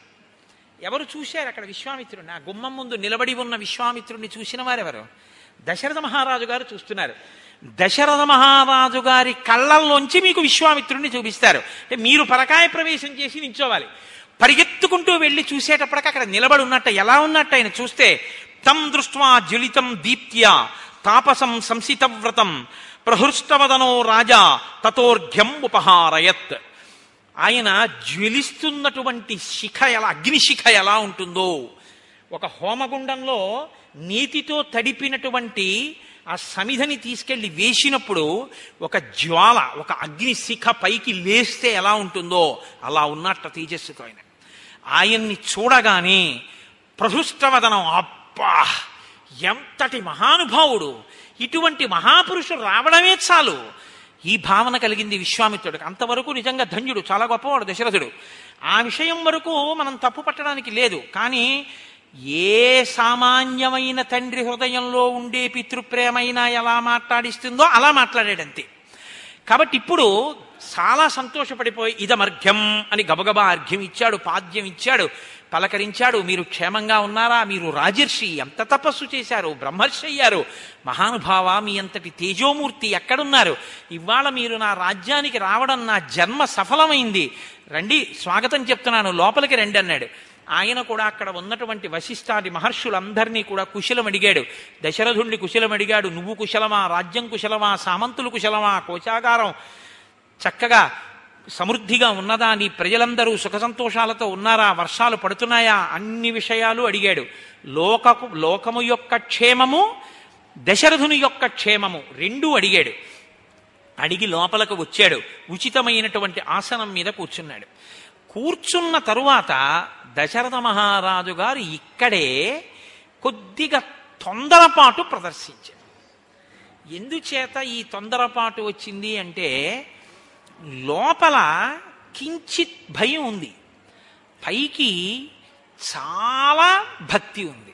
ఎవరు చూశారు అక్కడ విశ్వామిత్రుడిని? ఆ గుమ్మం ముందు నిలబడి ఉన్న విశ్వామిత్రుడిని చూసిన వారెవరు? దశరథ మహారాజు గారు చూస్తున్నారు. దశరథ మహారాజు గారి కళ్ళల్లోంచి మీకు విశ్వామిత్రుడిని చూపిస్తారు. అంటే మీరు పరకాయ ప్రవేశం చేసి నిల్చోవాలి. పరిగెత్తుకుంటూ వెళ్ళి చూసేటప్పటికి అక్కడ నిలబడి ఉన్నట్టు, ఎలా ఉన్నట్టు ఆయన చూస్తే, తం దృష్ట్వా జ్వలితం దీప్త్యా తాపసం సంసితవ్రతం ప్రహృష్టవదనో రాజా తతోర్ఘ్యం ఉపహారయత్. ఆయన జ్వలిస్తున్నటువంటి శిఖ ఎలా, అగ్నిశిఖ ఎలా ఉంటుందో, ఒక హోమగుండంలో నీతితో తడిపినటువంటి ఆ సమిధని తీసుకెళ్లి వేసినప్పుడు ఒక జ్వాల, ఒక అగ్నిశిఖ పైకి లేస్తే ఎలా ఉంటుందో అలా ఉన్నట్ట తేజస్సుతో ఆయన. ఆయన్ని చూడగానే ప్రహృష్టవదనం, అబ్బా ఎంతటి మహానుభావుడు, ఇటువంటి మహాపురుషుడు రావడమే చాలు, ఈ భావన కలిగింది విశ్వామిత్రుడికి. అంతవరకు నిజంగా ధన్యుడు, చాలా గొప్పవాడు దశరథుడు. ఆ విషయం వరకు మనం తప్పు పట్టడానికి లేదు. కానీ ఏ సామాన్యమైన తండ్రి హృదయంలో ఉండే పితృప్రేమైనా ఎలా మాట్లాడిస్తుందో అలా మాట్లాడాడంతే. కాబట్టి ఇప్పుడు చాలా సంతోషపడిపోయి ఇదమర్ఘ్యం అని గబగబా అర్ఘ్యం ఇచ్చాడు, పాద్యం ఇచ్చాడు, పలకరించాడు. మీరు క్షేమంగా ఉన్నారా? మీరు రాజర్షి, ఎంత తపస్సు చేశారు, బ్రహ్మర్షి అయ్యారు, మహానుభావ, మీ అంతటి తేజోమూర్తి ఎక్కడున్నారు? ఇవాళ మీరు నా రాజ్యానికి రావడం నా జన్మ సఫలమైంది, రండి, స్వాగతం చెప్తున్నాను, లోపలికి రండి అన్నాడు. ఆయన కూడా అక్కడ ఉన్నటువంటి వశిష్ఠాది మహర్షులందరినీ కూడా కుశలం అడిగాడు. దశరథుణ్ణి కుశలం అడిగాడు, నువ్వు కుశలమా, రాజ్యం కుశలమా, సామంతులు కుశలమా, కోశాగారం చక్కగా సమృద్ధిగా ఉన్నదా, నీ ప్రజలందరూ సుఖ సంతోషాలతో ఉన్నారా, వర్షాలు పడుతున్నాయా, అన్ని విషయాలు అడిగాడు. లోకకు లోకము యొక్క క్షేమము, దశరథుని యొక్క క్షేమము రెండూ అడిగాడు. అడిగి లోపలకు వచ్చాడు, ఉచితమైనటువంటి ఆసనం మీద కూర్చున్నాడు. కూర్చున్న తరువాత దశరథ మహారాజు గారు ఇక్కడే కొద్దిగా తొందరపాటు ప్రదర్శించారు. ఎందుచేత ఈ తొందరపాటు వచ్చింది అంటే, లోపల కించిత్ భయం ఉంది, పైకి చాలా భక్తి ఉంది.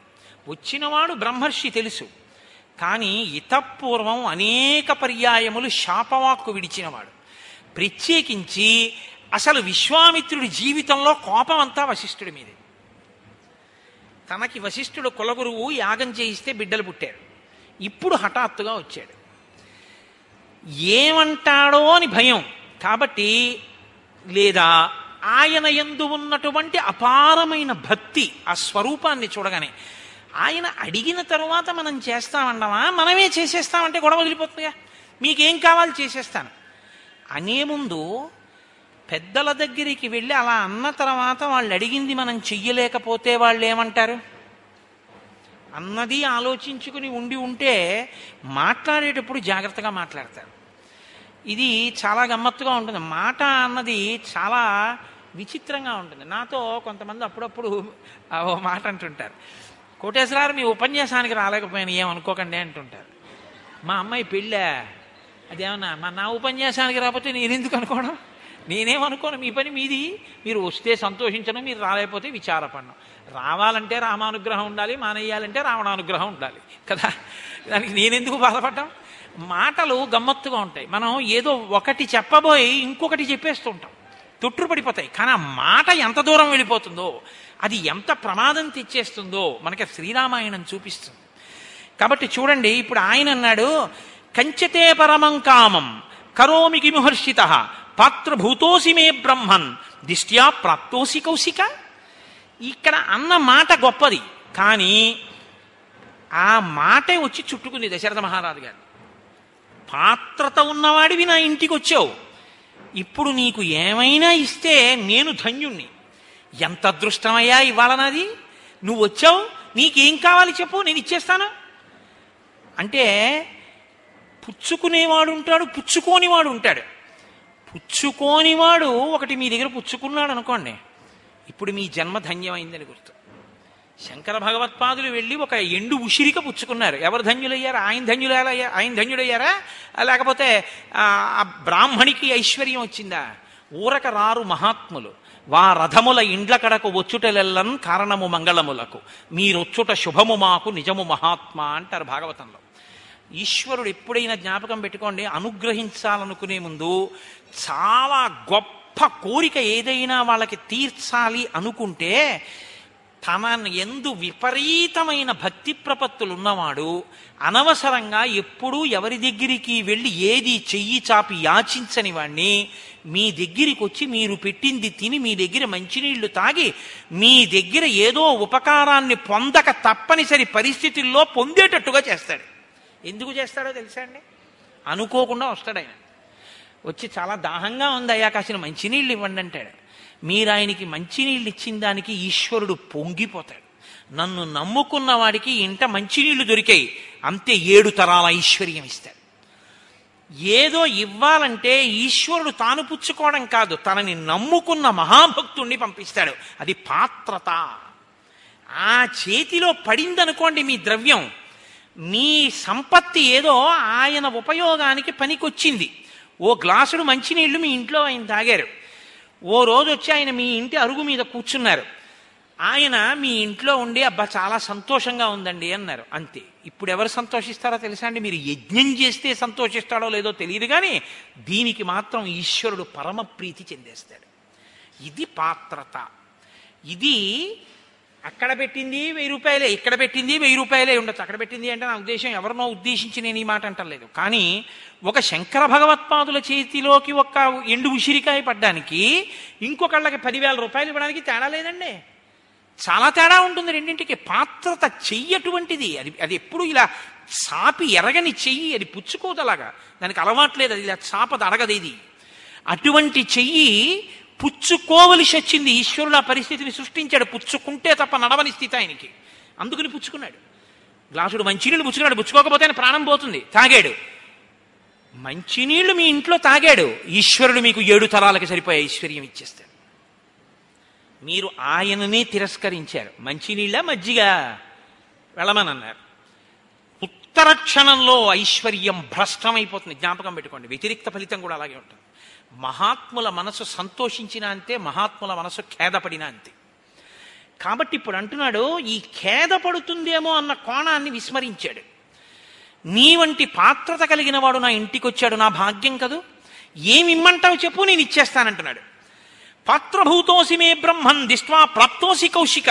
వచ్చినవాడు బ్రహ్మర్షి తెలుసు, కానీ ఇతపూర్వం అనేక పర్యాయములు శాపవాక్కు విడిచినవాడు. ప్రత్యేకించి అసలు విశ్వామిత్రుడి జీవితంలో కోపం అంతా వశిష్ఠుడి మీదే. తనకి వశిష్ఠుడు కులగురువు, యాగం చేయిస్తే బిడ్డలు పుట్టారు. ఇప్పుడు హఠాత్తుగా వచ్చాడు, ఏమంటాడో అని భయం. కాబట్టి లేదా ఆయన యందు ఉన్నటువంటి అపారమైన భక్తి, ఆ స్వరూపాన్ని చూడగానే. ఆయన అడిగిన తరువాత మనం చేస్తామండమా, మనమే చేసేస్తామంటే గొడవ వదిలిపోతుందిగా, మీకేం కావాలి చేసేస్తాను అనే ముందు పెద్దల దగ్గరికి వెళ్ళి అలా అన్న తర్వాత వాళ్ళు అడిగింది మనం చెయ్యలేకపోతే వాళ్ళు ఏమంటారు అన్నది ఆలోచించుకుని ఉండి ఉంటే మాట్లాడేటప్పుడు జాగ్రత్తగా మాట్లాడతారు. ఇది చాలా గమ్మత్తుగా ఉంటుంది. మాట అన్నది చాలా విచిత్రంగా ఉంటుంది. నాతో కొంతమంది అప్పుడప్పుడు ఓ మాట అంటుంటారు, కోటేశ్వరరావు మీ ఉపన్యాసానికి రాలేకపోయాను, ఏమనుకోకండి అంటుంటారు. మా అమ్మాయి పెళ్ళా, అదేమన్నా మా నా ఉపన్యాసానికి రాకపోతే నేనెందుకు అనుకోవడం, నేనేమనుకోను, మీ పని మీది, మీరు వస్తే సంతోషించను, మీరు రాలేకపోతే విచారపడను. రావాలంటే రామానుగ్రహం ఉండాలి, మానేయాలంటే రావణానుగ్రహం ఉండాలి కదా, దానికి నేనెందుకు బాధపడ్డాం. మాటలు గమ్మత్తుగా ఉంటాయి. మనం ఏదో ఒకటి చెప్పబోయి ఇంకొకటి చెప్పేస్తూ ఉంటాం, తొట్టు పడిపోతాయి. కానీ ఆ మాట ఎంత దూరం వెళ్ళిపోతుందో, అది ఎంత ప్రమాదం తెచ్చేస్తుందో మనకి శ్రీరామాయణం చూపిస్తుంది. కాబట్టి చూడండి, ఇప్పుడు ఆయన అన్నాడు, కంచతే పరమం కామం కరోమి కిముహర్షిత పాత్రభూతోసి మే బ్రహ్మన్ దిష్ట్యా ప్రాప్తోసి కౌశిక. ఇక్కడ అన్న మాట గొప్పది, కానీ ఆ మాటే వచ్చి చుట్టుకుంది దశరథ మహారాజు గారు. పాత్రత ఉన్నవాడివి నా ఇంటికి వచ్చావు, ఇప్పుడు నీకు ఏమైనా ఇస్తే నేను ధన్యుణ్ణి. ఎంత అదృష్టమయ్యా ఇవాళ నాది, నువ్వు వచ్చావు, నీకేం కావాలి చెప్పు నేను ఇచ్చేస్తాను అంటే. పుచ్చుకునేవాడు ఉంటాడు, పుచ్చుకోనివాడు ఉంటాడు. పుచ్చుకోనివాడు ఒకటి మీ దగ్గర పుచ్చుకున్నాడు అనుకోండి, ఇప్పుడు మీ జన్మ ధన్యమైందని గుర్తు. శంకర భగవత్పాదులు వెళ్ళి ఒక ఎండు ఉసిరిక పుచ్చుకున్నారు. ఎవరు ధన్యులయ్యారు? ఆయన ధన్యులయ్యారా? ఆయన ధన్యుడయ్యారా? లేకపోతే ఆ బ్రాహ్మణికి ఐశ్వర్యం వచ్చిందా? ఊరక రారు మహాత్ములు, వా రథముల ఇండ్ల కడకు వచ్చుటలెల్లం కారణము మంగళములకు, మీరొచ్చుట శుభము మాకు నిజము మహాత్మా అంటారు భాగవతంలో. ఈశ్వరుడు ఎప్పుడైనా జ్ఞాపకం పెట్టుకోండి, అనుగ్రహించాలనుకునే ముందు చాలా గొప్ప కోరిక ఏదైనా వాళ్ళకి తీర్చాలి అనుకుంటే, తనను ఎందు విపరీతమైన భక్తి ప్రపత్తులున్నవాడు అనవసరంగా ఎప్పుడూ ఎవరి దగ్గరికి వెళ్ళి ఏది చెయ్యి చాపి యాచించని వాణ్ణి మీ దగ్గరికి వచ్చి మీరు పెట్టింది తిని, మీ దగ్గర మంచినీళ్లు తాగి, మీ దగ్గర ఏదో ఉపకారాన్ని పొందక తప్పనిసరి పరిస్థితుల్లో పొందేటట్టుగా చేస్తాడు. ఎందుకు చేస్తాడో తెలుసా అండి? అనుకోకుండా వస్తాడు ఆయన, వచ్చి చాలా దాహంగా ఉంది అయ్యా కాసిన మంచినీళ్ళు ఇవ్వండి అంటాడు. మీరు ఆయనకి మంచినీళ్ళు ఇచ్చిన దానికి ఈశ్వరుడు పొంగిపోతాడు. నన్ను నమ్ముకున్న వాడికి ఇంట మంచినీళ్లు దొరికాయి అంతే, ఏడు తరాల ఐశ్వర్యం ఇస్తాడు. ఏదో ఇవ్వాలంటే ఈశ్వరుడు తాను పుచ్చుకోవడం కాదు, తనని నమ్ముకున్న మహాభక్తుణ్ణి పంపిస్తాడు. అది పాత్రత. ఆ చేతిలో పడిందనుకోండి మీ ద్రవ్యం, మీ సంపత్తి ఏదో ఆయన ఉపయోగానికి పనికొచ్చింది. ఓ గ్లాసుడు మంచినీళ్లు మీ ఇంట్లో ఆయన తాగారు, ఓ రోజు వచ్చి ఆయన మీ ఇంటి అరుగు మీద కూర్చున్నారు, ఆయన మీ ఇంట్లో ఉండి అబ్బా చాలా సంతోషంగా ఉందండి అన్నారు అంతే. ఇప్పుడు ఎవరు సంతోషిస్తారో తెలుసా అండి? మీరు యజ్ఞం చేస్తే సంతోషిస్తాడో లేదో తెలియదు, కానీ దీనికి మాత్రం ఈశ్వరుడు పరమ ప్రీతి చెందేస్తాడు. ఇది పాత్రత. ఇది అక్కడ పెట్టింది వెయ్యి రూపాయలే, ఇక్కడ పెట్టింది వెయ్యి రూపాయలే ఉండొచ్చు. అక్కడ పెట్టింది అంటే నా ఉద్దేశం ఎవరినో ఉద్దేశించి నేను ఈ మాట అంటలేదు, కానీ ఒక శంకర భగవత్పాదుల చేతిలోకి ఒక ఎండు ఉసిరికాయ పడ్డానికి ఇంకొకళ్ళకి పదివేల రూపాయలు ఇవ్వడానికి తేడా లేదండి, చాలా తేడా ఉంటుంది రెండింటికి. పాత్రత చెయ్యి అటువంటిది. అది అది ఎప్పుడు ఇలా చాపి ఎరగని చెయ్యి, అది పుచ్చుకోదు అలాగా, దానికి అలవాట్లేదు, అది ఇలా చాపది అడగదేది. అటువంటి చెయ్యి పుచ్చుకోవలసి వచ్చింది. ఈశ్వరుడు ఆ పరిస్థితిని సృష్టించాడు. పుచ్చుకుంటే తప్ప నడవని స్థితి ఆయనకి, అందుకని పుచ్చుకున్నాడు. గ్లాసుడు మంచినీళ్ళు పుచ్చుకున్నాడు, పుచ్చుకోకపోతే ఆయన ప్రాణం పోతుంది. తాగాడు మంచినీళ్ళు మీ ఇంట్లో తాగాడు, ఈశ్వరుడు మీకు ఏడు తరాలకి సరిపోయే ఐశ్వర్యం ఇచ్చేస్తాడు. మీరు ఆయననే తిరస్కరించారు. మంచినీళ్ళ మజ్జిగ వెళ్ళమనన్నారు. ఉత్తర క్షణంలో ఐశ్వర్యం భ్రష్టమైపోతుంది. జ్ఞాపకం పెట్టుకోండి, వ్యతిరిక్త ఫలితం కూడా అలాగే ఉంటుంది. మహాత్ముల మనసు సంతోషించినా అంతే, మహాత్ముల మనసు ఖేదపడినా అంతే. కాబట్టి ఇప్పుడు అంటున్నాడు, ఈ ఖేద పడుతుందేమో అన్న కోణాన్ని విస్మరించాడు. నీ వంటి పాత్రత కలిగిన వాడు నా ఇంటికి వచ్చాడు, నా భాగ్యం కదూ, ఏమి ఇమ్మంటావు చెప్పు నేను ఇచ్చేస్తానంటున్నాడు. పాత్రభూతోసి మే బ్రహ్మన్ దిష్ట్వా ప్రాప్తోసి కౌశిక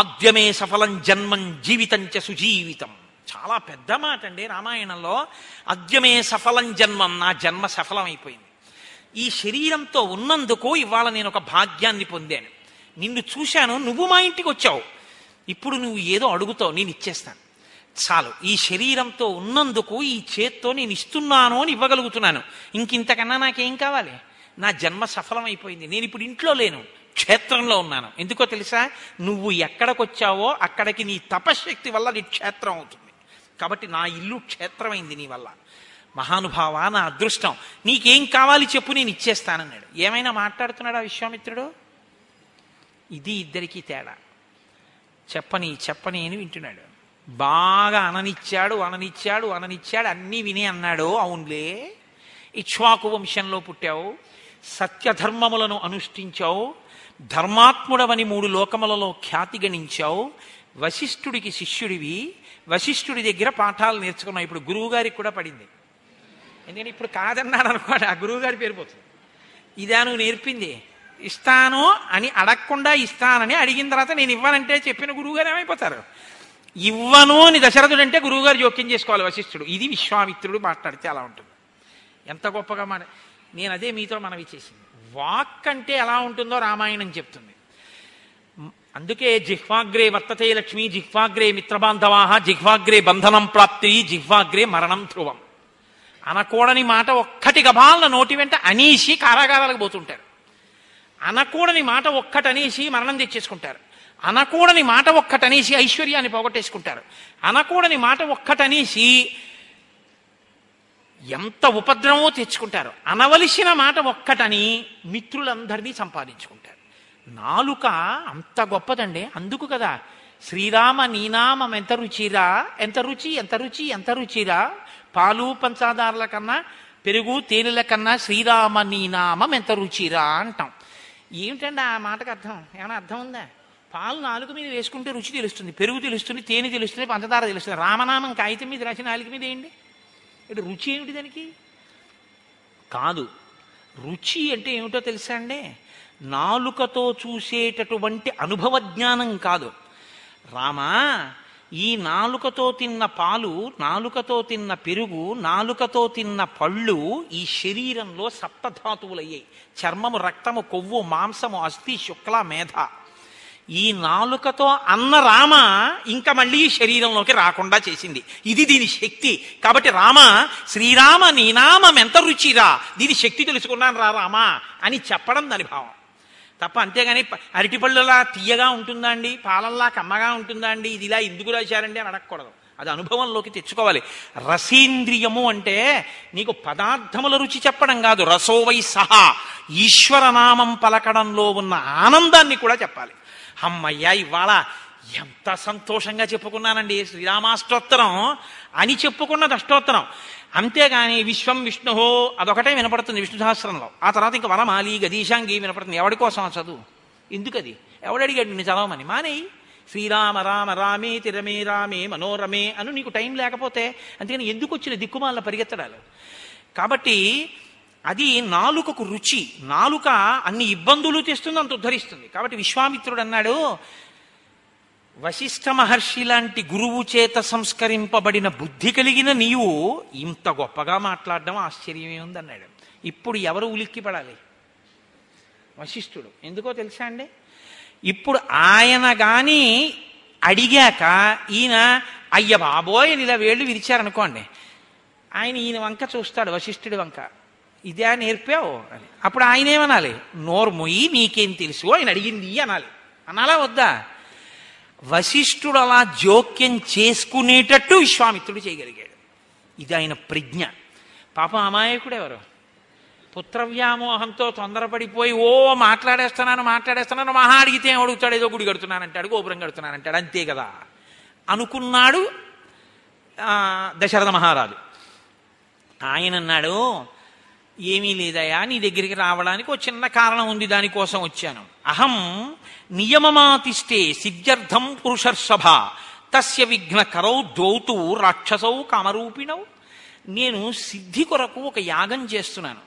ఆద్యమే సఫలం జన్మం జీవితం చ సుజీవితం. చాలా పెద్ద మాట అండి రామాయణంలో. ఆద్యమే సఫలం జన్మం, నా జన్మ సఫలమైపోయింది. ఈ శరీరంతో ఉన్నందుకు ఇవాళ నేను ఒక భాగ్యాన్ని పొందాను. నిన్ను చూశాను, నువ్వు మా ఇంటికి వచ్చావు, ఇప్పుడు నువ్వు ఏదో అడుగుతావు నేను ఇచ్చేస్తాను, చాలు. ఈ శరీరంతో ఉన్నందుకు ఈ చేత్తో నేను ఇస్తున్నాను అని ఇవ్వగలుగుతున్నాను, ఇంకింతకన్నా నాకేం కావాలి? నా జన్మ సఫలమైపోయింది. నేను ఇప్పుడు ఇంట్లో లేను, క్షేత్రంలో ఉన్నాను. ఎందుకో తెలుసా? నువ్వు ఎక్కడికొచ్చావో అక్కడికి నీ తపశక్తి వల్ల నీ క్షేత్రం అవుతుంది. కాబట్టి నా ఇల్లు క్షేత్రమైంది నీ వల్ల. మహానుభావ, నా అదృష్టం, నీకేం కావాలి చెప్పు నేను ఇచ్చేస్తానన్నాడు. ఏమైనా మాట్లాడుతున్నాడా విశ్వామిత్రుడు? ఇది ఇద్దరికీ తేడా. చెప్పని చెప్పని అని వింటున్నాడు. బాగా అననిచ్చాడు అననిచ్చాడు అననిచ్చాడు అన్నీ విని అన్నాడు, అవునులే ఇక్ష్వాకు వంశంలో పుట్టావు, సత్యధర్మములను అనుష్ఠించావు, ధర్మాత్ముడవని మూడు లోకములలో ఖ్యాతి గణించావు, వశిష్ఠుడికి శిష్యుడివి, వశిష్ఠుడి దగ్గర పాఠాలు నేర్చుకున్నావు, ఇప్పుడు గురువుగారికి కూడా పడింది. ఎందుకంటే ఇప్పుడు కాదన్నాడు అనుకోండి, ఆ గురువు గారి పేరు పోతుంది. ఇదా నువ్వు నేర్పింది? ఇస్తాను అని అడగకుండా ఇస్తానని అడిగిన తర్వాత నేను ఇవ్వనంటే చెప్పిన గురువు గారు ఏమైపోతారు? ఇవ్వను అని దశరథుడు అంటే గురువుగారు జోక్యం చేసుకోవాలి వశిష్ఠుడు. ఇది విశ్వామిత్రుడు మాట్లాడితే అలా ఉంటుంది. ఎంత గొప్పగా మాట! నేను అదే మీతో మనవి చేసింది. వాక్ అంటే ఎలా ఉంటుందో రామాయణం చెప్తుంది. అందుకే జిహ్వాగ్రే వర్తతే లక్ష్మి, జిహ్వాగ్రే మిత్రబాంధవాహ, జిహ్వాగ్రే బంధనం ప్రాప్తి, జిహ్వాగ్రే మరణం ధ్రువం. అనకూడని మాట ఒక్కటి గబాల నోటి వెంట అనేసి కారాగారాలకు పోతుంటారు. అనకూడని మాట ఒక్కటి అనేసి మరణం తెచ్చేసుకుంటారు. అనకూడని మాట ఒక్కటనేసి ఐశ్వర్యాన్ని పోగొట్టేసుకుంటారు. అనకూడని మాట ఒక్కటనేసి ఎంత ఉపద్రవమో తెచ్చుకుంటారు. అనవలసిన మాట ఒక్కటని మిత్రులందరినీ సంపాదించుకుంటారు. నాలుక అంత గొప్పదండి. అందుకు కదా శ్రీరామ నీనామం ఎంత రుచిరా, ఎంత రుచి, ఎంత రుచి, ఎంత రుచిరా, పాలు పంచదారుల కన్నా, పెరుగు తేనెల కన్నా శ్రీరామ నీనామం ఎంత రుచిరా అంటాం. ఏమిటండి ఆ మాటకు అర్థం? ఏమైనా అర్థం ఉందా? పాలు నాలుగు మీద వేసుకుంటే రుచి తెలుస్తుంది, పెరుగు తెలుస్తుంది, తేనె తెలుస్తుంది, పంచదార తెలుస్తుంది. రామనామం కాగితం మీద రాసి నాలుగు మీద ఏంటి? ఇటు రుచి ఏమిటి దానికి? కాదు, రుచి అంటే ఏమిటో తెలుసా అండి? నాలుకతో చూసేటటువంటి అనుభవ జ్ఞానం కాదు. రామా, ఈ నాలుకతో తిన్న పాలు, నాలుకతో తిన్న పెరుగు, నాలుకతో తిన్న పళ్ళు ఈ శరీరంలో సప్తధాతువులయ్యాయి. చర్మము, రక్తము, కొవ్వు, మాంసము, అస్థి, శుక్ల, మేధ. ఈ నాలుకతో అన్న రామ ఇంకా మళ్ళీ శరీరంలోకి రాకుండా చేసింది. ఇది దీని శక్తి. కాబట్టి రామ, శ్రీరామ నీనామం ఎంత రుచిరా, దీని శక్తి తెలుసుకున్నాను రా రామ అని చెప్పడం దాని భావం తప్ప. అంతేగాని అరటిపళ్ళలా తీయగా ఉంటుందా అండి, పాలల్లా కమ్మగా ఉంటుందా అండి, ఇది ఇలా ఎందుకు రాశారండి అని అడగకూడదు. అది అనుభవంలోకి తెచ్చుకోవాలి. రసేంద్రియము అంటే నీకు పదార్థముల రుచి చెప్పడం కాదు, రసోవై సహా ఈశ్వరనామం పలకడంలో ఉన్న ఆనందాన్ని కూడా చెప్పాలి. అమ్మయ్యా, ఇవాళ ఎంత సంతోషంగా చెప్పుకున్నానండి శ్రీరామాష్టోత్తరం అని చెప్పుకున్నది అష్టోత్తరం. అంతేగాని విశ్వం విష్ణుహో అదొకటే వినపడుతుంది విష్ణు సహస్రంలో. ఆ తర్వాత ఇంకా వనమాలి, గదీశాంగి వినపడుతుంది. ఎవడి కోసం చదువు? ఎందుకది? ఎవడడిగాడు నేను చదవమని? మానే శ్రీరామ రామ రామే తిరమే రామే మనోరమే అను నీకు టైం లేకపోతే. అంతేగాని ఎందుకు వచ్చిన దిక్కుమాల పరిగెత్తడాలు? కాబట్టి అది నాలుకకు రుచి. నాలుక అన్ని ఇబ్బందులు తెస్తుంది, అంత ఉద్ధరిస్తుంది. కాబట్టి విశ్వామిత్రుడు అన్నాడు, వశిష్ఠ మహర్షి లాంటి గురువు చేత సంస్కరింపబడిన బుద్ధి కలిగిన నీవు ఇంత గొప్పగా మాట్లాడడం ఆశ్చర్యమే ఉంది అన్నాడు. ఇప్పుడు ఎవరు ఉలిక్కి పడాలి? వశిష్ఠుడు. ఎందుకో తెలుసా అండి? ఇప్పుడు ఆయన కానీ అడిగాక ఈయన అయ్య బాబోయ్ ఇలా వేళ్ళు విరిచారనుకోండి, ఆయన ఈయన వంక చూస్తాడు, వశిష్ఠుడి వంక. ఇదే నేర్పావు అని. అప్పుడు ఆయన ఏమనాలి? నోరు మొయ్యి, నీకేం తెలుసు ఆయన అడిగింది అనాలి. అనాలా వద్దా? వశిష్ఠుడు అలా జోక్యం చేసుకునేటట్టు విశ్వామిత్రుడు చేయగలిగాడు. ఇది ఆయన ప్రజ్ఞ. పాపం అమాయకుడు ఎవరు పుత్ర వ్యామోహంతో తొందరపడిపోయి ఓ మాట్లాడేస్తున్నాను మాట్లాడేస్తున్నాను మహా అడిగితే ఏం అడుగుతాడు? ఏదో గుడి కడుతున్నానంటాడు, గోపురం కడుతున్నానంటాడు, అంతే కదా అనుకున్నాడు దశరథ మహారాజు. ఆయన అన్నాడు, ఏమీ లేదయా, నీ దగ్గరికి రావడానికి ఒక చిన్న కారణం ఉంది, దానికోసం వచ్చాను. అహం నియమమాతిష్టే సిద్ధ్యర్థం పురుషర్షభ తస్య విఘ్న కరౌ ద్వౌతు రాక్షసౌ కామరూపిణవు. నేను సిద్ధి కొరకు ఒక యాగం చేస్తున్నాను.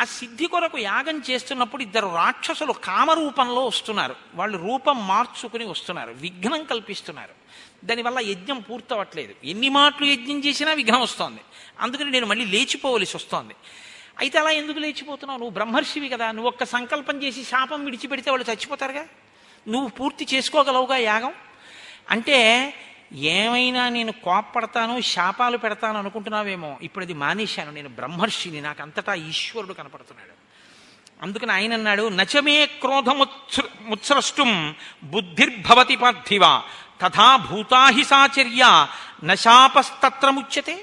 ఆ సిద్ధి కొరకు యాగం చేస్తున్నప్పుడు ఇద్దరు రాక్షసులు కామరూపంలో వస్తున్నారు. వాళ్ళు రూపం మార్చుకుని వస్తున్నారు, విఘ్నం కల్పిస్తున్నారు. దానివల్ల యజ్ఞం పూర్తవట్లేదు. ఎన్ని మాటలు యజ్ఞం చేసినా విఘ్నం వస్తోంది. అందుకని నేను మళ్ళీ లేచిపోవలసి వస్తోంది. అయితే అలా ఎందుకు లేచిపోతున్నావు? నువ్వు బ్రహ్మర్షివి కదా, నువ్వు ఒక్క సంకల్పం చేసి శాపం విడిచిపెడితే వాళ్ళు చచ్చిపోతారుగా, నువ్వు పూర్తి చేసుకోగలవుగా యాగం. అంటే ఏమైనా నేను కోప్పడతాను, శాపాలు పెడతాను అనుకుంటున్నావేమో, ఇప్పుడు అది మానేశాను, నేను బ్రహ్మర్షిని, నాకు అంతటా ఈశ్వరుడు కనపడుతున్నాడు. అందుకని ఆయన అన్నాడు, నచమే క్రోధముత్స ముత్స్రష్టం బుద్ధిర్భవతి పార్థివ తథా భూతాహి సాచర్య నశాపస్తత్రముచ్యతే.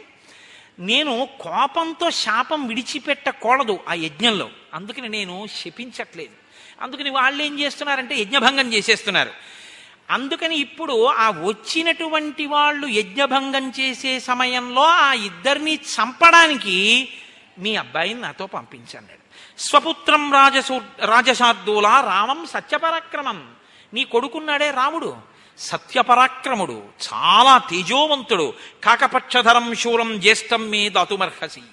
నేను కోపంతో శాపం విడిచిపెట్టకూడదు ఆ యజ్ఞంలో, అందుకని నేను శపించట్లేదు. అందుకని వాళ్ళు ఏం చేస్తున్నారంటే యజ్ఞభంగం చేసేస్తున్నారు. అందుకని ఇప్పుడు ఆ వచ్చినటువంటి వాళ్ళు యజ్ఞభంగం చేసే సమయంలో ఆ ఇద్దరిని చంపడానికి మీ అబ్బాయిని నాతో పంపించన్నాడు. స్వపుత్రం రాజసూ రాజశార్దూల రామం సత్యపరాక్రమం. నీ కొడుకున్నాడే రాముడు, సత్యపరాక్రముడు, చాలా తేజోవంతుడు. కాకపక్షధరం శూలం జ్యేష్టం మే దాతుమర్హసి.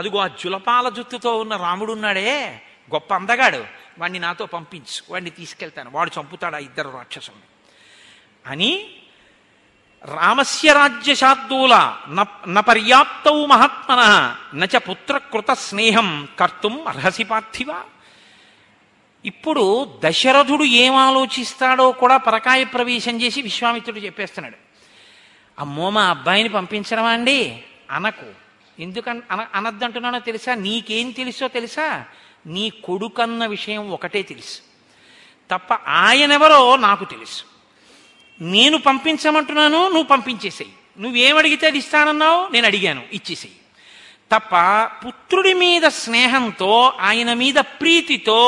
అదిగో ఆ జులపాల జుత్తుతో ఉన్న రాముడున్నాడే, గొప్ప అందగాడు, వాణ్ణి నాతో పంపించు, వాడిని తీసుకెళ్తాను, వాడు చంపుతాడు ఆ ఇద్దరు రాక్షసుని అని. రామస్య రాజ్యశార్దూల న పర్యాప్తౌ మహాత్మన నచ పుత్రకృత స్నేహం కర్తుం అర్హసి పార్థివ. ఇప్పుడు దశరథుడు ఏం ఆలోచిస్తాడో కూడా పరకాయ ప్రవేశం చేసి విశ్వామిత్రుడు చెప్పేస్తున్నాడు. అమ్మో, మా అబ్బాయిని పంపించడమా అండి అనకు. ఎందుకన్ అన అనద్దంటున్నానో తెలుసా? నీకేం తెలుసో తెలుసా? నీ కొడుకన్న విషయం ఒకటే తెలుసు తప్ప, ఆయనెవరో నాకు తెలుసు. నేను పంపించమంటున్నాను, నువ్వు పంపించేసేయి. నువ్వేమడిగితే అది ఇస్తానన్నావు, నేను అడిగాను, ఇచ్చేసేయి తప్ప. పుత్రుడి మీద స్నేహంతో, ఆయన మీద ప్రీతితో,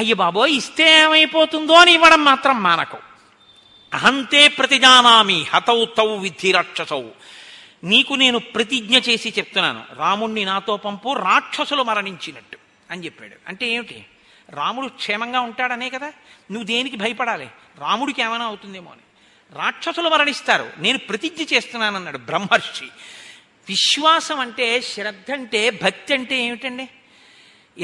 అయ్య బాబో ఇస్తే ఏమైపోతుందో అని ఇవ్వడం మాత్రం మానకు. అహంతే ప్రతిజానామి హతౌ తౌ విద్ధి రాక్షసౌ. నీకు నేను ప్రతిజ్ఞ చేసి చెప్తున్నాను, రాముణ్ణి నాతో పంపు, రాక్షసులు మరణించినట్టు అని చెప్పాడు. అంటే ఏమిటి? రాముడు క్షేమంగా ఉంటాడనే కదా. నువ్వు దేనికి భయపడాలి? రాముడికి ఏమైనా అవుతుందేమో అని. రాక్షసులు మరణిస్తారు, నేను ప్రతిజ్ఞ చేస్తున్నానన్నాడు బ్రహ్మర్షి. విశ్వాసం అంటే, శ్రద్ధ అంటే, భక్తి అంటే ఏమిటండి?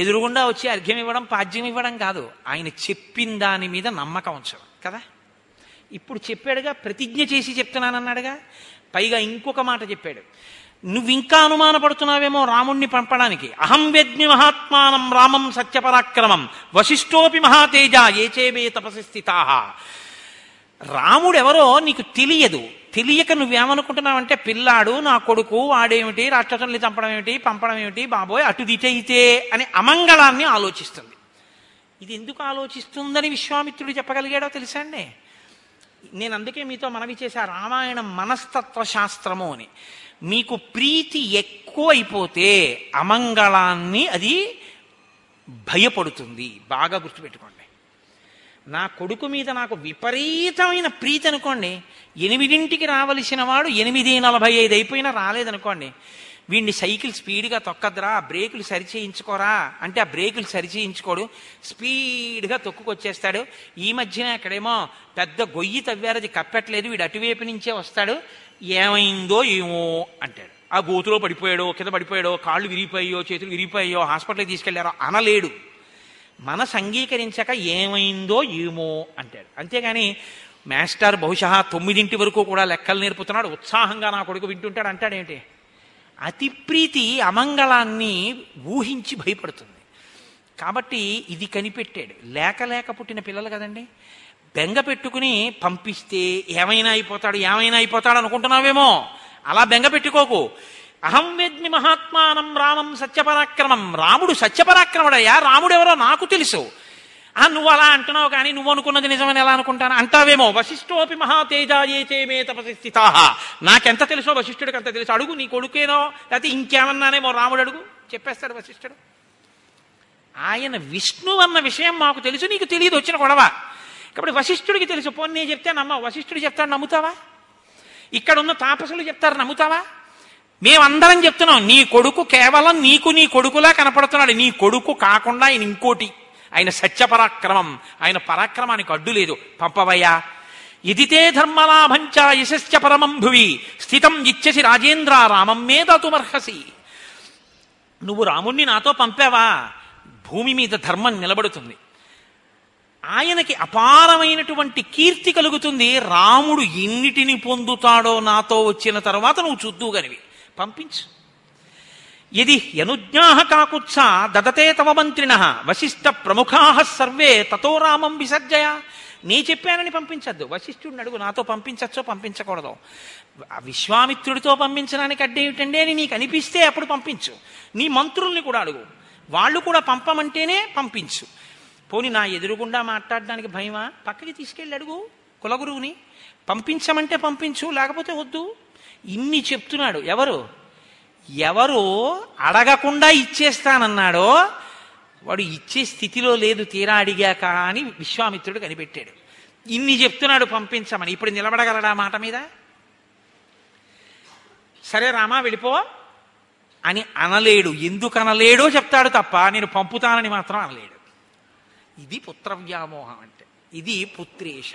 ఎదురుగుండా వచ్చి అర్ఘ్యం ఇవ్వడం, పాద్యం ఇవ్వడం కాదు, ఆయన చెప్పిన దాని మీద నమ్మకం ఉంచడం కదా. ఇప్పుడు చెప్పాడుగా, ప్రతిజ్ఞ చేసి చెప్తున్నానన్నాడుగా. పైగా ఇంకొక మాట చెప్పాడు, నువ్వింకా అనుమానపడుతున్నావేమో రాముణ్ణి పంపడానికి. అహం వ్యజ్ఞ మహాత్మానం రామం సత్యపరాక్రమం వశిష్ఠోపి మహాతేజ ఏచేవే తపసి స్థితా. రాముడెవరో నీకు తెలియదు. తెలియక నువ్వేమనుకుంటున్నావంటే, పిల్లాడు నా కొడుకు, వాడేమిటి రాక్షసుల్ని చంపడం ఏమిటి, పంపడం ఏమిటి, బాబోయ్ అటు దిటైతే అనే అమంగళాన్ని ఆలోచిస్తుంది. ఇది ఎందుకు ఆలోచిస్తుందని విశ్వామిత్రుడు చెప్పగలిగాడో తెలుసా అండి? నేను అందుకే మీతో మనవి చేశా, రామాయణం మనస్తత్వ శాస్త్రము అని. మీకు ప్రీతి ఎక్కువైపోతే అమంగళాన్ని అది భయపడుతుంది, బాగా గుర్తుపెట్టుకోండి. నా కొడుకు మీద నాకు విపరీతమైన ప్రీతి అనుకోండి, ఎనిమిదింటికి రావలసిన వాడు ఎనిమిది నలభై ఐదు అయిపోయినా రాలేదనుకోండి, వీడిని సైకిల్ స్పీడ్గా తొక్కద్దురా, బ్రేకులు సరిచేయించుకోరా అంటే ఆ బ్రేకులు సరిచేయించుకోడు, స్పీడ్గా తొక్కుకొచ్చేస్తాడు. ఈ మధ్యన అక్కడేమో పెద్ద గొయ్యి తవ్వారు, అది కప్పట్లేదు, వీడు అటువైపు నుంచే వస్తాడు, ఏమైందో ఏమో అంటాడు. ఆ గోతులో పడిపోయాడో, కింద పడిపోయాడో, కాళ్ళు విరిగిపోయాయో, చేతులు విరిగిపోయాయో, హాస్పిటల్కి తీసుకెళ్లారో అనలేడు. మనసు అంగీకరించక ఏమైందో ఏమో అంటాడు. అంతేగాని మాస్టర్ బహుశా తొమ్మిదింటి వరకు కూడా లెక్కలు నేర్పుతున్నాడు, ఉత్సాహంగా నా కొడుకు వింటుంటాడు అంటాడేంటి? అతి ప్రీతి అమంగళాన్ని ఊహించి భయపడుతుంది. కాబట్టి ఇది కనిపెట్టాడు. లేక లేక పుట్టిన పిల్లలు కదండి, బెంగ పెట్టుకుని పంపిస్తే ఏమైనా అయిపోతాడు, ఏమైనా అయిపోతాడు అనుకుంటున్నావేమో, అలా బెంగ పెట్టుకోకు. అహం వేద్మి మహాత్మానం రామం సత్యపరాక్రమం. రాముడు సత్యపరాక్రముడయ్యా, రాముడెవరో నాకు తెలుసు. ఆ నువ్వు అలా అంటున్నావు, కానీ నువ్వు అనుకున్నది నిజమని ఎలా అనుకుంటాను అంటావేమో. వశిష్ఠోపి మహాతేజాయేచేమే తపసి స్థితా. నాకెంత తెలుసో వశిష్ఠుడికి అంత తెలుసు. అడుగు, నీ కొడుకేనో లేకపోతే ఇంకేమన్నానేమో రాముడు, అడుగు చెప్పేస్తాడు వశిష్ఠుడు. ఆయన విష్ణువు అన్న విషయం మాకు తెలుసు, నీకు తెలియదు వచ్చిన గొడవ. కాబట్టి వశిష్ఠుడికి తెలుసు, పోనీ నేను చెప్తే నమ్మవు, వశిష్ఠుడు చెప్తాడు నమ్ముతావా? ఇక్కడున్న తాపసులు చెప్తారు నమ్ముతావా? మేమందరం చెప్తున్నాం, నీ కొడుకు కేవలం నీకు నీ కొడుకులా కనపడుతున్నాడు. నీ కొడుకు కాకుండా ఆయన ఇంకోటి, ఆయన సత్యపరాక్రమం, ఆయన పరాక్రమానికి అడ్డు లేదు, పంపవయ్యా. ఎదితే ధర్మలాభంచ యశశ్చ పరమం భువి స్థితం ఇచ్చసి రాజేంద్ర రామం మే దాతుమర్హసి. నువ్వు రాముణ్ణి నాతో పంపావా, భూమి మీద ధర్మం నిలబడుతుంది, ఆయనకి అపారమైనటువంటి కీర్తి కలుగుతుంది. రాముడు ఎన్నిటిని పొందుతాడో నాతో వచ్చిన తర్వాత నువ్వు చూద్దువు గనివి, పంపించు. ఇది యనుజ్ఞాహ కాకుత్స దదతే తవ మంత్రిణః వశిష్ఠ ప్రముఖాః సర్వే తతో రామం విసర్జయ. నీ చెప్పానని పంపించద్దు, వశిష్ఠుడిని అడుగు నాతో పంపించచ్చో పంపించకూడదు. విశ్వామిత్రుడితో పంపించడానికి అడ్డేమిటండి అని నీకు అనిపిస్తే అప్పుడు పంపించు. నీ మంత్రుల్ని కూడా అడుగు, వాళ్ళు కూడా పంపమంటేనే పంపించు. పోని నా ఎదురుగుండా మాట్లాడడానికి భయమా, పక్కకి తీసుకెళ్ళి అడుగు కులగురువుని, పంపించమంటే పంపించు, లేకపోతే వద్దు. ఇన్ని చెప్తున్నాడు ఎవరు? ఎవరు అడగకుండా ఇచ్చేస్తానన్నాడో వాడు ఇచ్చే స్థితిలో లేదు, తీరా అడిగాక అని విశ్వామిత్రుడు కనిపెట్టాడు. ఇన్ని చెప్తున్నాడు పంపించమని, ఇప్పుడు నిలబడగలడా మాట మీద? సరే రామా వెళ్ళిపో అని అనలేడు. ఎందుకు అనలేడో చెప్తాడు తప్ప నేను పంపుతానని మాత్రం అనలేడు. ఇది పుత్రవ్యామోహం అంటే, ఇది పుత్రేష.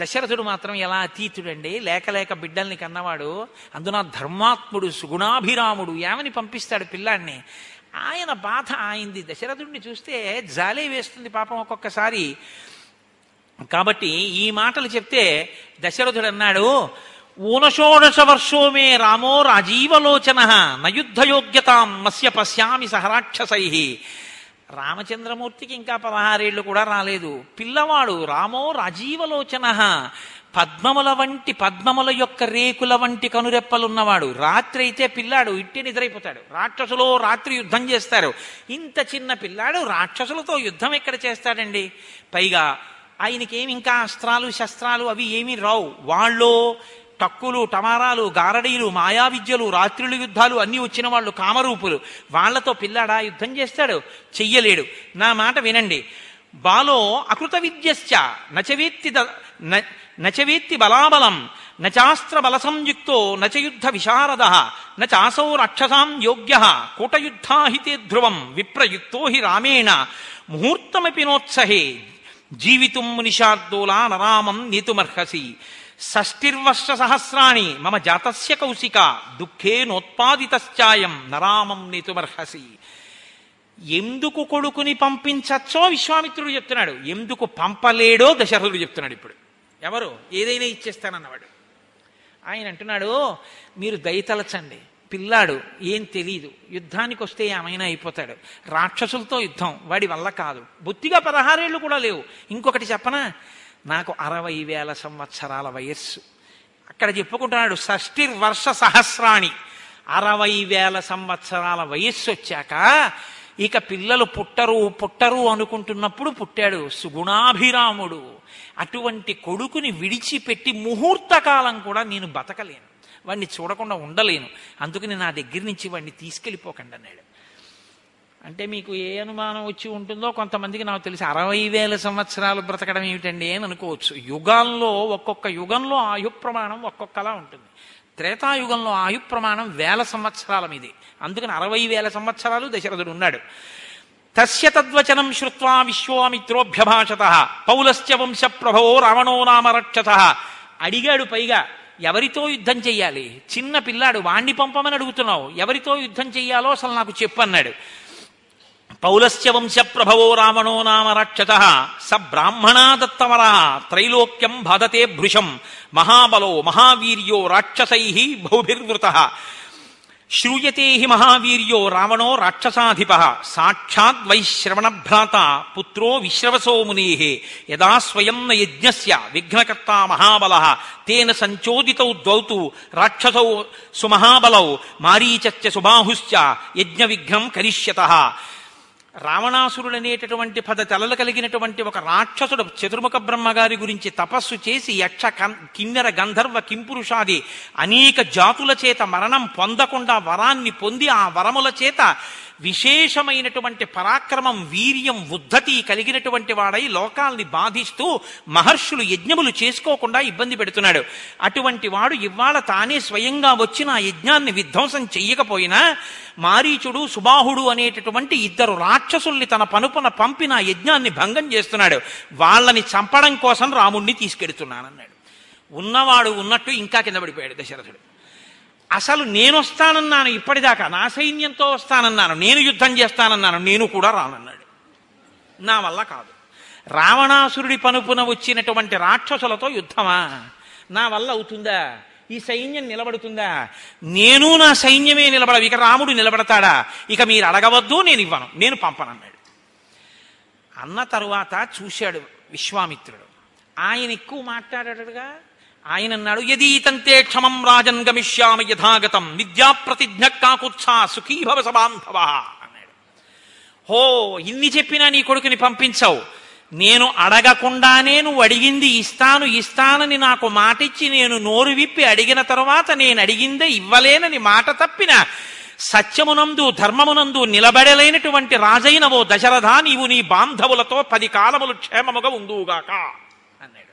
దశరథుడు మాత్రం ఎలా అతీతుడండి, లేక లేక బిడ్డల్ని కన్నవాడు, అందున ధర్మాత్ముడు సుగుణాభిరాముడు, ఏమని పంపిస్తాడు పిల్లాన్ని. ఆయన బాధ ఆయింది, దశరథుడిని చూస్తే జాలే వేస్తుంది పాపం ఒక్కొక్కసారి. కాబట్టి ఈ మాటలు చెప్తే దశరథుడు అన్నాడు, ఊనషోడశ వర్షో మే రామో రాజీవలోచన నయుద్ధయోగ్యతాం మస్య పశ్యామి సహరాక్షసై. రామచంద్రమూర్తికి ఇంకా పదహారేళ్లు కూడా రాలేదు. పిల్లవాడు రామో రాజీవలోచన, పద్మముల వంటి పద్మముల యొక్క రేకుల వంటి కనురెప్పలున్నవాడు. రాత్రి అయితే పిల్లాడు ఇట్టి నిద్రైపోతాడు. రాక్షసులో రాత్రి యుద్ధం చేస్తారు. ఇంత చిన్న పిల్లాడు రాక్షసులతో యుద్ధం ఎక్కడ చేస్తాడండి. పైగా ఆయనకేమి ఇంకా అస్త్రాలు శస్త్రాలు అవి ఏమీ రావు. వాళ్ళు టక్కులు టమారాలు గారడీలు మాయా విద్యలు రాత్రులు యుద్ధాలు అన్నీ వచ్చిన వాళ్ళు కామరూపులు. వాళ్లతో పిల్లాడా యుద్ధం చేస్తాడు, చెయ్యలేడు. నా మాట వినండి. బాలో అకృత విద్యశ్చ నచవేత్తి నచవేత్తి బలాబలం నచాస్త్ర బల సంయుక్తో నచయుద్ధ విశారద నచాసౌ రాక్షసాం యోగ్య కూటయుద్ధాహితే ధ్రువం విప్రయుక్తో హి రామేణ ముహూర్తమపి నోత్సహే జీవితుం మునిషార్దోలా నరామం నీతుమర్హసి. షష్టిర్వర్ష సహస్రాణి మమ జాతస్య కౌశిక దుఃఖే నోత్పాదితశ్చాయం నరామం నీతుమర్హసి. ఎందుకు కొడుకుని పంపించచ్చో విశ్వామిత్రుడు చెప్తున్నాడు, ఎందుకు పంపలేడో దశరథుడు చెప్తున్నాడు. ఇప్పుడు ఎవరు ఏదైనా ఇచ్చేస్తానన్నవాడు ఆయన అంటున్నాడు, మీరు దయతలచండి, పిల్లాడు ఏం తెలీదు, యుద్ధానికి వస్తే ఏమైనా అయిపోతాడు, రాక్షసులతో యుద్ధం వాడి వల్ల కాదు. బొత్తిగా పదహారేళ్ళు కూడా లేవు. ఇంకొకటి చెప్పనా, నాకు అరవై వేల సంవత్సరాల వయస్సు. అక్కడ చెప్పుకుంటున్నాడు షష్టిర్వర్ష సహస్రాణి, అరవై వేల సంవత్సరాల వయస్సు వచ్చాక ఇక పిల్లలు పుట్టరు పుట్టరు అనుకుంటున్నప్పుడు పుట్టాడు సుగుణాభిరాముడు. అటువంటి కొడుకుని విడిచిపెట్టి ముహూర్తకాలం కూడా నేను బతకలేను, వాడిని చూడకుండా ఉండలేను, అందుకని నా దగ్గర నుంచి వాడిని తీసుకెళ్ళిపోకండి అన్నాడు. అంటే మీకు ఏ అనుమానం వచ్చి ఉంటుందో కొంతమందికి, నాకు తెలిసి అరవై వేల సంవత్సరాలు బ్రతకడం ఏమిటండి అని అనుకోవచ్చు. యుగాల్లో ఒక్కొక్క యుగంలో ఆయు ప్రమాణం ఒక్కొక్కలా ఉంటుంది. త్రేతాయుగంలో ఆయు ప్రమాణం వేల సంవత్సరాల మీదే, అందుకని అరవై వేల సంవత్సరాలు దశరథుడు ఉన్నాడు. తస్య తద్వచనం శ్రుత్వా విశ్వామిత్రోభ్యభాషత పౌలస్య వంశ ప్రభవో రావణో నామ రక్షత. అడిగాడు పైగా, ఎవరితో యుద్ధం చెయ్యాలి, చిన్న పిల్లాడు వాణ్ణి పంపమని అడుగుతున్నావు, ఎవరితో యుద్ధం చెయ్యాలో అసలు నాకు చెప్పన్నాడు. పౌలస్య వంశ ప్రభవో రావణో నామ రక్షత స బ్రాహ్మణా దత్తవర త్రైలోక్యం బాధతే భృశం మహాబలో మహావీర్యో రాక్షసై బహుభిర్వృత శ్రూయతే హి మహావీర్యో రావణో రాక్షసాధిప సాక్షాద్ వైశ్రవణ భ్రాత పుత్రో విశ్రవసో మునే యదా స్వయం యజ్ఞస్య విఘ్నకర్త మహాబలః తేన సంచోదితౌ ద్వౌతు రాక్షసౌ సుమహాబలౌ మారీచస్య సుబాహుశ్చ యజ్ఞ విఘ్నం కరిష్యతః. రావణాసురుడు అనేటటువంటి పద తలలు కలిగినటువంటి ఒక రాక్షసుడు చతుర్ముఖ బ్రహ్మగారి గురించి తపస్సు చేసి యక్ష కిన్నెర గంధర్వ కింపురుషాది అనేక జాతుల చేత మరణం పొందకుండా వరాన్ని పొంది ఆ వరముల చేత విశేషమైనటువంటి పరాక్రమం వీర్యం ఉద్ధతి కలిగినటువంటి వాడై లోకాల్ని బాధిస్తూ మహర్షులు యజ్ఞములు చేసుకోకుండా ఇబ్బంది పెడుతున్నాడు. అటువంటి వాడు ఇవాళ తానే స్వయంగా వచ్చి నా యజ్ఞాన్ని విధ్వంసం చెయ్యకపోయినా మారీచుడు సుబాహుడు అనేటటువంటి ఇద్దరు రాక్షసుల్ని తన పనుపున పంపి నా యజ్ఞాన్ని భంగం చేస్తున్నాడు, వాళ్ళని చంపడం కోసం రాముణ్ణి తీసుకెడుతున్నానన్నాడు. ఉన్నవాడు ఉన్నట్టు ఇంకా కింద పడిపోయాడు దశరథుడు. అసలు నేనొస్తానన్నాను, ఇప్పటిదాకా నా సైన్యంతో వస్తానన్నాను, నేను యుద్ధం చేస్తానన్నాను, నేను కూడా రానన్నాడు, నా వల్ల కాదు. రావణాసురుడి పనుపున వచ్చినటువంటి రాక్షసులతో యుద్ధమా, నా వల్ల అవుతుందా, ఈ సైన్యం నిలబడుతుందా, నేను నా సైన్యమే నిలబడవు, ఇక రాముడు నిలబడతాడా, ఇక మీరు అడగవద్దు, నేను ఇవ్వను, నేను పంపనన్నాడు. అన్న తరువాత చూశాడు విశ్వామిత్రుడు, ఆయన ఎక్కువ మాట్లాడాడుగా. ఆయన అన్నాడు, యదీతంతే క్షమం రాజన్ గమిష్యామి యథాగతం విద్యాప్రతిజ్ఞ కాకుత్సా సుఖీభవ సబాంధవ అన్నాడు. హో, ఇన్ని చెప్పినా నీ కొడుకుని పంపించావు, నేను అడగకుండానే నువ్వు అడిగింది ఇస్తాను ఇస్తానని నాకు మాటిచ్చి నేను నోరు విప్పి అడిగిన తరువాత నేను అడిగిందే ఇవ్వలేనని మాట తప్పిన సత్యమునందు ధర్మమునందు నిలబడలేనటువంటి రాజైన ఓ దశరథ, నీవు నీ బాంధవులతో పది కాలములు క్షేమముగా ఉండువుగాక అన్నాడు.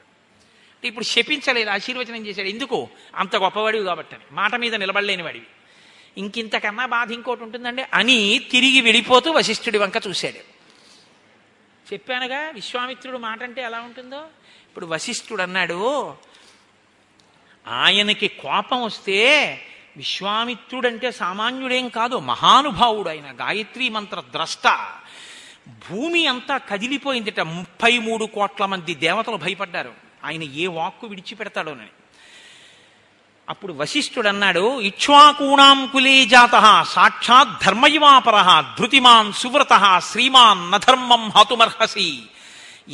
ఇప్పుడు శపించలేదు, ఆశీర్వచనం చేశాడు. ఎందుకు? అంత గొప్పవాడివి కాబట్టి, మాట మీద నిలబడలేని వాడివి, ఇంకింతకన్నా బాధ ఇంకోటి ఉంటుందండి అని తిరిగి వెళ్ళిపోతూ వశిష్ఠుడి వంక చూశాడు. చెప్పానుగా విశ్వామిత్రుడు మాట అంటే ఎలా ఉంటుందో. ఇప్పుడు వశిష్ఠుడు అన్నాడు, ఆయనకి కోపం వస్తే విశ్వామిత్రుడంటే సామాన్యుడేం కాదు, మహానుభావుడు ఆయన, గాయత్రీ మంత్ర ద్రష్ట. భూమి అంతా కదిలిపోయిందిట, ముప్పై మూడు కోట్ల మంది దేవతలు భయపడ్డారు ఆయన ఏ వాక్కు విడిచిపెడతాడోనని. అప్పుడు వశిష్ఠుడు అన్నాడు, ఇక్ష్వాకూణాం కులే జాత సాక్షాత్ ధర్మయువాపర ధృతిమాన్ సువ్రత శ్రీమాన్ నధర్మం హతుమర్హసి.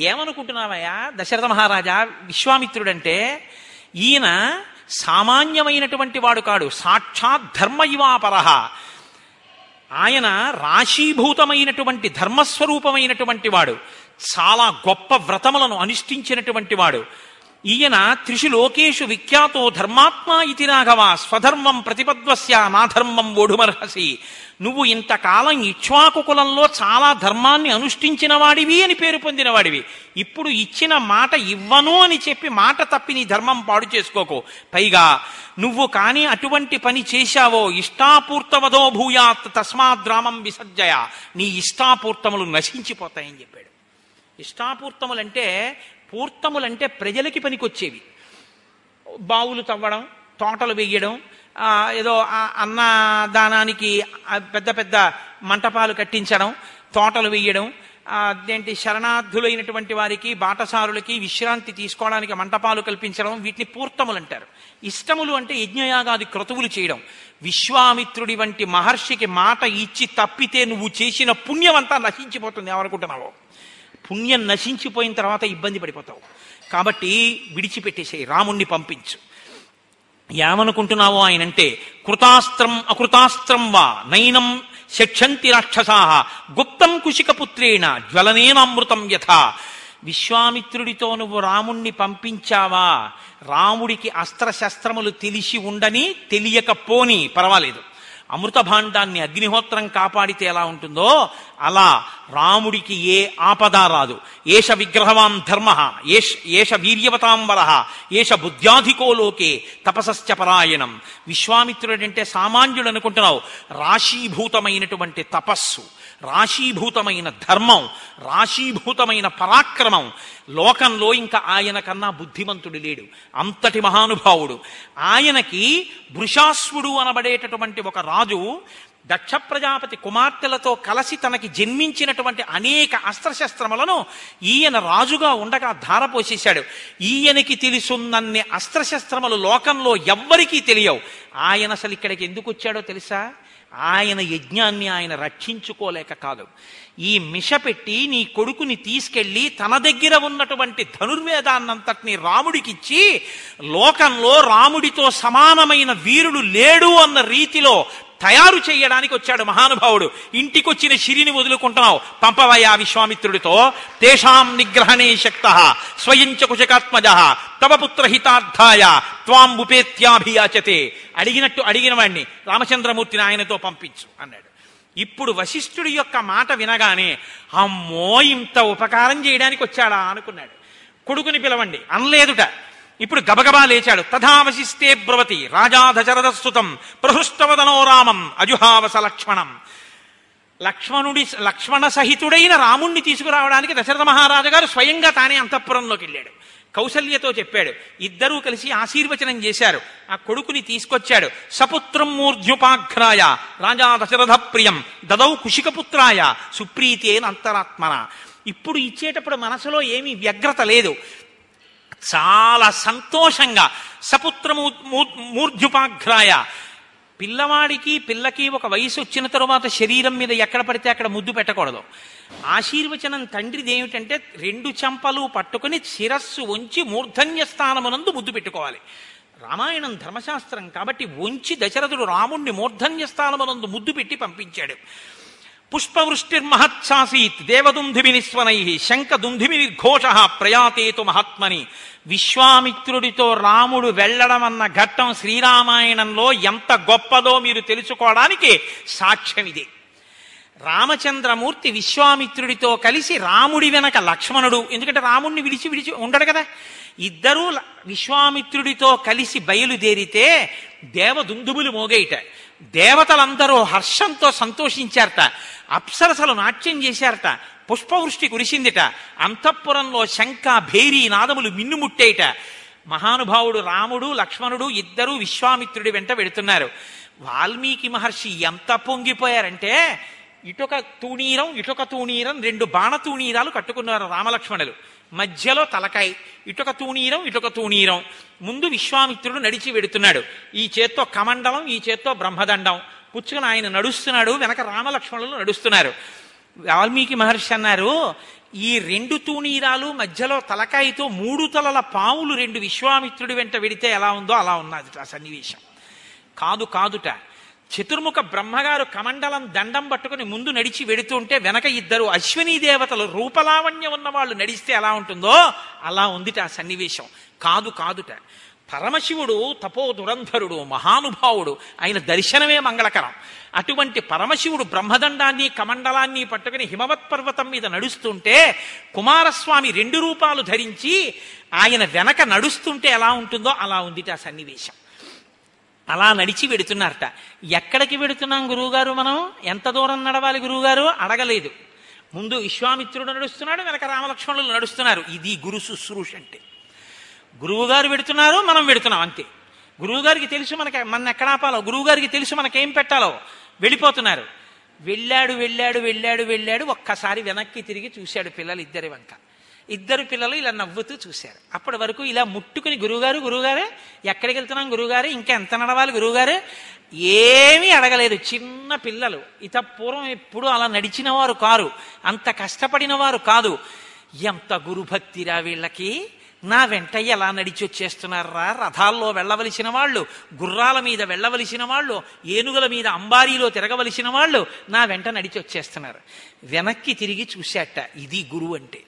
ఏమనుకుంటున్నావయ్యా దశరథ మహారాజా, విశ్వామిత్రుడంటే ఈయన సామాన్యమైనటువంటి వాడు కాడు, సాక్షాత్ ధర్మయువాపర, ఆయన రాశీభూతమైనటువంటి ధర్మస్వరూపమైనటువంటి వాడు, చాలా గొప్ప వ్రతములను అనుష్ఠించినటువంటి వాడు, ఈయన త్రిషు లోకేషు విఖ్యాతో ధర్మాత్మ ఇతి రాఘవ స్వధర్మం ప్రతిపద్వస్య నాధర్మం ఓఢుమర్హసి. నువ్వు ఇంతకాలం ఇక్ష్వాకు కులంలో చాలా ధర్మాన్ని అనుష్ఠించిన వాడివి అని పేరు పొందిన వాడివి, ఇప్పుడు ఇచ్చిన మాట ఇవ్వను అని చెప్పి మాట తప్పి నీ ధర్మం పాడు చేసుకోకు. పైగా నువ్వు కానీ అటువంటి పని చేశావో ఇష్టాపూర్తవదో భూయాత్ తస్మాద్రామం విసర్జయ, నీ ఇష్టాపూర్తములు నశించిపోతాయని చెప్పాడు. ఇష్టాపూర్తములంటే పూర్తములంటే ప్రజలకి పనికొచ్చేవి, బావులు తవ్వడం, తోటలు వేయడం, ఏదో అన్నదానానికి పెద్ద పెద్ద మంటపాలు కట్టించడం, తోటలు వేయడం, అదేంటి శరణార్థులైనటువంటి వారికి బాటసారులకి విశ్రాంతి తీసుకోవడానికి మంటపాలు కల్పించడం, వీటిని పూర్తములు అంటారు. ఇష్టములు అంటే యజ్ఞయాగాది క్రతువులు చేయడం. విశ్వామిత్రుడి వంటి మహర్షికి మాట ఇచ్చి తప్పితే నువ్వు చేసిన పుణ్యమంతా నశించిపోతుంది. ఏమనుకుంటున్నావు, పుణ్యం నశించిపోయిన తర్వాత ఇబ్బంది పడిపోతావు, కాబట్టి విడిచిపెట్టేసేయి, రాముణ్ణి పంపించు. ఏమనుకుంటున్నావో ఆయనంటే కృతాస్త్రం అకృతాస్త్రం వా నైనం శక్షంతి రాక్షసాః గుప్తం కుశికపుత్రేణ జ్వలనేనామృతం యథా. విశ్వామిత్రుడితో నువ్వు రాముణ్ణి పంపించావా, రాముడికి అస్త్రశస్త్రములు తెలిసి ఉండని తెలియకపోని పర్వాలేదు, అమృత భాండాన్ని అగ్నిహోత్రం కాపాడితే ఎలా ఉంటుందో అలా రాముడికి ఏ ఆపద రాదు. ఏష విగ్రహవాన్ ధర్మ ఏష వీర్యవతాంబర ఏష బుద్ధ్యాధికో లోకే తపసశ్చ పరాయణం. విశ్వామిత్రుడంటే సామాన్యుడు అనుకుంటున్నావు, రాశీభూతమైనటువంటి తపస్సు, రాశీభూతమైన ధర్మం, రాశీభూతమైన పరాక్రమం. లోకంలో ఇంకా ఆయన కన్నా బుద్ధిమంతుడు లేడు, అంతటి మహానుభావుడు. ఆయనకి వృషాశ్వుడు అనబడేటటువంటి ఒక రాజు దక్ష ప్రజాపతి కుమార్తెలతో కలిసి తనకి జన్మించినటువంటి అనేక అస్త్రశస్త్రములను ఈయన రాజుగా ఉండగా ధారపోసేశాడు. ఈయనకి తెలుసున్నన్ని అస్త్రశస్త్రములు లోకంలో ఎవ్వరికీ తెలియవు. ఆయన అసలు ఇక్కడికి ఎందుకు వచ్చాడో తెలుసా, ఆయన యజ్ఞాన్ని ఆయన రక్షించుకోలేక కాదు. ఈ మిష పెట్టి నీ కొడుకుని తీసుకెళ్లి తన దగ్గర ఉన్నటువంటి ధనుర్వేదాన్నంతటినీ రాముడికిచ్చి లోకంలో రాముడితో సమానమైన వీరుడు లేడు అన్న రీతిలో తయారు చేయడానికి వచ్చాడు మహానుభావుడు. ఇంటికొచ్చిన శిరిని వదులుకుంటున్నావు, పంపవయ్యా విశ్వామిత్రుడితో. తేషాం నిగ్రహణే శక్తః స్వయం చ కుశకాత్మజః తవ పుత్రహితార్థాయ త్వాం ఉపేత్యాభియాచతే. అడిగినట్టు అడిగిన వాణ్ణి రామచంద్రమూర్తిని ఆయనతో పంపించు అన్నాడు. ఇప్పుడు వశిష్ఠుడి యొక్క మాట వినగానే అమ్మో ఇంత ఉపకారం చేయడానికి వచ్చాడా అనుకున్నాడు. కొడుకుని పిలవండి అనలేదుట. ఇప్పుడు గబగబా లేచాడు. తథా వశిష్ఠే బ్రవతి రాజా దశరథస్తుతం ప్రహృష్టవదనో రామం అజుహావస లక్ష్మణం. లక్ష్మణుడి లక్ష్మణ సహితుడైన రాముణ్ణి తీసుకురావడానికి దశరథ మహారాజు గారు స్వయంగా తానే అంతఃపురంలోకి వెళ్ళాడు. కౌశల్యతో చెప్పాడు, ఇద్దరూ కలిసి ఆశీర్వచనం చేశారు. ఆ కొడుకుని తీసుకొచ్చాడు. సపుత్రం మూర్ధ్యుపాఘ్రాయ రాజా దశరథ ప్రియం దదౌ కుశికపుత్రాయ సుప్రీతేన అంతరాత్మన. ఇప్పుడు ఇచ్చేటప్పుడు మనసులో ఏమీ వ్యగ్రత లేదు, చాలా సంతోషంగా సపుత్రము మూర్ధ్యుపాఘ్రాయ. పిల్లవాడికి పిల్లకి ఒక వయసు వచ్చిన తరువాత శరీరం మీద ఎక్కడ పడితే అక్కడ ముద్దు పెట్టకూడదు. ఆశీర్వచనం తండ్రిది ఏమిటంటే రెండు చెంపలు పట్టుకుని శిరస్సు ఉంచి మూర్ధన్య స్థానమునందు ముద్దు పెట్టుకోవాలి. రామాయణం ధర్మశాస్త్రం కాబట్టి ఉంచి దశరథుడు రాముణ్ణి మూర్ధన్య స్థానమునందు ముద్దు పెట్టి పంపించాడు. పుష్పవృష్టిర్మహత్సాసీత్ దేవదుంధుమినిస్వనై శంఖదుంధుమిర్ఘోష ప్రయాతేతు మహాత్మని. విశ్వామిత్రుడితో రాముడు వెళ్ళడం అన్న ఘట్టం శ్రీరామాయణంలో ఎంత గొప్పదో మీరు తెలుసుకోవడానికి సాక్ష్యం ఇదే. రామచంద్రమూర్తి విశ్వామిత్రుడితో కలిసి రాముడి వెనక లక్ష్మణుడు, ఎందుకంటే రాముడిని విడిచి విడిచి ఉండడు కదా, ఇద్దరూ విశ్వామిత్రుడితో కలిసి బయలుదేరితే దేవదుందుబులు మోగేయట. దేవతలందరూ హర్షంతో సంతోషించారట. అప్సరసలు నాట్యం చేశారట. పుష్పవృష్టి కురిసిందిట. అంతఃపురంలో శంఖ భేరీ నాదములు మిన్నుముట్టేయట. మహానుభావుడు రాముడు లక్ష్మణుడు ఇద్దరూ విశ్వామిత్రుడి వెంట వెడుతున్నారు. వాల్మీకి మహర్షి ఎంత పొంగిపోయారంటే ఇటొక తూణీరం ఇటొక తూణీరం రెండు బాణ తూణీరాలు కట్టుకున్నారు రామలక్ష్మణులు. మధ్యలో తలకాయ, ఇటొక తూణీరం ఇటొక తూణీరం. ముందు విశ్వామిత్రుడు నడిచి వెడుతున్నాడు. ఈ చేత్తో కమండలం, ఈ చేత్తో బ్రహ్మదండం పుచ్చుకుని ఆయన నడుస్తున్నాడు. వెనక రామలక్ష్మణులు నడుస్తున్నారు. వాల్మీకి మహర్షి అన్నారు, ఈ రెండు తూణీరాలు మధ్యలో తలకాయతో మూడు తలల పావులు రెండు విశ్వామిత్రుడి వెంట వెడితే ఎలా ఉందో అలా ఉన్నది ఆ సన్నివేశం. కాదు కాదుట, చతుర్ముఖ బ్రహ్మగారు కమండలం దండం పట్టుకుని ముందు నడిచి వెడుతుంటే వెనక ఇద్దరు అశ్వినీ దేవతలు రూపలావణ్యం ఉన్న వాళ్ళు నడిస్తే ఎలా ఉంటుందో అలా ఉందిట ఆ సన్నివేశం. కాదు కాదుట, పరమశివుడు తపో దురంధరుడు మహానుభావుడు, ఆయన దర్శనమే మంగళకరం. అటువంటి పరమశివుడు బ్రహ్మదండాన్ని కమండలాన్ని పట్టుకుని హిమవత్ పర్వతం మీద నడుస్తుంటే కుమారస్వామి రెండు రూపాలు ధరించి ఆయన వెనక నడుస్తుంటే ఎలా ఉంటుందో అలా ఉందిట ఆ సన్నివేశం. అలా నడిచి వెడుతున్నారట. ఎక్కడికి వెడుతున్నాం గురువుగారు మనం, ఎంత దూరం నడవాలి గురువుగారు అడగలేదు. ముందు విశ్వామిత్రుడు నడుస్తున్నాడు, వెనక రామలక్ష్మణులు నడుస్తున్నారు. ఇది గురు శుశ్రూష అంటే. గురువుగారు వెడుతున్నారు, మనం వెడుతున్నాం అంతే. గురువుగారికి తెలుసు మనకి మన ఎక్కడ ఆపాలో, గురువుగారికి తెలుసు మనకేం పెట్టాలో. వెళ్ళిపోతున్నారు. వెళ్ళాడు వెళ్ళాడు వెళ్ళాడు వెళ్ళాడు ఒక్కసారి వెనక్కి తిరిగి చూశాడు పిల్లలు ఇద్దరి వంక. ఇద్దరు పిల్లలు ఇలా నవ్వుతూ చూశారు. అప్పటి వరకు ఇలా ముట్టుకుని గురువుగారు గురువుగారే ఎక్కడికి వెళ్తున్నాం గురువుగారే ఇంకా ఎంత నడవాలి గురువుగారే ఏమీ అడగలేదు. చిన్న పిల్లలు, ఇత పూర్వం ఎప్పుడు అలా నడిచిన వారు కారు, అంత కష్టపడిన వారు కాదు. ఎంత గురుభక్తిరా వీళ్ళకి, నా వెంట ఎలా నడిచి వచ్చేస్తున్నారా. రథాల్లో వెళ్ళవలసిన వాళ్ళు, గుర్రాల మీద వెళ్ళవలసిన వాళ్ళు, ఏనుగుల మీద అంబారీలో తిరగవలసిన వాళ్ళు నా వెంట నడిచి వచ్చేస్తున్నారు. వెనక్కి తిరిగి చూశాట. ఇది గురువు అంటే.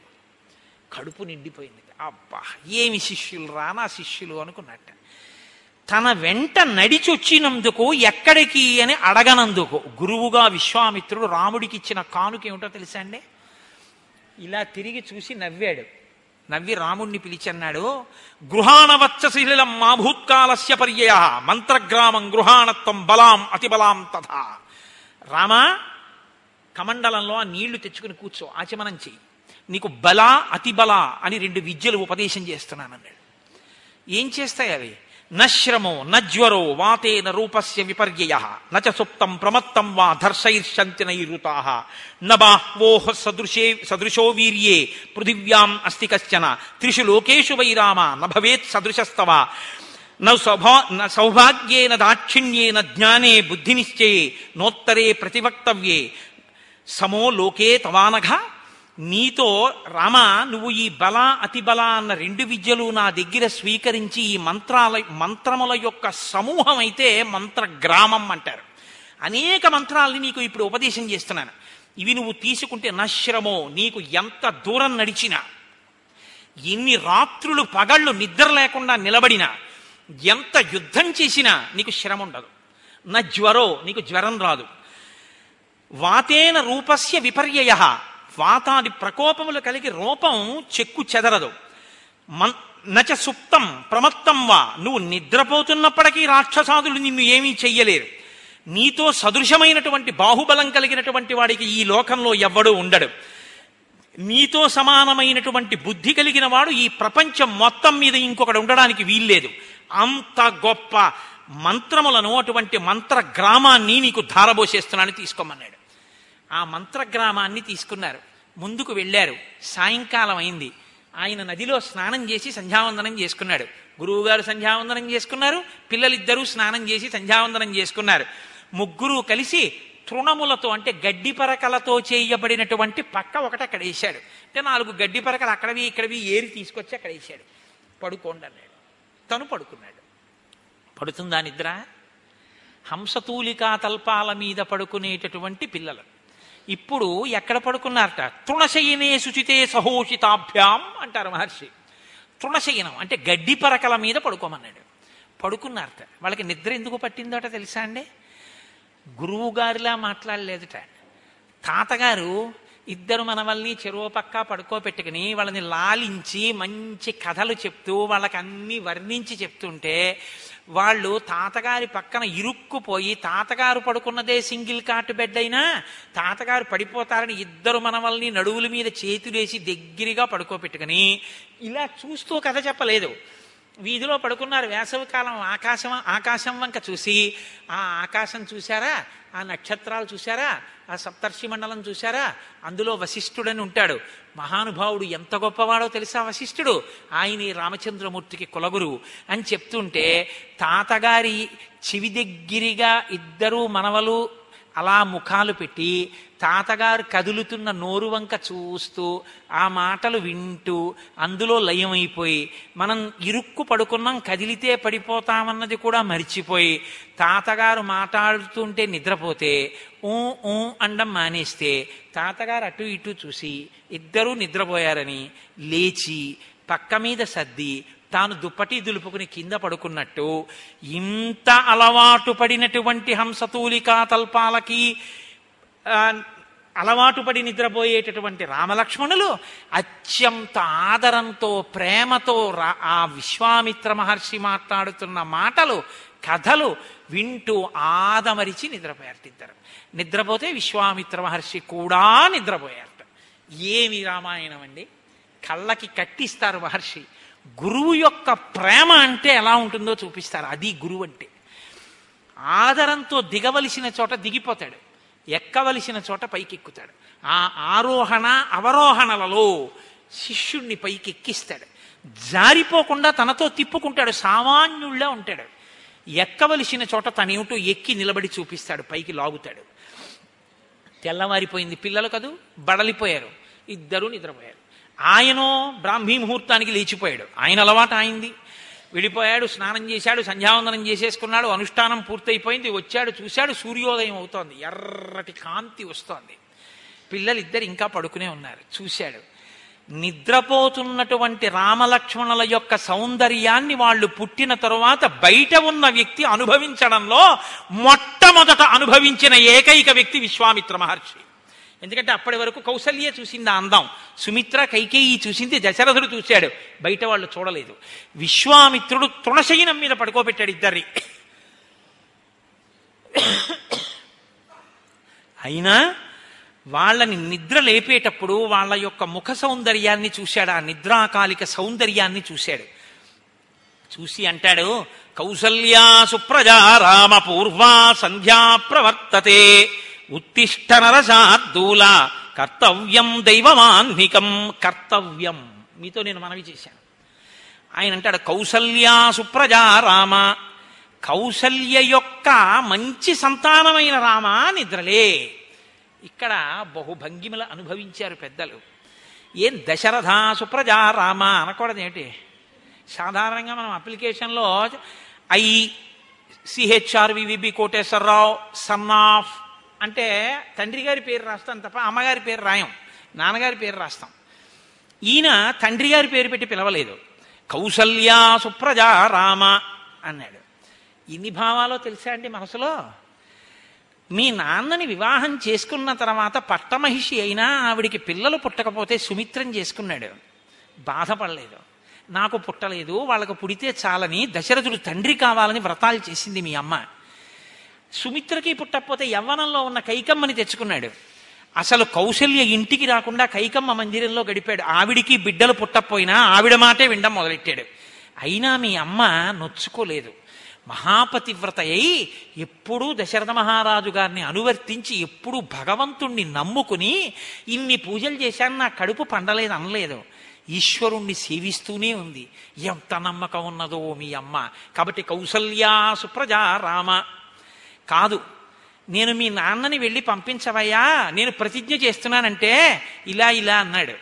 కడుపు నిండిపోయింది. అబ్బా ఏమి శిష్యులు రా నా శిష్యులు అనుకున్నట్ట. తన వెంట నడిచొచ్చినందుకు, ఎక్కడికి అని అడగనందుకు గురువుగా విశ్వామిత్రుడు రాముడికి ఇచ్చిన కానుక ఏమిటో తెలుసా అండి. ఇలా తిరిగి చూసి నవ్వాడు. నవ్వి రాముణ్ణి పిలిచన్నాడు, గృహాణవచ్చశిలం మా భూత్కాలస్య పర్యయ మంత్రగ్రామం గృహాణత్వం బలాం అతిబలాం తథా. రామా, కమండలంలో ఆ నీళ్లు తెచ్చుకుని కూర్చో, ఆచమనం చెయ్యి, నీకు బల అతిబల అని రెండు విద్యలు ఉపదేశం చేస్తున్నానన్నాడు. ఏం చేస్తాయి అవి? నశ్రమో నజ్వరో వాతేన రూపస్య విపర్యయ నచ సుప్తం ప్రమత్తం వా ధర్షైర్షంతి నైరుతాః నబాహ్వోః సదృశే సదృశో వీర్యే పృథివ్యాం అస్తి కశ్చన త్రిషు లోకేషు వైరామ నభవేత్ సదృశస్తవ సౌభాగ్యేన దాక్షిణ్యేన జ్ఞానే బుద్ధినిశ్చయే నోత్తరే ప్రతివక్తవ్యే సమో లోకే తవానఘ. నీతో రామ, నువ్వు ఈ బల అతిబల అన్న రెండు విద్యలు నా దగ్గర స్వీకరించి ఈ మంత్రాల మంత్రముల యొక్క సమూహం అయితే మంత్రగ్రామం అంటారు. అనేక మంత్రాలని నీకు ఇప్పుడు ఉపదేశం చేస్తున్నాను. ఇవి నువ్వు తీసుకుంటే నశ్రమో, నీకు ఎంత దూరం నడిచినా, ఎన్ని రాత్రులు పగళ్ళు నిద్ర లేకుండా నిలబడినా, ఎంత యుద్ధం చేసినా నీకు శ్రమ ఉండదు. నా జ్వరో, నీకు జ్వరం రాదు. వాతేన రూపస్య విపర్యయ, వాతాది ప్రకోపములు కలిగి రూపం చెక్కు చెదరదు. మన్ నచ సుప్తం ప్రమత్తం వా, నువ్వు నిద్రపోతున్నప్పటికీ రాక్షసాదులు నిన్ను ఏమీ చెయ్యలేరు. నీతో సదృశమైనటువంటి బాహుబలం కలిగినటువంటి వాడికి ఈ లోకంలో ఎవ్వడూ ఉండడు. నీతో సమానమైనటువంటి బుద్ధి కలిగిన వాడు ఈ ప్రపంచం మొత్తం మీద ఇంకొకడు ఉండడానికి వీల్లేదు. అంత గొప్ప మంత్రములను, అటువంటి మంత్రగ్రామాన్ని నీకు ధారబోసేస్తున్నాను, తీసుకోమన్నాడు. ఆ మంత్రగ్రామాన్ని తీసుకున్నారు. ముందుకు వెళ్ళారు. సాయంకాలం అయింది. ఆయన నదిలో స్నానం చేసి సంధ్యావందనం చేసుకున్నాడు. గురువుగారు సంధ్యావందనం చేసుకున్నారు. పిల్లలిద్దరూ స్నానం చేసి సంధ్యావందనం చేసుకున్నారు. ముగ్గురు కలిసి తృణములతో, అంటే గడ్డి పరకలతో చేయబడినటువంటి పక్క ఒకటి అక్కడ వేశాడు. అంటే నాలుగు గడ్డి పరకలు అక్కడవి ఇక్కడవి ఏరి తీసుకొచ్చి అక్కడ వేశాడు. పడుకోండి అన్నాడు. తను పడుకున్నాడు. పడుతుందా నిద్ర? హంసతూలికా తల్పాల మీద పడుకునేటటువంటి పిల్లలు ఇప్పుడు ఎక్కడ పడుకున్నారట? తృణశయనే శుచితే సహోషితాభ్యాం అంటారు మహర్షి. తృణశయనం అంటే గడ్డి పరకల మీద పడుకోమన్నాడు. పడుకున్నారట. వాళ్ళకి నిద్ర ఎందుకు పట్టిందోట తెలుసా అండి? గురువుగారిలా మాట్లాడలేదుట. తాతగారు ఇద్దరు మనవల్ని చెరువు పక్క పడుకోబెట్టుకుని వాళ్ళని లాలించి మంచి కథలు చెప్తూ వాళ్ళకన్నీ వర్ణించి చెప్తుంటే వాళ్ళు తాతగారి పక్కన ఇరుక్కుపోయి తాతగారు పడుకున్నదే సింగిల్ కాట్ బెడ్ అయినా తాతగారు పడిపోతారని ఇద్దరు మనవల్ని నడువుల మీద చేతులేసి దగ్గరగా పడుకోబెట్టుకుని ఇలా చూస్తూ కథ చెప్పలేదు. వీధిలో పడుకున్నారు. వేసవికాలం ఆకాశం ఆకాశం వంక చూసి ఆ ఆకాశం చూశారా, ఆ నక్షత్రాలు చూశారా, ఆ సప్తర్షి మండలం చూశారా, అందులో వశిష్ఠుడని ఉంటాడు. మహానుభావుడు ఎంత గొప్పవాడో తెలుసా వశిష్ఠుడు. ఆయన రామచంద్రమూర్తికి కులగురువు అని చెప్తుంటే తాతగారి చెవి దగ్గరగా ఇద్దరు మనవలు అలా ముఖాలు పెట్టి తాతగారు కదులుతున్న నోరు వంక చూస్తూ ఆ మాటలు వింటూ అందులో లయమైపోయి మనం ఇరుక్కు పడుకున్నాం, కదిలితే పడిపోతామన్నది కూడా మరిచిపోయి తాతగారు మాట్లాడుతుంటే నిద్రపోతే ఊ ఊ అండం మానేస్తే తాతగారు అటు ఇటు చూసి ఇద్దరూ నిద్రపోయారని లేచి పక్క మీద సర్ది తాను దుప్పటి దులుపుకుని కింద పడుకున్నట్టు ఇంత అలవాటు పడినటువంటి హంసతూలికా తల్పాలకి అలవాటు పడి నిద్రపోయేటటువంటి రామలక్ష్మణులు అత్యంత ఆదరంతో ప్రేమతో ఆ విశ్వామిత్ర మహర్షి మాట్లాడుతున్న మాటలు కథలు వింటూ ఆదమరిచి నిద్రపోయారట ఇద్దరు. నిద్రపోతే విశ్వామిత్ర మహర్షి కూడా నిద్రపోయారట. ఏమి రామాయణం అండి! కళ్ళకి కట్టిస్తారు మహర్షి. గురువు యొక్క ప్రేమ అంటే ఎలా ఉంటుందో చూపిస్తారు. అది గురువు అంటే. ఆదరంతో దిగవలసిన చోట దిగిపోతాడు, ఎక్కవలసిన చోట పైకెక్కుతాడు. ఆ ఆరోహణ అవరోహణలలో శిష్యుణ్ణి పైకి ఎక్కిస్తాడు. జారిపోకుండా తనతో తిప్పుకుంటాడు, సామాన్యుళ్ళ ఉంటాడు. ఎక్కవలసిన చోట తనేమిటో ఎక్కి నిలబడి చూపిస్తాడు, పైకి లాగుతాడు. తెల్లవారిపోయింది, పిల్లలు కదూ బడలిపోయారు, ఇద్దరూ నిద్రపోయారు. ఆయనో బ్రాహ్మీ ముహూర్తానికి లేచిపోయాడు. ఆయన అలవాటు ఆయనది. వెళ్ళిపోయాడు, స్నానం చేశాడు, సంధ్యావందనం చేసేసుకున్నాడు, అనుష్ఠానం పూర్తయిపోయింది. వచ్చాడు, చూశాడు, సూర్యోదయం అవుతోంది, ఎర్రటి కాంతి వస్తోంది. పిల్లలిద్దరు ఇంకా పడుకునే ఉన్నారు. చూశాడు, నిద్రపోతున్నటువంటి రామలక్ష్మణుల యొక్క సౌందర్యాన్ని వాళ్ళు పుట్టిన తరువాత బయట ఉన్న వ్యక్తి అనుభవించడంలో మొట్టమొదట అనుభవించిన ఏకైక వ్యక్తి విశ్వామిత్ర మహర్షి. ఎందుకంటే అప్పటి వరకు కౌసల్యే చూసింది అందం, సుమిత్ర కైకేయి చూసింది, దశరథుడు చూశాడు, బయట వాళ్ళు చూడలేదు. విశ్వామిత్రుడు తృణశయనం మీద పడుకోబెట్టాడు ఇద్దరిని. అయినా వాళ్ళని నిద్ర లేపేటప్పుడు వాళ్ళ యొక్క ముఖ సౌందర్యాన్ని చూశాడు, ఆ నిద్రాకాలిక సౌందర్యాన్ని చూశాడు. చూసి అంటాడు, కౌసల్యా సుప్రజా రామ పూర్వా సంధ్యా ప్రవర్తతే ఉత్తిష్ట నరశార్దూల కర్తవ్యం దైవమాన్వికం. కర్తవ్యం మీతో నేను మనవి చేశాను. ఆయన అంటాడు, కౌసల్యా సుప్రజా రామ, కౌసల్య యొక్క మంచి సంతానమైన రామ నిద్రలే. ఇక్కడ బహుభంగిమలు అనుభవించారు పెద్దలు. ఏం దశరథ సుప్రజా రామ అనకూడదు ఏమిటి? సాధారణంగా మనం అప్లికేషన్లో ఐ సిహెచ్ఆర్వివిబి కోటేశ్వరరావు సన్ ఆఫ్ అంటే తండ్రి గారి పేరు రాస్తాం తప్ప అమ్మగారి పేరు రాయం, నాన్నగారి పేరు రాస్తాం. ఈయన తండ్రి గారి పేరు పెట్టి పిలవలేదు. కౌసల్యా సుప్రజా రామ అన్నాడు. ఇన్ని భావాలో తెలుసా అండి మనసులో? మీ నాన్నని వివాహం చేసుకున్న తర్వాత పట్టమహిషి అయినా ఆవిడికి పిల్లలు పుట్టకపోతే సుమిత్రం చేసుకున్నాడు, బాధపడలేదు. నాకు పుట్టలేదు, వాళ్ళకు పుడితే చాలని దశరథుడు తండ్రి కావాలని వ్రతాలు చేసింది మీ అమ్మ. సుమిత్రకి పుట్టకపోతే యవ్వనంలో ఉన్న కైకమ్మని తెచ్చుకున్నాడు. అసలు కౌశల్య ఇంటికి రాకుండా కైకమ్మ మందిరంలో గడిపాడు. ఆవిడికి బిడ్డలు పుట్టకపోయినా ఆవిడ మాటే వినడం మొదలెట్టాడు. అయినా మీ అమ్మ నొచ్చుకోలేదు. మహాపతివ్రత అయి ఎప్పుడూ దశరథ మహారాజు గారిని అనువర్తించి ఎప్పుడూ భగవంతుణ్ణి నమ్ముకుని ఇన్ని పూజలు చేశాను నా కడుపు పండలేదు అనలేదు. ఈశ్వరుణ్ణి సేవిస్తూనే ఉంది. ఎంత నమ్మకం ఉన్నదో మీ అమ్మ. కాబట్టి కౌసల్యా సుప్రజా రామ కాదు, నేను మీ నాన్నని వెళ్ళి పంపించవయ్యా, నేను ప్రతిజ్ఞ చేస్తున్నానంటే ఇలా ఇలా అన్నాడు.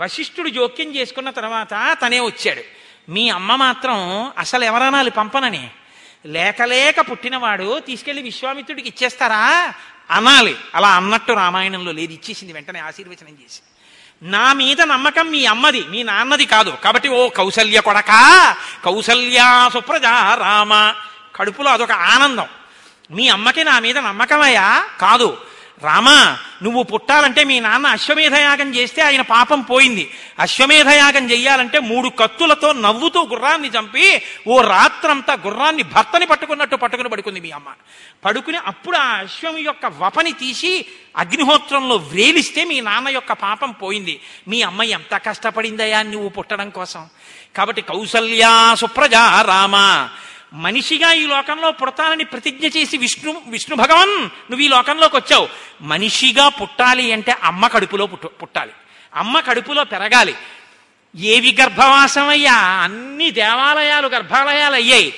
వశిష్ఠుడు జోక్యం చేసుకున్న తర్వాత తనే వచ్చాడు. మీ అమ్మ మాత్రం అసలు ఎవరనాలి పంపనని, లేకలేక పుట్టినవాడు తీసుకెళ్లి విశ్వామిత్రుడికి ఇచ్చేస్తారా అనాలి. అలా అన్నట్టు రామాయణంలో లేదు, ఇచ్చేసింది వెంటనే ఆశీర్వచనం చేసి. నా మీద నమ్మకం మీ అమ్మది, మీ నాన్నది కాదు. కాబట్టి ఓ కౌసల్య కొడకా, కౌసల్యా సుప్రజా రామ. కడుపులో అదొక ఆనందం. మీ అమ్మకి నా మీద నమ్మకమయ్యా కాదు, రామా, నువ్వు పుట్టాలంటే మీ నాన్న అశ్వమేధయాగం చేస్తే ఆయన పాపం పోయింది. అశ్వమేధయాగం చెయ్యాలంటే మూడు కత్తులతో నవ్వుతూ గుర్రాన్ని చంపి ఓ రాత్రంతా గుర్రాన్ని భర్తని పట్టుకున్నట్టు పట్టుకుని పడుకుంది మీ అమ్మ. పడుకుని అప్పుడు ఆ అశ్వం యొక్క వపని తీసి అగ్నిహోత్రంలో వ్రేలిస్తే మీ నాన్న యొక్క పాపం పోయింది. మీ అమ్మ ఎంత కష్టపడిందయా నువ్వు పుట్టడం కోసం. కాబట్టి కౌసల్యా సుప్రజా రామ, మనిషిగా ఈ లోకంలో పుడతానని ప్రతిజ్ఞ చేసి విష్ణు విష్ణు భగవాన్ నువ్వు ఈ లోకంలోకి వచ్చావు. మనిషిగా పుట్టాలి అంటే అమ్మ కడుపులో పుట్టు పుట్టాలి అమ్మ కడుపులో పెరగాలి. ఏవి గర్భవాసమయ్యా, అన్ని దేవాలయాలు గర్భాలయాలు అయ్యాయి.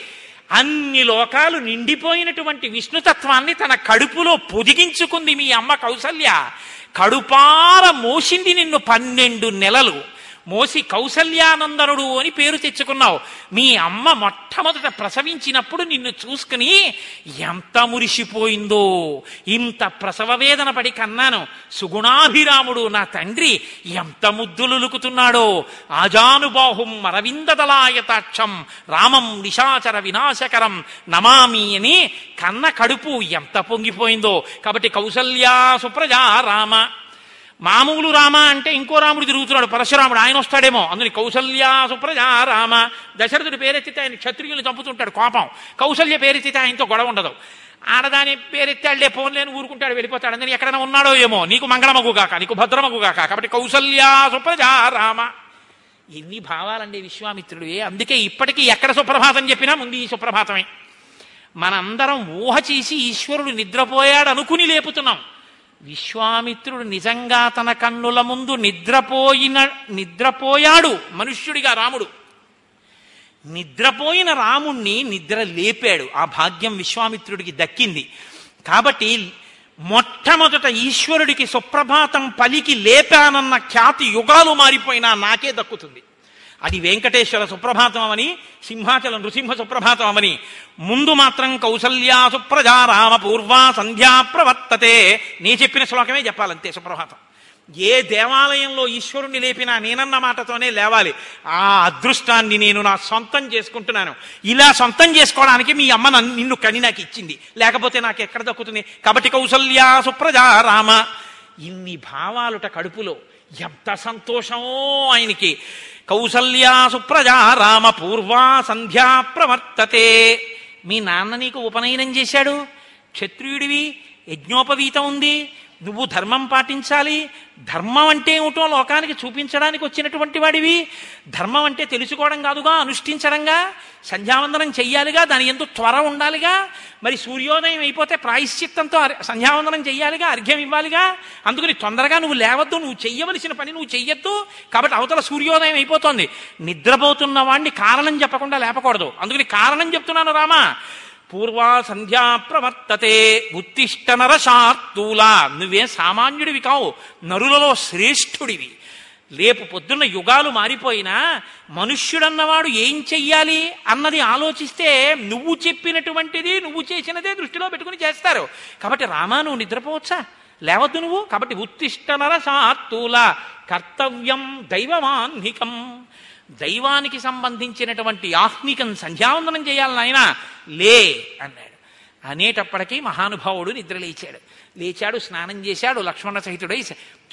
అన్ని లోకాలు నిండిపోయినటువంటి విష్ణుతత్వాన్ని తన కడుపులో పొదిగించుకుంది మీ అమ్మ కౌసల్య. కడుపార మోసింది నిన్ను పన్నెండు నెలలు మోసి కౌసల్యానందనుడు అని పేరు తెచ్చుకున్నావు. మీ అమ్మ మొట్టమొదట ప్రసవించినప్పుడు నిన్ను చూసుకుని ఎంత మురిసిపోయిందో, ఇంత ప్రసవ వేదన పడి కన్నాను, సుగుణాభిరాముడు నా తండ్రి ఎంత ముద్దులులుకుతున్నాడో, ఆజానుబాహుం అరవిందదళాయతాక్షం రామం నిశాచర వినాశకరం నమామి అని కన్న కడుపు ఎంత పొంగిపోయిందో. కాబట్టి కౌసల్యా సుప్రజా రామ. మామూలు రామ అంటే ఇంకో రాముడు తిరుగుతున్నాడు, పరశురాముడు, ఆయన వస్తాడేమో అందుని కౌసల్యా సుప్రజా రామ. దశరథుడు పేరెత్తితే ఆయన క్షత్రియులు చంపుతుంటాడు కోపం, కౌసల్య పేరెత్తితే ఆయనతో గొడవ ఉండదు. ఆడదాని పేరెత్తాళ్లే పోన్లేని ఊరుకుంటాడు, వెళ్ళిపోతాడు. అందుకని ఎక్కడైనా ఉన్నాడో ఏమో, నీకు మంగళమగుగాక, నీకు భద్రమగుగాక. కాబట్టి కౌసల్యా సుప్రజా రామ. ఎన్ని భావాలండి విశ్వామిత్రుడే. అందుకే ఇప్పటికీ ఎక్కడ సుప్రభాతం చెప్పినా ముందు ఈ సుప్రభాతమే. మనందరం ఊహ చేసి ఈశ్వరుడు నిద్రపోయాడు అనుకుని లేపుతున్నాం. విశ్వామిత్రుడు నిజంగా తన కన్నుల ముందు నిద్రపోయిన నిద్రపోయాడు మనుష్యుడిగా రాముడు. నిద్రపోయిన రాముణ్ణి నిద్ర లేపాడు. ఆ భాగ్యం విశ్వామిత్రుడికి దక్కింది. కాబట్టి మొట్టమొదట ఈశ్వరుడికి సుప్రభాతం పలికి లేపానన్న ఖ్యాతి యుగాలు మారిపోయినా నాకే దక్కుతుంది. అది వెంకటేశ్వర సుప్రభాతం అని, సింహాచల నృసింహ సుప్రభాతం అని. ముందు మాత్రం కౌసల్యా సుప్రజా రామ పూర్వా సంధ్యా ప్రవర్తతే, నీ చెప్పిన శ్లోకమే చెప్పాలంతే సుప్రభాతం. ఏ దేవాలయంలో ఈశ్వరుణ్ణి లేపినా నేనన్న మాటతోనే లేవాలి. ఆ అదృష్టాన్ని నేను నా సొంతం చేసుకుంటున్నాను. ఇలా సొంతం చేసుకోవడానికి మీ అమ్మ నిన్ను కని నాకు ఇచ్చింది, లేకపోతే నాకు ఎక్కడ దక్కుతుంది. కాబట్టి కౌసల్యా సుప్రజా రామ. ఇన్ని భావాలుట కడుపులో, ఎంత సంతోషమో ఆయనకి. కౌసల్యా సుప్రజా రామ పూర్వా సంధ్యా ప్రవర్తతే. మీ నాన్న నీకు ఉపనయనం చేశాడు, క్షత్రియుడివి, యజ్ఞోపవీతం ఉంది, నువ్వు ధర్మం పాటించాలి. ధర్మం అంటే ఏమిటో లోకానికి చూపించడానికి వచ్చినటువంటి వాడివి. ధర్మం అంటే తెలుసుకోవడం కాదుగా, అనుష్ఠించడంగా. సంధ్యావందనం చెయ్యాలిగా, దాని ఎందు త్వర ఉండాలిగా. మరి సూర్యోదయం అయిపోతే ప్రాయశ్చిత్తంతో సంధ్యావందనం చెయ్యాలిగా, అర్ఘ్యం ఇవ్వాలిగా. అందుకని తొందరగా నువ్వు లేవద్దు, నువ్వు చెయ్యవలసిన పని నువ్వు చెయ్యొద్దు. కాబట్టి అవతల సూర్యోదయం అయిపోతుంది. నిద్రపోతున్న వాడిని కారణం చెప్పకుండా లేపకూడదు. అందుకని కారణం చెప్తున్నాను రామా. పూర్వా సంధ్యా ప్రవర్తతే ఉత్తిష్ట నరశార్తూల. నువ్వేం సామాన్యుడివి కావు, నరులలో శ్రేష్ఠుడివి. రేపు పొద్దున్న యుగాలు మారిపోయినా మనుష్యుడన్నవాడు ఏం చెయ్యాలి అన్నది ఆలోచిస్తే నువ్వు చెప్పినటువంటిది నువ్వు చేసినదే దృష్టిలో పెట్టుకుని చేస్తారు. కాబట్టి రామా, నువ్వు నిద్రపోవచ్చా, లేవద్దు నువ్వు. కాబట్టి ఉత్తిష్ట నరశార్తూల, కర్తవ్యం దైవమాన్నికం, దైవానికి సంబంధించినటువంటి ఆహ్నికం సంధ్యావందనం చేయాలని ఆయన లే అన్నాడు. అనేటప్పటికీ మహానుభావుడు నిద్ర లేచాడు. లేచాడు, స్నానం చేశాడు, లక్ష్మణ సహితుడై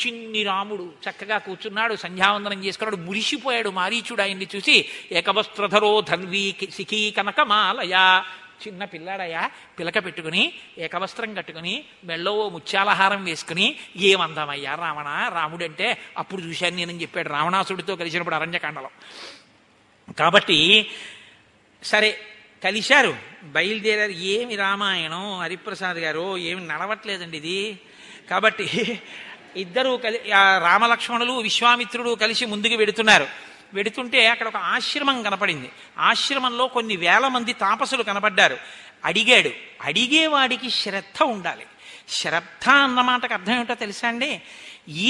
చిన్ని రాముడు చక్కగా కూర్చున్నాడు, సంధ్యావందనం చేసుకున్నాడు. మురిసిపోయాడు మారీచుడు ఆయన్ని చూసి. ఏకవస్త్రధరో ధన్వీ సిఖీ కనకమాలయా. చిన్న పిల్లాడయా, పిలక పెట్టుకుని, ఏకవస్త్రం కట్టుకుని, మెళ్ళో ముత్యాలహారం వేసుకుని, ఏమందామయ్యా రావణ, రాముడంటే అప్పుడు చూశాను నేనని చెప్పాడు రావణాసుడితో కలిసినప్పుడు అరణ్యకాండలో. కాబట్టి సరే కలిశారు, బయలుదేరారు. ఏమి రామాయణం హరిప్రసాద్ గారు, ఏమి నడవట్లేదండి ఇది. కాబట్టి ఇద్దరు కలి రామలక్ష్మణులు విశ్వామిత్రుడు కలిసి ముందుకు వెడుతున్నారు. వెడుతుంటే అక్కడ ఒక ఆశ్రమం కనపడింది. ఆశ్రమంలో కొన్ని వేల మంది తాపసులు కనపడ్డారు. అడిగాడు. అడిగేవాడికి శ్రద్ధ ఉండాలి. శ్రద్ధ అన్నమాటకు అర్థం ఏమిటో తెలుసా అండి?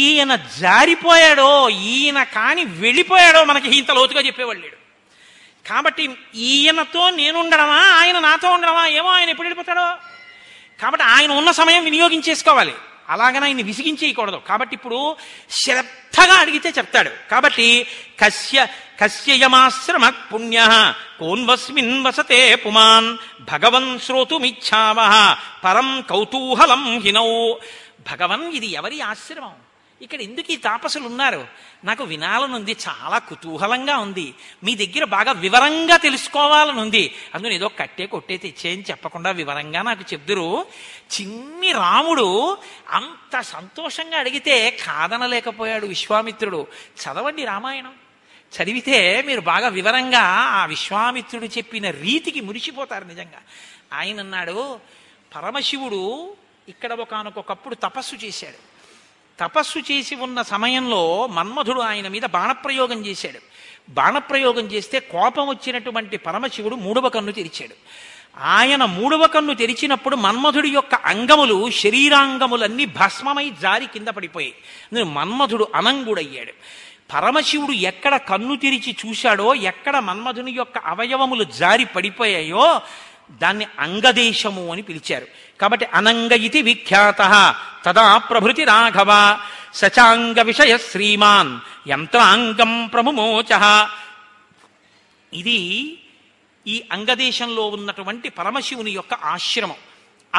ఈయన జారిపోయాడో, ఈయన కాని వెళ్ళిపోయాడో మనకి ఇంత లోతుగా చెప్పేవాళ్ళు లేడు. కాబట్టి ఈయనతో నేనుండడమా, ఆయన నాతో ఉండడమా ఏమో, ఆయన ఎప్పుడు వెళ్ళిపోతాడో. కాబట్టి ఆయన ఉన్న సమయం వినియోగించేసుకోవాలి, అలాగని ఆయన్ని విసిగించేయకూడదు. కాబట్టి ఇప్పుడు శ్రద్ధగా అడిగితే చెప్తాడు. కాబట్టి కస్య కస్యయమాశ్రమ పుణ్య కోన్వస్మిన్ వసతే పుమాన్ భగవన్ శ్రోతుమిచ్చామహ పరం కౌతూహలం హినౌ. భగవన్ ఇది ఎవరి ఆశ్రమం? ఇక్కడ ఎందుకు ఈ తాపసులు ఉన్నారు? నాకు వినాలనుంది, చాలా కుతూహలంగా ఉంది, మీ దగ్గర బాగా వివరంగా తెలుసుకోవాలనుంది, అందులో ఏదో కట్టే కొట్టే తెచ్చేయని చెప్పకుండా వివరంగా నాకు చెప్దురు. చిన్ని రాముడు అంత సంతోషంగా అడిగితే కాదనలేకపోయాడు విశ్వామిత్రుడు. చదవండి రామాయణం, చదివితే మీరు బాగా వివరంగా ఆ విశ్వామిత్రుడు చెప్పిన రీతికి మురిసిపోతారు నిజంగా. ఆయన అన్నాడు, పరమశివుడు ఇక్కడ ఒకానొకప్పుడు తపస్సు చేశాడు. తపస్సు చేసి ఉన్న సమయంలో మన్మధుడు ఆయన మీద బాణప్రయోగం చేశాడు. బాణప్రయోగం చేస్తే కోపం వచ్చినటువంటి పరమశివుడు మూడవ కన్ను తెరిచాడు. ఆయన మూడవ కన్ను తెరిచినప్పుడు మన్మధుడి యొక్క అంగములు, శరీరాంగములన్నీ భస్మమై జారి కింద పడిపోయాయి. మన్మధుడు అనంగుడయ్యాడు. పరమశివుడు ఎక్కడ కన్ను తెరిచి చూశాడో, ఎక్కడ మన్మధుని యొక్క అవయవములు జారి పడిపోయాయో దాన్ని అంగదేశము అని పిలిచారు. కాబట్టి అనంగ ఇది విఖ్యాత తదా ప్రభృతి రాఘవ సచాంగ విషయ శ్రీమాన్ యంత్రాంగం ప్రముమోచ. ఇది ఈ అంగదేశంలో ఉన్నటువంటి పరమశివుని యొక్క ఆశ్రమం.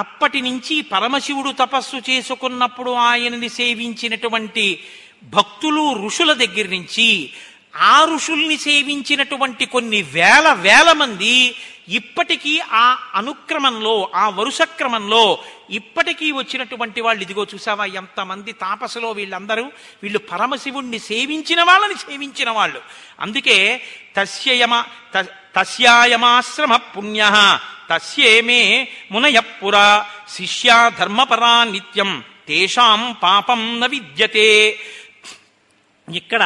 అప్పటి నుంచి పరమశివుడు తపస్సు చేసుకున్నప్పుడు ఆయనని సేవించినటువంటి భక్తులు, ఋషుల దగ్గర నుంచి ఆ ఋషుల్ని సేవించినటువంటి కొన్ని వేల వేల మంది ఇప్పటికీ ఆ అనుక్రమంలో, ఆ వరుస క్రమంలో ఇప్పటికీ వచ్చినటువంటి వాళ్ళు. ఇదిగో చూసావా ఎంతమంది తాపసులో వీళ్ళందరూ, వీళ్ళు పరమశివుణ్ణి సేవించిన వాళ్ళని సేవించిన వాళ్ళు. అందుకే తస్యయమ తస్యాయమాశ్రమ పుణ్య తస్యేమే మునయపురా శిష్యా ధర్మపరా నిత్యం తేషాం పాపం న విద్యతే. ఇక్కడ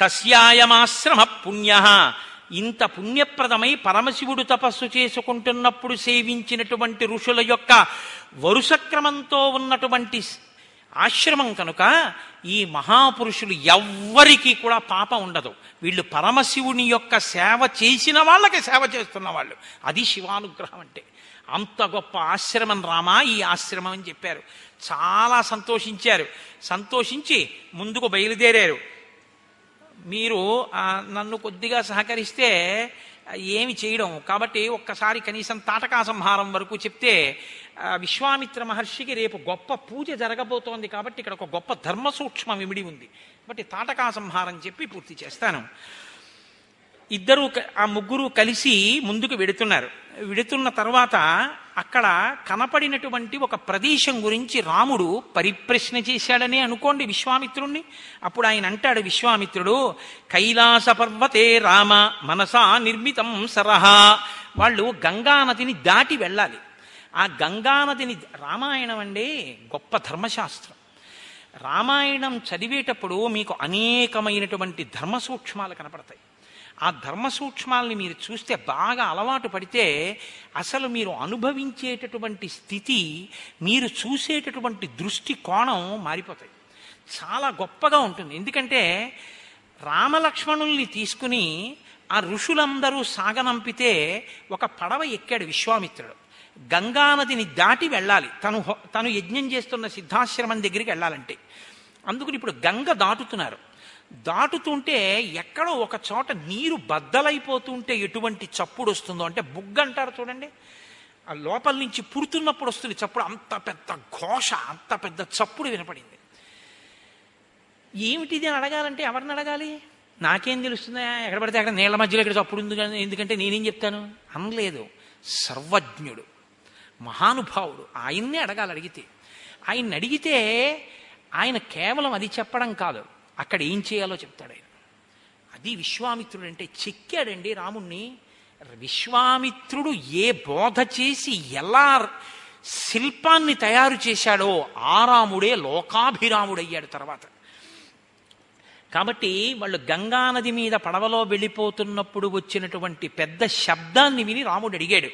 తస్యాయమాశ్రమ పుణ్య, ఇంత పుణ్యప్రదమై పరమశివుడు తపస్సు చేసుకుంటున్నప్పుడు సేవించినటువంటి ఋషుల యొక్క వరుస క్రమంతో ఉన్నటువంటి ఆశ్రమం కనుక ఈ మహాపురుషులు ఎవ్వరికీ కూడా పాపం ఉండదు. వీళ్ళు పరమశివుని యొక్క సేవ చేసిన వాళ్ళకి సేవ చేస్తున్న వాళ్ళు. అది శివానుగ్రహం అంటే. అంత గొప్ప ఆశ్రమం రామా ఈ ఆశ్రమం అని చెప్పారు. చాలా సంతోషించారు. సంతోషించి ముందుకు బయలుదేరారు. మీరు నన్ను కొద్దిగా సహకరిస్తే ఏమి చేయడం కాబట్టి ఒక్కసారి కనీసం తాటకా సంహారం వరకు చెప్తే, విశ్వామిత్ర మహర్షికి రేపు గొప్ప పూజ జరగబోతోంది కాబట్టి ఇక్కడ ఒక గొప్ప ధర్మ సూక్ష్మం ఇమిడి ఉంది కాబట్టి తాటకా సంహారం చెప్పి పూర్తి చేస్తాను. ఇద్దరు ఆ ముగ్గురు కలిసి ముందుకు వెడుతున్నారు. వెడుతున్న తర్వాత అక్కడ కనపడినటువంటి ఒక ప్రదేశం గురించి రాముడు పరిప్రశ్న చేశాడని అనుకోండి విశ్వామిత్రుణ్ణి. అప్పుడు ఆయన అంటాడు విశ్వామిత్రుడు, కైలాస పర్వతే రామ మనసా నిర్మితం సరహా. వాళ్ళు గంగానదిని దాటి వెళ్ళాలి. ఆ గంగానదిని, రామాయణం అండి గొప్ప ధర్మశాస్త్రం. రామాయణం చదివేటప్పుడు మీకు అనేకమైనటువంటి ధర్మ సూక్ష్మాలు కనపడతాయి. ఆ ధర్మ సూక్ష్మాలని మీరు చూస్తే, బాగా అలవాటు పడితే అసలు మీరు అనుభవించేటటువంటి స్థితి, మీరు చూసేటటువంటి దృష్టి కోణం మారిపోతాయి. చాలా గొప్పగా ఉంటుంది. ఎందుకంటే రామలక్ష్మణుల్ని తీసుకుని ఆ ఋషులందరూ సాగనంపితే ఒక పడవ ఎక్కాడు విశ్వామిత్రుడు. గంగానదిని దాటి వెళ్ళాలి. తను తను యజ్ఞం చేస్తున్న సిద్ధాశ్రమం దగ్గరికి వెళ్ళాలంటే. అందుకని ఇప్పుడు గంగ దాటుతున్నారు. దాటుతుంటే ఎక్కడో ఒక చోట నీరు బద్దలైపోతుంటే ఎటువంటి చప్పుడు వస్తుందో, అంటే బుగ్గ అంటారు చూడండి, ఆ లోపల నుంచి పుడుతున్నప్పుడు వస్తుంది చప్పుడు. అంత పెద్ద ఘోష, అంత పెద్ద చప్పుడు వినపడింది. ఏమిటిది అని అడగాలంటే ఎవరిని అడగాలి? నాకేం తెలుస్తుందా, ఎక్కడ పడితే అక్కడ నీళ్ళ మధ్యలో ఇక్కడ చప్పుడు ఉంది, ఎందుకంటే నేనేం చెప్తాను అనలేదు. సర్వజ్ఞుడు, మహానుభావుడు, ఆయన్నే అడగాలి. అడిగితే ఆయన్ని అడిగితే ఆయన కేవలం అది చెప్పడం కాదు, అక్కడ ఏం చేయాలో చెప్తాడు ఆయన. అది విశ్వామిత్రుడు అంటే. చెక్కాడండి రాముణ్ణి. విశ్వామిత్రుడు ఏ బోధ చేసి ఎలా శిల్పాన్ని తయారు చేశాడో ఆ రాముడే లోకాభిరాముడయ్యాడు తర్వాత. కాబట్టి వాళ్ళు గంగానది మీద పడవలో వెళ్ళిపోతున్నప్పుడు వచ్చినటువంటి పెద్ద శబ్దాన్ని విని రాముడు అడిగాడు,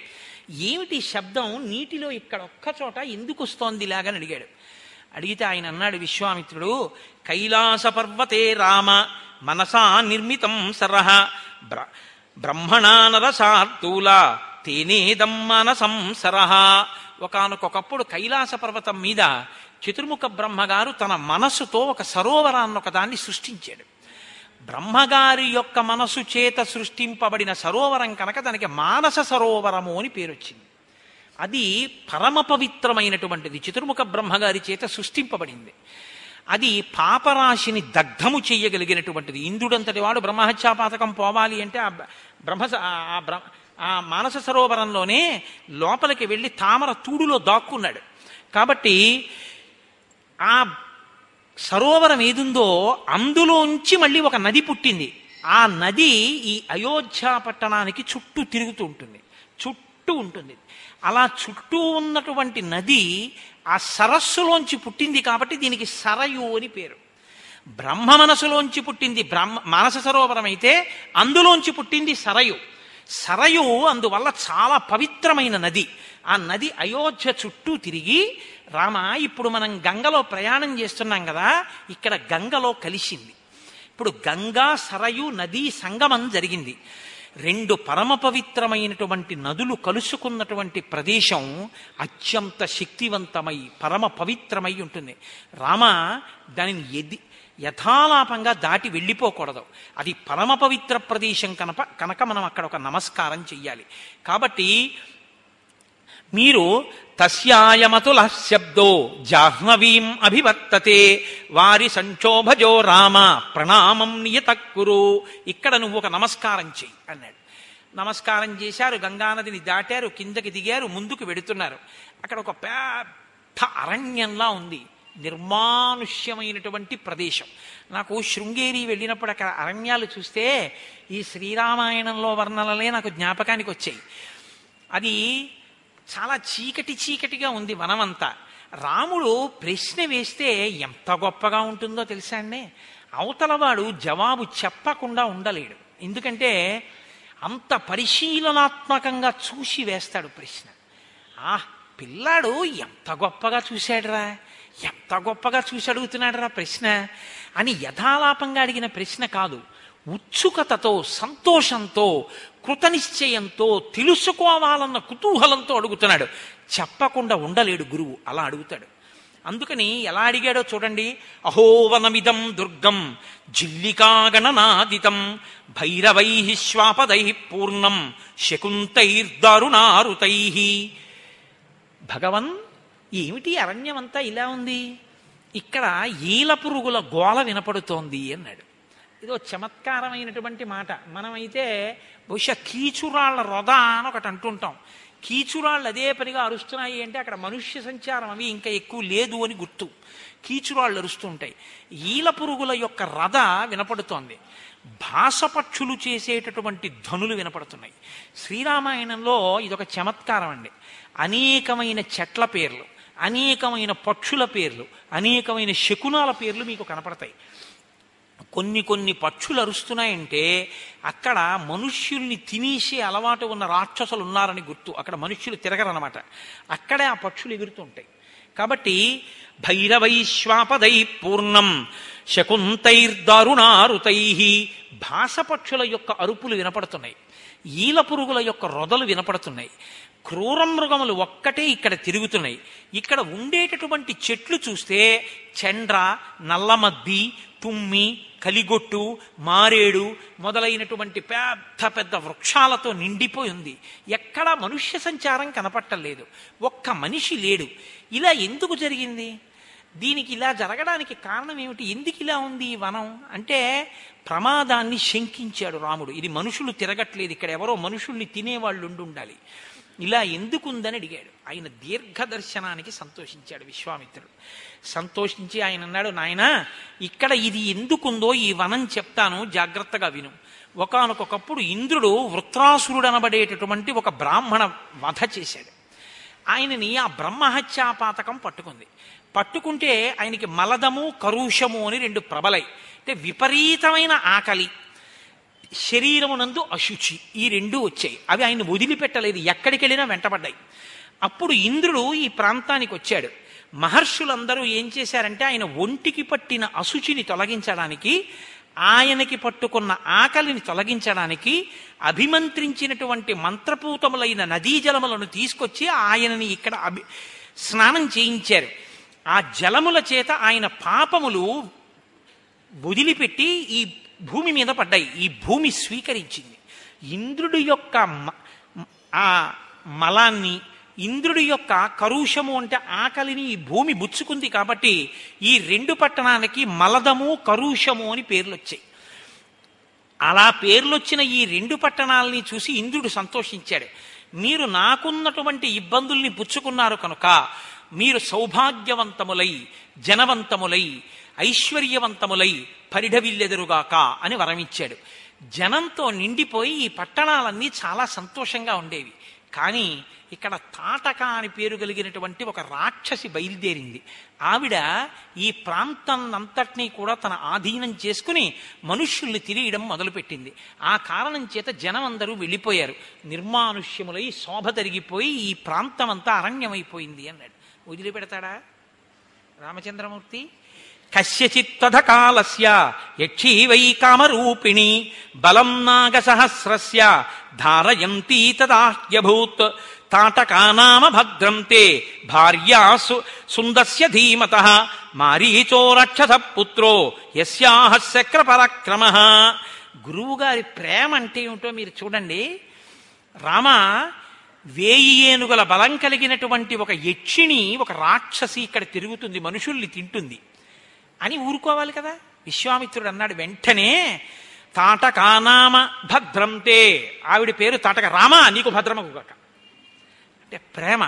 ఏమిటి శబ్దం నీటిలో ఇక్కడ ఒక్కచోట ఎందుకు వస్తోంది ఇలాగని అడిగాడు. అడిగితే ఆయన అన్నాడు విశ్వామిత్రుడు, కైలాస పర్వతే రామ మనసా నిర్మితం సరహ బ్ర బ్రహ్మణానరసార్థూల తేనేదం మనసం సరహ. ఒకానొకప్పుడు కైలాస పర్వతం మీద చతుర్ముఖ బ్రహ్మగారు తన మనస్సుతో ఒక సరోవరాన్ని ఒకదాన్ని సృష్టించాడు. బ్రహ్మగారి యొక్క మనసు చేత సృష్టింపబడిన సరోవరం కనుక దానికి మానస సరోవరము అని పేరు వచ్చింది. అది పరమ పవిత్రమైనటువంటిది, చతుర్ముఖ బ్రహ్మగారి చేత సృష్టింపబడింది. అది పాపరాశిని దగ్ధము చేయగలిగినటువంటిది. ఇంద్రుడంతటి వాడు బ్రహ్మహత్యాపాతకం పోవాలి అంటే ఆ బ్రహ్మ ఆ బ్రహ్మ ఆ మానస సరోవరంలోనే లోపలికి వెళ్ళి తామర తూడులో దాక్కున్నాడు. కాబట్టి ఆ సరోవరం ఏదుందో అందులోంచి మళ్ళీ ఒక నది పుట్టింది. ఆ నది ఈ అయోధ్య పట్టణానికి చుట్టూ తిరుగుతూ ఉంటుంది, చుట్టూ ఉంటుంది. అలా చుట్టూ ఉన్నటువంటి నది ఆ సరస్సులోంచి పుట్టింది కాబట్టి దీనికి సరయు అని పేరు. బ్రహ్మ మనసులోంచి పుట్టింది బ్రహ్మ మానస సరోవరం అయితే అందులోంచి పుట్టింది సరయు. సరయు అందువల్ల చాలా పవిత్రమైన నది. ఆ నది అయోధ్య చుట్టూ తిరిగి, రామ ఇప్పుడు మనం గంగలో ప్రయాణం చేస్తున్నాం కదా, ఇక్కడ గంగలో కలిసింది. ఇప్పుడు గంగా సరయు నది సంగమం జరిగింది. రెండు పరమ పవిత్రమైనటువంటి నదులు కలుసుకున్నటువంటి ప్రదేశం అత్యంత శక్తివంతమై పరమ పవిత్రమై ఉంటుంది. రామ దానిని ఎది యథాలాపంగా దాటి వెళ్ళిపోకూడదు. అది పరమ పవిత్ర ప్రదేశం కనుక కనుక మనం అక్కడ ఒక నమస్కారం చెయ్యాలి. కాబట్టి మీరు తస్యాయమతులశబ్దో జాహ్నవీం అభివర్తతే వారి సంక్షోభజో రామ ప్రణామం నియతక్కురు. ఇక్కడ నువ్వు ఒక నమస్కారం చెయ్యి అన్నాడు. నమస్కారం చేశారు, గంగానదిని దాటారు, కిందకి దిగారు, ముందుకు వెడుతున్నారు. అక్కడ ఒక పెద్ద అరణ్యంలా ఉంది, నిర్మానుష్యమైనటువంటి ప్రదేశం. నాకు శృంగేరి వెళ్ళినప్పుడు అక్కడ అరణ్యాలు చూస్తే ఈ శ్రీరామాయణంలో వర్ణనలే నాకు జ్ఞాపకానికి వచ్చాయి. అది చాలా చీకటి చీకటిగా ఉంది వనమంతా. రాముడు ప్రశ్న వేస్తే ఎంత గొప్పగా ఉంటుందో తెలుసా అండి. అవతలవాడు జవాబు చెప్పకుండా ఉండలేడు, ఎందుకంటే అంత పరిశీలనాత్మకంగా చూసి వేస్తాడు ప్రశ్న. ఆ పిల్లాడు ఎంత గొప్పగా చూశాడురా, ఎంత గొప్పగా చూసి అడుగుతున్నాడురా ప్రశ్న అని యథాలాపంగా అడిగిన ప్రశ్న కాదు. ఉత్సుకతతో, సంతోషంతో, కృతనిశ్చయంతో, తెలుసుకోవాలన్న కుతూహలంతో అడుగుతున్నాడు. చెప్పకుండా ఉండలేడు గురువు, అలా అడుగుతాడు. అందుకని ఎలా అడిగాడో చూడండి. అహోవనమిదం దుర్గం జిల్లికాగణనాదితం భైరవై శ్వాపదై పూర్ణం శకుంతైర్దారుణారుతై. భగవన్, ఏమిటి అరణ్యం అంతా ఇలా ఉంది, ఇక్కడ ఈల పురుగుల గోల వినపడుతోంది అన్నాడు. ఇదో చమత్కారమైనటువంటి మాట. మనమైతే బహుశా కీచురాళ్ల రొద అని ఒకటి అంటుంటాం. కీచురాళ్ళు అదే పనిగా అరుస్తున్నాయి అంటే అక్కడ మనుష్య సంచారం అవి ఇంకా ఎక్కువ లేదు అని గుర్తు. కీచురాళ్ళు అరుస్తుంటాయి. ఈల పురుగుల యొక్క రథ వినపడుతోంది. భాసపక్షులు చేసేటటువంటి ధనులు వినపడుతున్నాయి. శ్రీరామాయణంలో ఇదొక చమత్కారం అండి. అనేకమైన చెట్ల పేర్లు, అనేకమైన పక్షుల పేర్లు, అనేకమైన శకునాల పేర్లు మీకు కనపడతాయి. కొన్ని కొన్ని పక్షులు అరుస్తున్నాయంటే అక్కడ మనుష్యుల్ని తినేసే అలవాటు ఉన్న రాక్షసులు ఉన్నారని గుర్తు. అక్కడ మనుష్యులు తిరగరనమాట, అక్కడే ఆ పక్షులు ఎగురుతుంటాయి. కాబట్టి భైరవైశ్వాపదై పూర్ణం శకుంతైర్దారుణారుతై, భాసపక్షుల యొక్క అరుపులు వినపడుతున్నాయి, ఈల పురుగుల యొక్క రొదలు వినపడుతున్నాయి, క్రూర మృగములు ఒక్కటే ఇక్కడ తిరుగుతున్నాయి. ఇక్కడ ఉండేటటువంటి చెట్లు చూస్తే చండ్ర, నల్లమద్ది, తుమ్మి, కలిగొట్టు, మారేడు మొదలైనటువంటి పెద్ద పెద్ద వృక్షాలతో నిండిపోయి ఉంది. ఎక్కడా మనుష్య సంచారం కనపట్టలేదు, ఒక్క మనిషి లేడు. ఇలా ఎందుకు జరిగింది? దీనికి ఇలా జరగడానికి కారణం ఏమిటి? ఎందుకు ఇలా ఉంది ఈ వనం అంటే ప్రమాదాన్ని శంకించాడు రాముడు. ఇది మనుషులు తిరగట్లేదు, ఇక్కడ ఎవరో మనుషుల్ని తినేవాళ్ళు ఉండాలి, ఇలా ఎందుకుందని అడిగాడు. ఆయన దీర్ఘదర్శనానికి సంతోషించాడు విశ్వామిత్రుడు. సంతోషించి ఆయన అన్నాడు, నాయనా ఇక్కడ ఇది ఎందుకుందో ఈ వనం చెప్తాను, జాగ్రత్తగా విను. ఒకానొకప్పుడు ఇంద్రుడు వృత్రాసురుడు అనబడేటటువంటి ఒక బ్రాహ్మణ వధ చేశాడు. ఆయనని ఆ బ్రహ్మహత్యాపాతకం పట్టుకుంది. పట్టుకుంటే ఆయనకి మలదము, కరుషము అని రెండు ప్రబలై, అంటే విపరీతమైన ఆకలి, శరీరమునందు అశుచి, ఈ రెండు వచ్చాయి. అవి ఆయన వదిలిపెట్టలేదు, ఎక్కడికి వెళ్ళినా వెంటబడ్డాయి. అప్పుడు ఇంద్రుడు ఈ ప్రాంతానికి వచ్చాడు. మహర్షులందరూ ఏం చేశారంటే ఆయన ఒంటికి పట్టిన అశుచిని తొలగించడానికి, ఆయనకి పట్టుకున్న ఆకలిని తొలగించడానికి అభిమంత్రించినటువంటి మంత్రపూతములైన నదీ జలములను తీసుకొచ్చి ఆయనని ఇక్కడ అభి స్నానం చేయించారు. ఆ జలముల చేత ఆయన పాపములు వదిలిపెట్టి ఈ భూమి మీద పడ్డాయి, ఈ భూమి స్వీకరించింది. ఇంద్రుడి యొక్క ఆ మలాన్ని, ఇంద్రుడి యొక్క కరుషము అంటే ఆకలిని ఈ భూమి బుచ్చుకుంది కాబట్టి ఈ రెండు పట్టణానికి మలదము కరుషము అని పేర్లు వచ్చాయి. అలా పేర్లొచ్చిన ఈ రెండు పట్టణాలని చూసి ఇంద్రుడు సంతోషించాడు. మీరు నాకున్నటువంటి ఇబ్బందుల్ని పుచ్చుకున్నారు కనుక మీరు సౌభాగ్యవంతములై జనవంతములై ఐశ్వర్యవంతములై పరిఢవిల్లెదరుగాక అని వరమిచ్చాడు. జనంతో నిండిపోయి ఈ పట్టణాలన్నీ చాలా సంతోషంగా ఉండేవి. కానీ ఇక్కడ తాటక అని పేరు కలిగినటువంటి ఒక రాక్షసి బయలుదేరింది. ఆవిడ ఈ ప్రాంతాన్నంతటినీ కూడా తన ఆధీనం చేసుకుని మనుష్యుల్ని తిరియడం మొదలుపెట్టింది. ఆ కారణం చేత జనం అందరూ వెళ్ళిపోయారు. నిర్మానుష్యములై శోభ తరిగిపోయి ఈ ప్రాంతం అంతా అరణ్యమైపోయింది అన్నాడు. వదిలిపెడతాడా రామచంద్రమూర్తి? కస్యచిత్తథ కాలస్య యక్షీవై కామరూపిణి బలం నాగ సహస్రస్య ధారయంతి తదాహ్యభూత్ తాటకా నామ భద్రం తే భార్యా సుందస్య ధీమతః మారీచో రక్షస పుత్రో యస్యాః శక్ర పరాక్రమః. గురువు గారి ప్రేమ అంటే ఏమిటో మీరు చూడండి. రామ, వేయి ఏనుగుల బలం కలిగినటువంటి ఒక యక్షిణి, ఒక రాక్షసి ఇక్కడ తిరుగుతుంది, మనుషుల్ని తింటుంది అని ఊరుకోవాలి కదా. విశ్వామిత్రుడు అన్నాడు వెంటనే, తాటకా నామ భద్రం తే, ఆవిడ పేరు తాటక, రామ నీకు భద్రమకు కాక. అంటే ప్రేమ.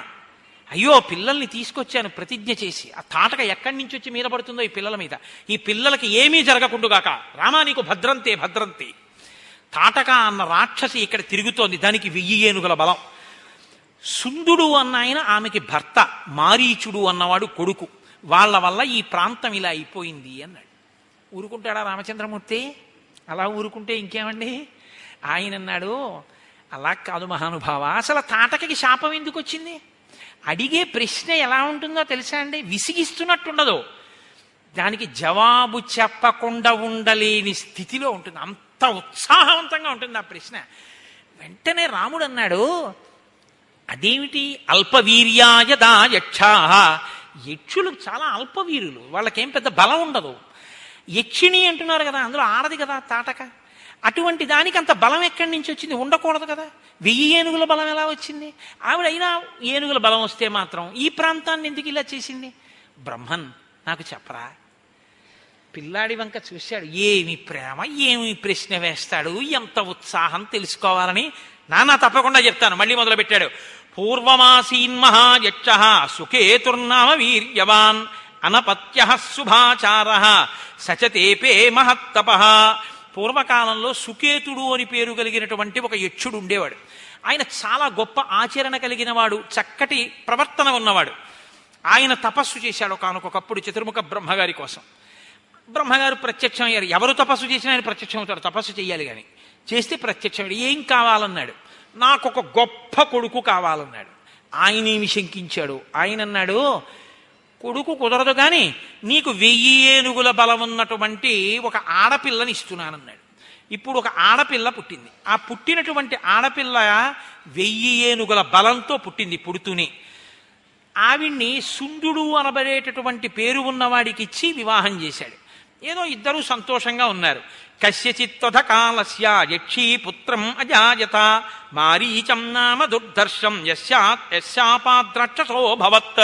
అయ్యో పిల్లల్ని తీసుకొచ్చాను ప్రతిజ్ఞ చేసి, ఆ తాటక ఎక్కడి నుంచి వచ్చి మీద పడుతుందో ఈ పిల్లల మీద, ఈ పిల్లలకి ఏమీ జరగకుండుగాక, రామ నీకు భద్రంతే భద్రంతే. తాటక అన్న రాక్షసి ఇక్కడ తిరుగుతోంది, దానికి వెయ్యి ఏనుగుల బలం. సుందుడు అన్న ఆయన ఆమెకి భర్త, మారీచుడు అన్నవాడు కొడుకు. వాళ్ళ వల్ల ఈ ప్రాంతం ఇలా అయిపోయింది అన్నాడు. ఊరుకుంటాడా రామచంద్రమూర్తి? అలా ఊరుకుంటే ఇంకేమండి. ఆయన అన్నాడు, అలా కాదు మహానుభావ, అసలు తాటకకి శాపం ఎందుకు వచ్చింది? అడిగే ప్రశ్న ఎలా ఉంటుందో తెలుసా అండి, విసిగిస్తున్నట్టుండదు, దానికి జవాబు చెప్పకుండా ఉండలేని స్థితిలో ఉంటుంది, అంత ఉత్సాహవంతంగా ఉంటుంది ఆ ప్రశ్న. వెంటనే రాముడు అన్నాడు, అదేమిటి అల్పవీర్యాయ దా యక్షాః, యక్షులు చాలా అల్పవీరులు, వాళ్ళకేం పెద్ద బలం ఉండదు. యక్షిణి అంటున్నారు కదా, అందులో ఆడది కదా తాటక, అటువంటి దానికి అంత బలం ఎక్కడి నుంచి వచ్చింది? ఉండకూడదు కదా. వెయ్యి ఏనుగుల బలం ఎలా వచ్చింది? ఆవిడైనా ఏనుగుల బలం వస్తే మాత్రం ఈ ప్రాంతాన్ని ఎందుకు ఇలా చేసింది? బ్రహ్మన్ నాకు చెప్పరా. పిల్లాడి వంక చూశాడు, ఏమి ప్రేమ, ఏమి ప్రశ్న వేస్తాడు, ఎంత ఉత్సాహం తెలుసుకోవాలని. నానా తప్పకుండా చెప్తాను మళ్ళీ మొదలు పెట్టాడు. పూర్వమాసీన్ మహాయక్షః సుకేతుర్నామ వీర్యవాన్ అనపత్యః శుభాచారః సచతేపే మహత్తపః. పూర్వకాలంలో సుకేతుడు అని పేరు కలిగినటువంటి ఒక యక్షుడు ఉండేవాడు. ఆయన చాలా గొప్ప ఆచరణ కలిగిన వాడు, చక్కటి ప్రవర్తన ఉన్నవాడు. ఆయన తపస్సు చేశాడు ఒకనొకప్పుడు చతుర్ముఖ బ్రహ్మగారి కోసం. బ్రహ్మగారు ప్రత్యక్షమయ్యారు. ఎవరు తపస్సు చేసినా ఆయన ప్రత్యక్షం అవుతారు, తపస్సు చేయాలి. కానీ చేస్తే ప్రత్యక్షమయ్యాడు. ఏం కావాలన్నాడు? నాకొక గొప్ప కొడుకు కావాలన్నాడు. ఆయనేమి శంకించాడు. ఆయన అన్నాడు, కొడుకు కుదరదు కానీ నీకు వెయ్యి ఏనుగుల బలం ఉన్నటువంటి ఒక ఆడపిల్లని ఇస్తున్నానన్నాడు. ఇప్పుడు ఒక ఆడపిల్ల పుట్టింది. ఆ పుట్టినటువంటి ఆడపిల్ల వెయ్యి ఏనుగుల బలంతో పుట్టింది. పుడుతూనే ఆవిడ్ని సుందుడు అనబడేటటువంటి పేరు ఉన్నవాడికిచ్చి వివాహం చేశాడు. ఏదో ఇద్దరూ సంతోషంగా ఉన్నారు. కస్యచిత్తథ కాలస్య యక్షీ పుత్రం అజాయత మారీచం నామ దుర్ధర్షం యస్యాపాద్రక్షసో భవత్.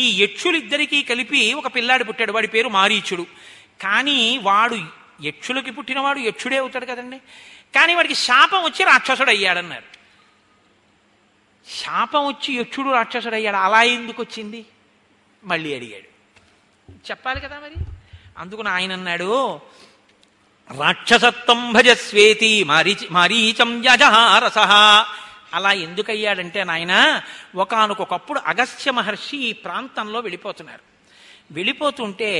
ఈ యక్షులిద్దరికీ కలిపి ఒక పిల్లాడు పుట్టాడు, వాడి పేరు మారీచుడు. కానీ వాడు యక్షులకి పుట్టినవాడు యక్షుడే అవుతాడు కదండి. కానీ వాడికి శాపం వచ్చి రాక్షసుడు అయ్యాడన్నారు. శాపం వచ్చి యక్షుడు రాక్షసుడు అయ్యాడు, అలా ఎందుకు వచ్చింది మళ్ళీ అడిగాడు. చెప్పాలి కదా మరి. అందుకుని ఆయన అన్నాడు, రాక్షసత్వం భజస్వేతి మారీచి మారీచం యజహారసః. అలా ఎందుకయ్యాడంటే నాయన, ఒకానొకప్పుడు అగస్త్య మహర్షి ఈ ప్రాంతంలో వెళ్ళిపోతున్నారు. వెళ్ళిపోతుంటే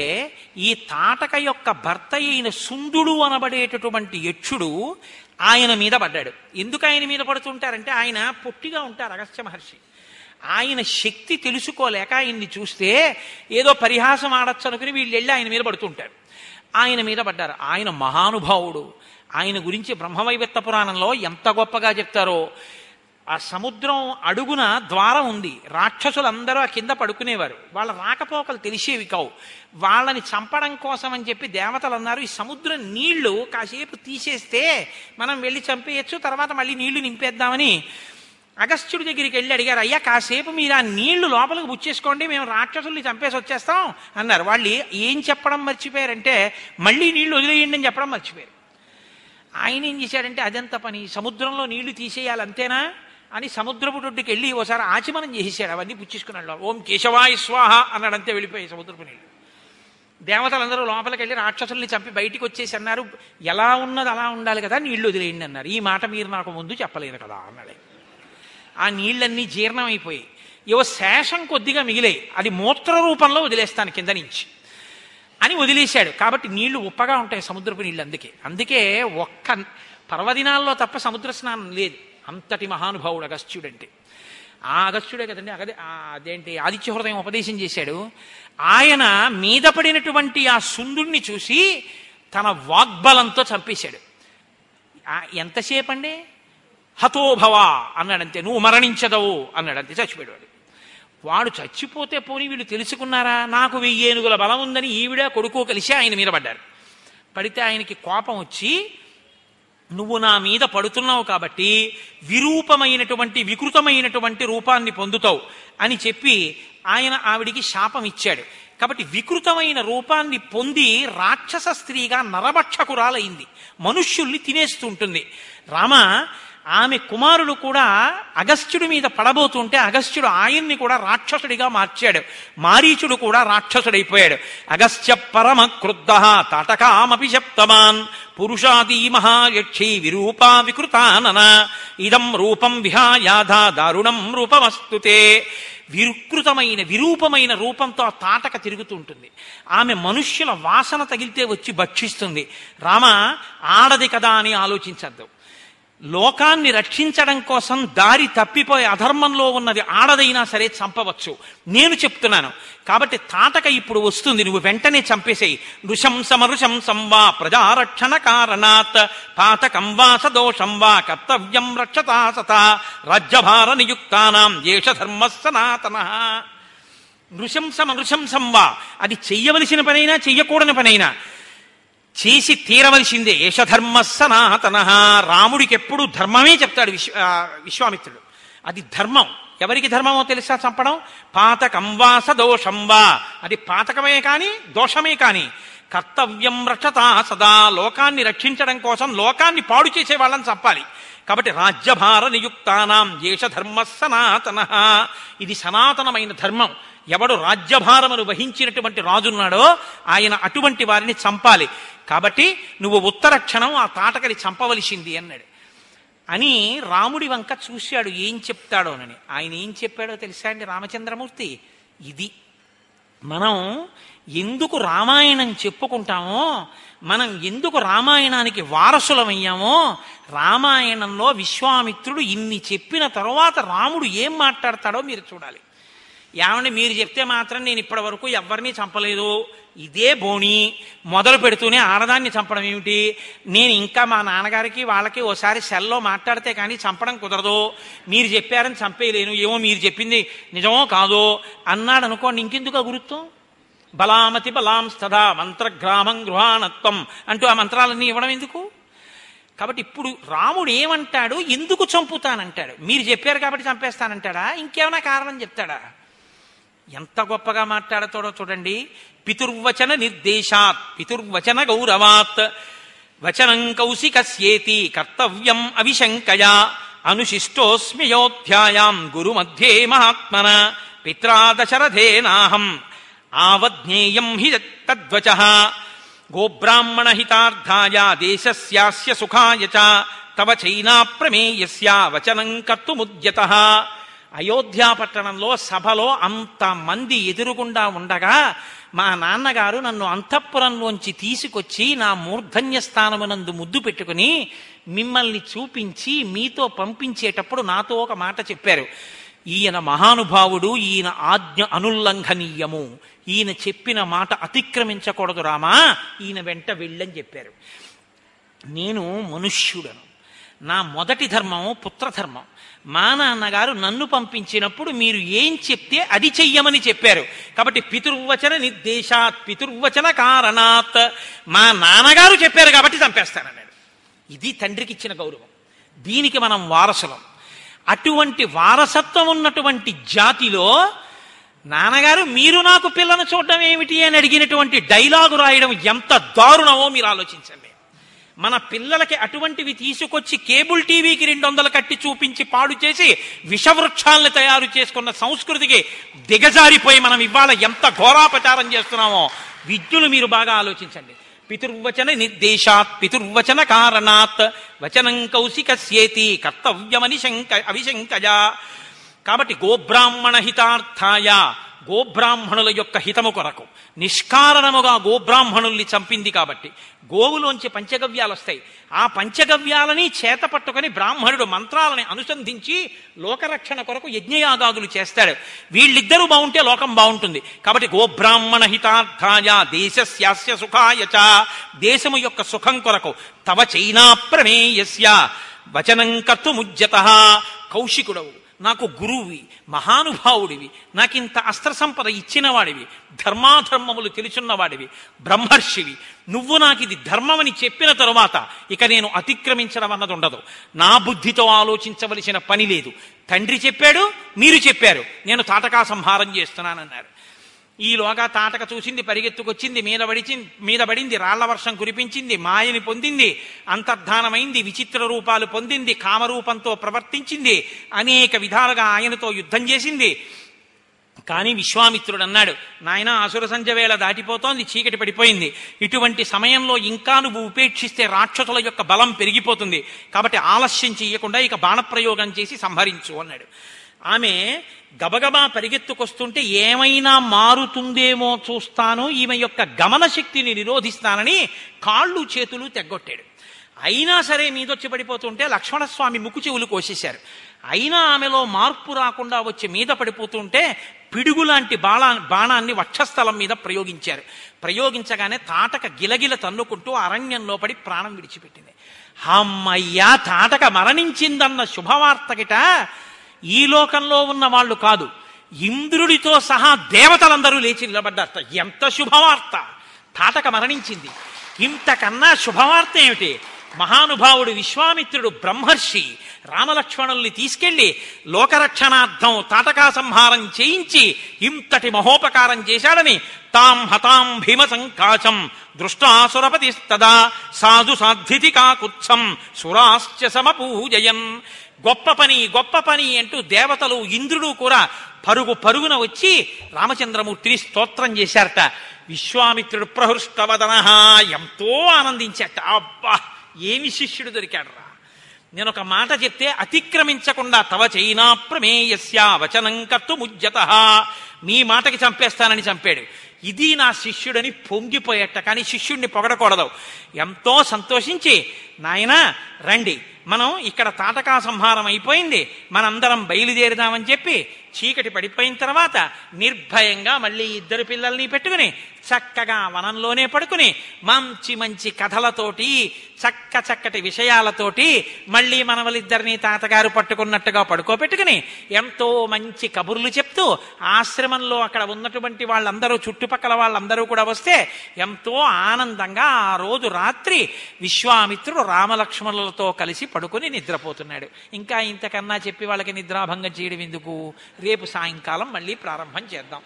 ఈ తాటక యొక్క భర్త అయిన సుందుడు అనబడేటటువంటి యక్షుడు ఆయన మీద పడ్డాడు. ఎందుకు ఆయన మీద పడుతుంటారంటే, ఆయన పొట్టిగా ఉంటారు అగస్త్య మహర్షి. ఆయన శక్తి తెలుసుకోలేక ఆయన్ని చూస్తే ఏదో పరిహాసం ఆడచ్చు అనుకుని వీళ్ళు వెళ్ళి ఆయన మీద పడుతుంటారు. ఆయన మీద పడ్డారు. ఆయన మహానుభావుడు. ఆయన గురించి బ్రహ్మవైవర్త పురాణంలో ఎంత గొప్పగా చెప్తారో. ఆ సముద్రం అడుగున ద్వారం ఉంది. రాక్షసులందరూ ఆ కింద పడుకునేవారు. వాళ్ళ రాకపోకలు తెలిసేవి కావు. వాళ్ళని చంపడం కోసం అని చెప్పి దేవతలు అన్నారు, ఈ సముద్రం నీళ్లు కాసేపు తీసేస్తే మనం వెళ్ళి చంపేయచ్చు, తర్వాత మళ్ళీ నీళ్లు నింపేద్దామని. అగస్త్యుడి దగ్గరికి వెళ్ళి అడిగారు, అయ్యా కాసేపు మీరు ఆ నీళ్లు లోపలికి బుచ్చేసుకోండి, మేము రాక్షసుల్ని చంపేసి వచ్చేస్తాం అన్నారు. వాళ్ళు ఏం చెప్పడం మర్చిపోయారంటే మళ్ళీ నీళ్లు వదిలేయండి అని చెప్పడం మర్చిపోయారు. ఆయన ఏం చేశాడంటే అదంత పని సముద్రంలో నీళ్లు తీసేయాలంతేనా అని సముద్రపుటొడ్డుకి వెళ్ళి ఓసారి ఆచమనం చేసేసాడు, అవన్నీ పుచ్చేసుకున్నాడు. ఓం కేశవాయ స్వాహ అన్నాడు, అంతే వెళ్ళిపోయాయి సముద్రపు నీళ్ళు. దేవతలందరూ లోపలికి వెళ్ళి రాక్షసుల్ని చంపి బయటికి వచ్చేసి అన్నారు, ఎలా ఉన్నది అలా ఉండాలి కదా, నీళ్లు వదిలేయండి అన్నారు. ఈ మాట మీరు నాకు ముందు చెప్పలేదు కదా అన్నాడు. ఆ నీళ్ళన్నీ జీర్ణమైపోయాయి, ఏవో శేషం కొద్దిగా మిగిలాయి, అది మూత్ర రూపంలో వదిలేస్తాను కింద నుంచి అని వదిలేశాడు. కాబట్టి నీళ్లు ఉప్పగా ఉంటాయి సముద్రపు నీళ్ళు, అందుకే అందుకే ఒక్క పర్వదినాల్లో తప్ప సముద్ర స్నానం లేదు. అంతటి మహానుభావుడు అగస్త్యుడు అంటే. ఆ అగస్త్యుడే కదండి అగదే అదేంటి ఆదిత్య హృదయం ఉపదేశం చేశాడు. ఆయన మీద పడినటువంటి ఆ సుందుణ్ణి చూసి తన వాగ్బలంతో చంపేశాడు. ఎంతసేపు అండి, హతోభవ అన్నాడంతే, నువ్వు మరణించదవు అన్నాడంతే, చచ్చిపోయాడు. వాడు చచ్చిపోతే పోని వీళ్ళు తెలుసుకున్నారా, నాకు వెయ్యి ఏనుగుల బలం ఉందని ఈవిడ కొడుకు కలిసి ఆయన మీద పడ్డారు. పడితే ఆయనకి కోపం వచ్చి, నువ్వు నా మీద పడుతున్నావు కాబట్టి విరూపమైనటువంటి వికృతమైనటువంటి రూపాన్ని పొందుతావు అని చెప్పి ఆయన ఆవిడికి శాపం ఇచ్చాడు. కాబట్టి వికృతమైన రూపాన్ని పొంది రాక్షస స్త్రీగా నరభక్షకురాలైంది, మనుష్యుల్ని తినేస్తూ ఉంటుంది. రామ, ఆమె కుమారుడు కూడా అగస్త్యుడి మీద పడబోతుంటే అగస్త్యుడు ఆయన్ని కూడా రాక్షసుడిగా మార్చాడు. మారీచుడు కూడా రాక్షసుడైపోయాడు. అగస్త్య పరమ క్రుద్ధః తాటకామపి శప్తమాన్ పురుషాది మహాయక్షి విరూపా వికృతానన ఇదం రూపం విహాయాధా దారుణం రూపమస్తుతే. వికృతమైన విరూపమైన రూపంతో ఆ తాటక తిరుగుతూ ఉంటుంది. ఆమె మనుష్యుల వాసన తగిలితే వచ్చి భక్షిస్తుంది. రామ, ఆడది కదా అని ఆలోచించద్దు. లోకాన్ని రక్షించడం కోసం దారి తప్పిపోయి అధర్మంలో ఉన్నది ఆడదైనా సరే చంపవచ్చు, నేను చెప్తున్నాను. కాబట్టి తాటక ఇప్పుడు వస్తుంది, నువ్వు వెంటనే చంపేసేయి. నృశంసమ నృశంసం వా ప్రజారక్షణ కారణాత్ పాతకం వా సదోషం వా కర్తవ్యం రక్షతా సతా రాజ్యభార నియుక్తానాం యేష ధర్మ సనాతనః. నృశంసమ నృశంసం వా, అది చెయ్యవలసిన పనైనా చెయ్యకూడని పనైనా చేసి తీరవలసిందే. యేష ధర్మ సనాతనః. రాముడికి ఎప్పుడు ధర్మమే చెప్తాడు విశ్వ విశ్వామిత్రుడు. అది ధర్మం. ఎవరికి ధర్మమో తెలుసా చంపడం? పాతకం వా సదోషం వా, అది పాతకమే కానీ దోషమే కానీ. కర్తవ్యం రక్షతా సదా, లోకాన్ని రక్షించడం కోసం లోకాన్ని పాడు చేసే వాళ్ళని చంపాలి. కాబట్టి రాజ్యభార నియుక్తానాం యేష ధర్మ సనాతనః, ఇది సనాతనమైన ధర్మం. ఎవడు రాజ్యభారమును వహించినటువంటి రాజున్నాడో ఆయన అటువంటి వారిని చంపాలి. కాబట్టి నువ్వు ఉత్తర క్షణం ఆ తాటకని చంపవలసింది అన్నాడు అని రాముడి వంక చూశాడు ఏం చెప్తాడోనని. ఆయన ఏం చెప్పాడో తెలుసా అండి రామచంద్రమూర్తి? ఇది మనం ఎందుకు రామాయణం చెప్పుకుంటామో, మనం ఎందుకు రామాయణానికి వారసులమయ్యామో, రామాయణంలో విశ్వామిత్రుడు ఇన్ని చెప్పిన తరువాత రాముడు ఏం మాట్లాడతాడో మీరు చూడాలి. ఏమంటే మీరు చెప్తే మాత్రం నేను ఇప్పటి వరకు ఎవరిని చంపలేదు, ఇదే బోణి మొదలు పెడుతూనే ఆడదాన్ని చంపడం ఏమిటి, నేను ఇంకా మా నాన్నగారికి వాళ్ళకి ఓసారి సెల్లో మాట్లాడితే కానీ చంపడం కుదరదు, మీరు చెప్పారని చంపేయలేను, ఏమో మీరు చెప్పింది నిజమో కాదో అన్నాడు అనుకోండి, ఇంకెందుకు ఆ గురుత్వం? బలామతి బలాం స్తదా మంత్రగ్రామం గృహాణత్వం అంటూ ఆ మంత్రాలన్నీ ఇవ్వడం ఎందుకు? కాబట్టి ఇప్పుడు రాముడు ఏమంటాడు, ఎందుకు చంపుతానంటాడు? మీరు చెప్పారు కాబట్టి చంపేస్తానంటాడా? ఇంకేమైనా కారణం చెప్తాడా? ఎంత గొప్పగా మాట్లాడతాడో చూడండి. పితుర్వచన నిర్దేశాత్ పితుర్వచన గౌరవాత్ వచనం కౌశికస్యేతి కర్తవ్యం అవిశంకయా అనుశిష్టోస్మ్యోధ్యాయాం గురు మధ్యే మహాత్మన పిత్రా దశరథేనాహం ఆవజ్ఞేయం హి తద్వచః గోబ్రాహ్మణ హితార్థాయ దేశస్యాస్య సుఖాయ చ తవ చైనా ప్రమేయస్య వచనం కర్తుముద్యతః. అయోధ్యా పట్టణంలో సభలో అంతమంది ఎదురుగుండా ఉండగా మా నాన్నగారు నన్ను అంతఃపురంలోంచి తీసుకొచ్చి నా మూర్ధన్య స్థానమునందు ముద్దు పెట్టుకుని మిమ్మల్ని చూపించి మీతో పంపించేటప్పుడు నాతో ఒక మాట చెప్పారు. ఈయన మహానుభావుడు, ఈయన ఆజ్ఞ అనుల్లంఘనీయము, ఈయన చెప్పిన మాట అతిక్రమించకూడదు రామా, ఈయన వెంట వెళ్ళని చెప్పారు. నేను మనుష్యుడను, నా మొదటి ధర్మం పుత్రధర్మం. మా నాన్నగారు నన్ను పంపించినప్పుడు మీరు ఏం చెప్తే అది చెయ్యమని చెప్పారు. కాబట్టి పితుర్వచన నిర్దేశాత్ పితుర్వచన కారణాత్, మా నాన్నగారు చెప్పారు కాబట్టి చంపేస్తానన్నాడు. ఇది తండ్రికి ఇచ్చిన గౌరవం, దీనికి మనం వారసులం. అటువంటి వారసత్వం ఉన్నటువంటి జాతిలో నాన్నగారు మీరు నాకు పిల్లను చూడడం ఏమిటి అని అడిగినటువంటి డైలాగు రాయడం ఎంత దారుణమో మీరు ఆలోచించండి. మన పిల్లలకి అటువంటివి తీసుకొచ్చి కేబుల్ టీవీకి రెండు వందలు కట్టి చూపించి పాడు చేసి విషవృక్షాలను తయారు చేసుకున్న సంస్కృతికి దిగజారిపోయి మనం ఇవాళ ఎంత ఘోరాపచారం చేస్తున్నామో విద్యులు మీరు బాగా ఆలోచించండి. పితుర్వచన నిర్దేశాత్ పితుర్వచన కారణాత్ వచనం కౌశికస్యేతి కర్తవ్యమని శంక అవిశంకజా. కాబట్టి గోబ్రాహ్మణ హితార్థాయ, గోబ్రాహ్మణుల యొక్క హితము కొరకు నిష్కారణముగా గోబ్రాహ్మణుల్ని చంపింది కాబట్టి గోవులోంచి పంచగవ్యాలు వస్తాయి. ఆ పంచగవ్యాలని చేత పట్టుకొని బ్రాహ్మణుడు మంత్రాలని అనుసంధించి లోకరక్షణ కొరకు యజ్ఞయాగాదులు చేస్తాడు. వీళ్ళిద్దరూ బాగుంటే లోకం బాగుంటుంది. కాబట్టి గోబ్రాహ్మణ హితార్థాయ దేశస్యాస్య సుఖాయచ, దేశము యొక్క సుఖం కొరకు తవ చైనా ప్రమేయస్య వచనం కర్తుముజ్జత. కౌశికుడవు, నాకు గురువువి, మహానుభావుడివి, నాకింత అస్త్ర సంపద ఇచ్చినవాడివి, ధర్మాధర్మములు తెలుసున్నవాడివి, బ్రహ్మర్షివి, నువ్వు నాకు ఇది ధర్మమని చెప్పిన తరువాత ఇక నేను అతిక్రమించడం అన్నది ఉండదు. నా బుద్ధితో ఆలోచించవలసిన పని లేదు. తండ్రి చెప్పాడు, మీరు చెప్పారు, నేను తాటకా సంహారం చేస్తున్నానన్నారు. ఈలోగా తాటక చూసింది, పరిగెత్తుకొచ్చింది, మీద పడిచి మీద పడింది, రాళ్ల వర్షం కురిపించింది, మాయని పొందింది, అంతర్ధానమైంది, విచిత్ర రూపాలు పొందింది, కామరూపంతో ప్రవర్తించింది, అనేక విధాలుగా ఆయనతో యుద్ధం చేసింది. కానీ విశ్వామిత్రుడు అన్నాడు, నాయన అసుర సంజవేళ దాటిపోతోంది, చీకటి పడిపోయింది, ఇటువంటి సమయంలో ఇంకా నువ్వు ఉపేక్షిస్తే రాక్షసుల యొక్క బలం పెరిగిపోతుంది, కాబట్టి ఆలస్యం చేయకుండా ఇక బాణప్రయోగం చేసి సంహరించు అన్నాడు. ఆమె గబగబా పరిగెత్తుకొస్తుంటే ఏమైనా మారుతుందేమో చూస్తాను, ఈమె యొక్క గమనశక్తిని నిరోధిస్తానని కాళ్ళు చేతులు తెగ్గొట్టాడు. అయినా సరే మీదొచ్చి పడిపోతుంటే లక్ష్మణస్వామి ముక్కు చెవులు కోసేశారు. అయినా ఆమెలో మార్పు రాకుండా వచ్చి మీద పడిపోతుంటే పిడుగులాంటి బాణా బాణాన్ని వక్షస్థలం మీద ప్రయోగించారు. ప్రయోగించగానే తాటక గిలగిల తన్నుకుంటూ అరణ్యంలో పడి ప్రాణం విడిచిపెట్టింది. అమ్మయ్యా, తాటక మరణించిందన్న శుభవార్తకిట ఈ లోకంలో ఉన్న వాళ్ళు కాదు, ఇంద్రుడితో సహా దేవతలందరూ లేచి నిలబడ్డారట. ఎంత శుభవార్త! తాటక మరణించింది. ఇంతకన్నా శుభవార్త ఏమిటి? మహానుభావుడు విశ్వామిత్రుడు బ్రహ్మర్షి రామలక్ష్మణుల్ని తీసుకెళ్లి లోకరక్షణార్థం తాటకా సంహారం చేయించి ఇంతటి మహోపకారం చేశాడని తాం హతాం భీమ సంకాచం దృష్టాసురపతి తదా సాధు సాధితి కాకుత్సం సురాశ్చ సమపూజయన్. గొప్ప పని, గొప్ప పని అంటూ దేవతలు ఇంద్రుడు కూడా పరుగు పరుగున వచ్చి రామచంద్రమూర్తిని స్తోత్రం చేశారట. విశ్వామిత్రుడు ప్రహృష్టవదనః ఎంతో ఆనందించాట. అబ్బా, ఏమి శిష్యుడు దొరికాడు రా! నేను ఒక మాట చెప్తే అతిక్రమించకుండా తవ చైనా ప్రమేయస్య వచనం కర్తుముజ్జతః, మీ మాటకి చంపేస్తానని చంపాడు. ఇది నా శిష్యుడని పొంగిపోయేట. కానీ శిష్యుడిని పొగడకూడదు. ఎంతో సంతోషించి, నాయనా రండి, మనం ఇక్కడ తాటకా సంహారం అయిపోయింది, మనందరం బయలుదేరుదామని చెప్పి చీకటి పడిపోయిన తర్వాత నిర్భయంగా మళ్ళీ ఇద్దరు పిల్లల్ని పెట్టుకుని చక్కగా వనంలోనే పడుకుని మంచి మంచి కథలతోటి చక్క చక్కటి విషయాలతోటి మళ్ళీ మనవలిద్దరినీ తాతగారు పట్టుకున్నట్టుగా పడుకోబెట్టుకుని ఎంతో మంచి కబుర్లు చెప్తూ ఆశ్రమంలో అక్కడ ఉన్నటువంటి వాళ్ళందరూ, చుట్టుపక్కల వాళ్ళందరూ కూడా వస్తే ఎంతో ఆనందంగా ఆ రోజు రాత్రి విశ్వామిత్రుడు రామలక్ష్మణులతో కలిసి పడుకుని నిద్రపోతున్నాడు. ఇంకా ఇంతకన్నా చెప్పి వాళ్ళకి నిద్రాభంగం చేయడం ఎందుకు? రేపు సాయంకాలం మళ్ళీ ప్రారంభం చేద్దాం.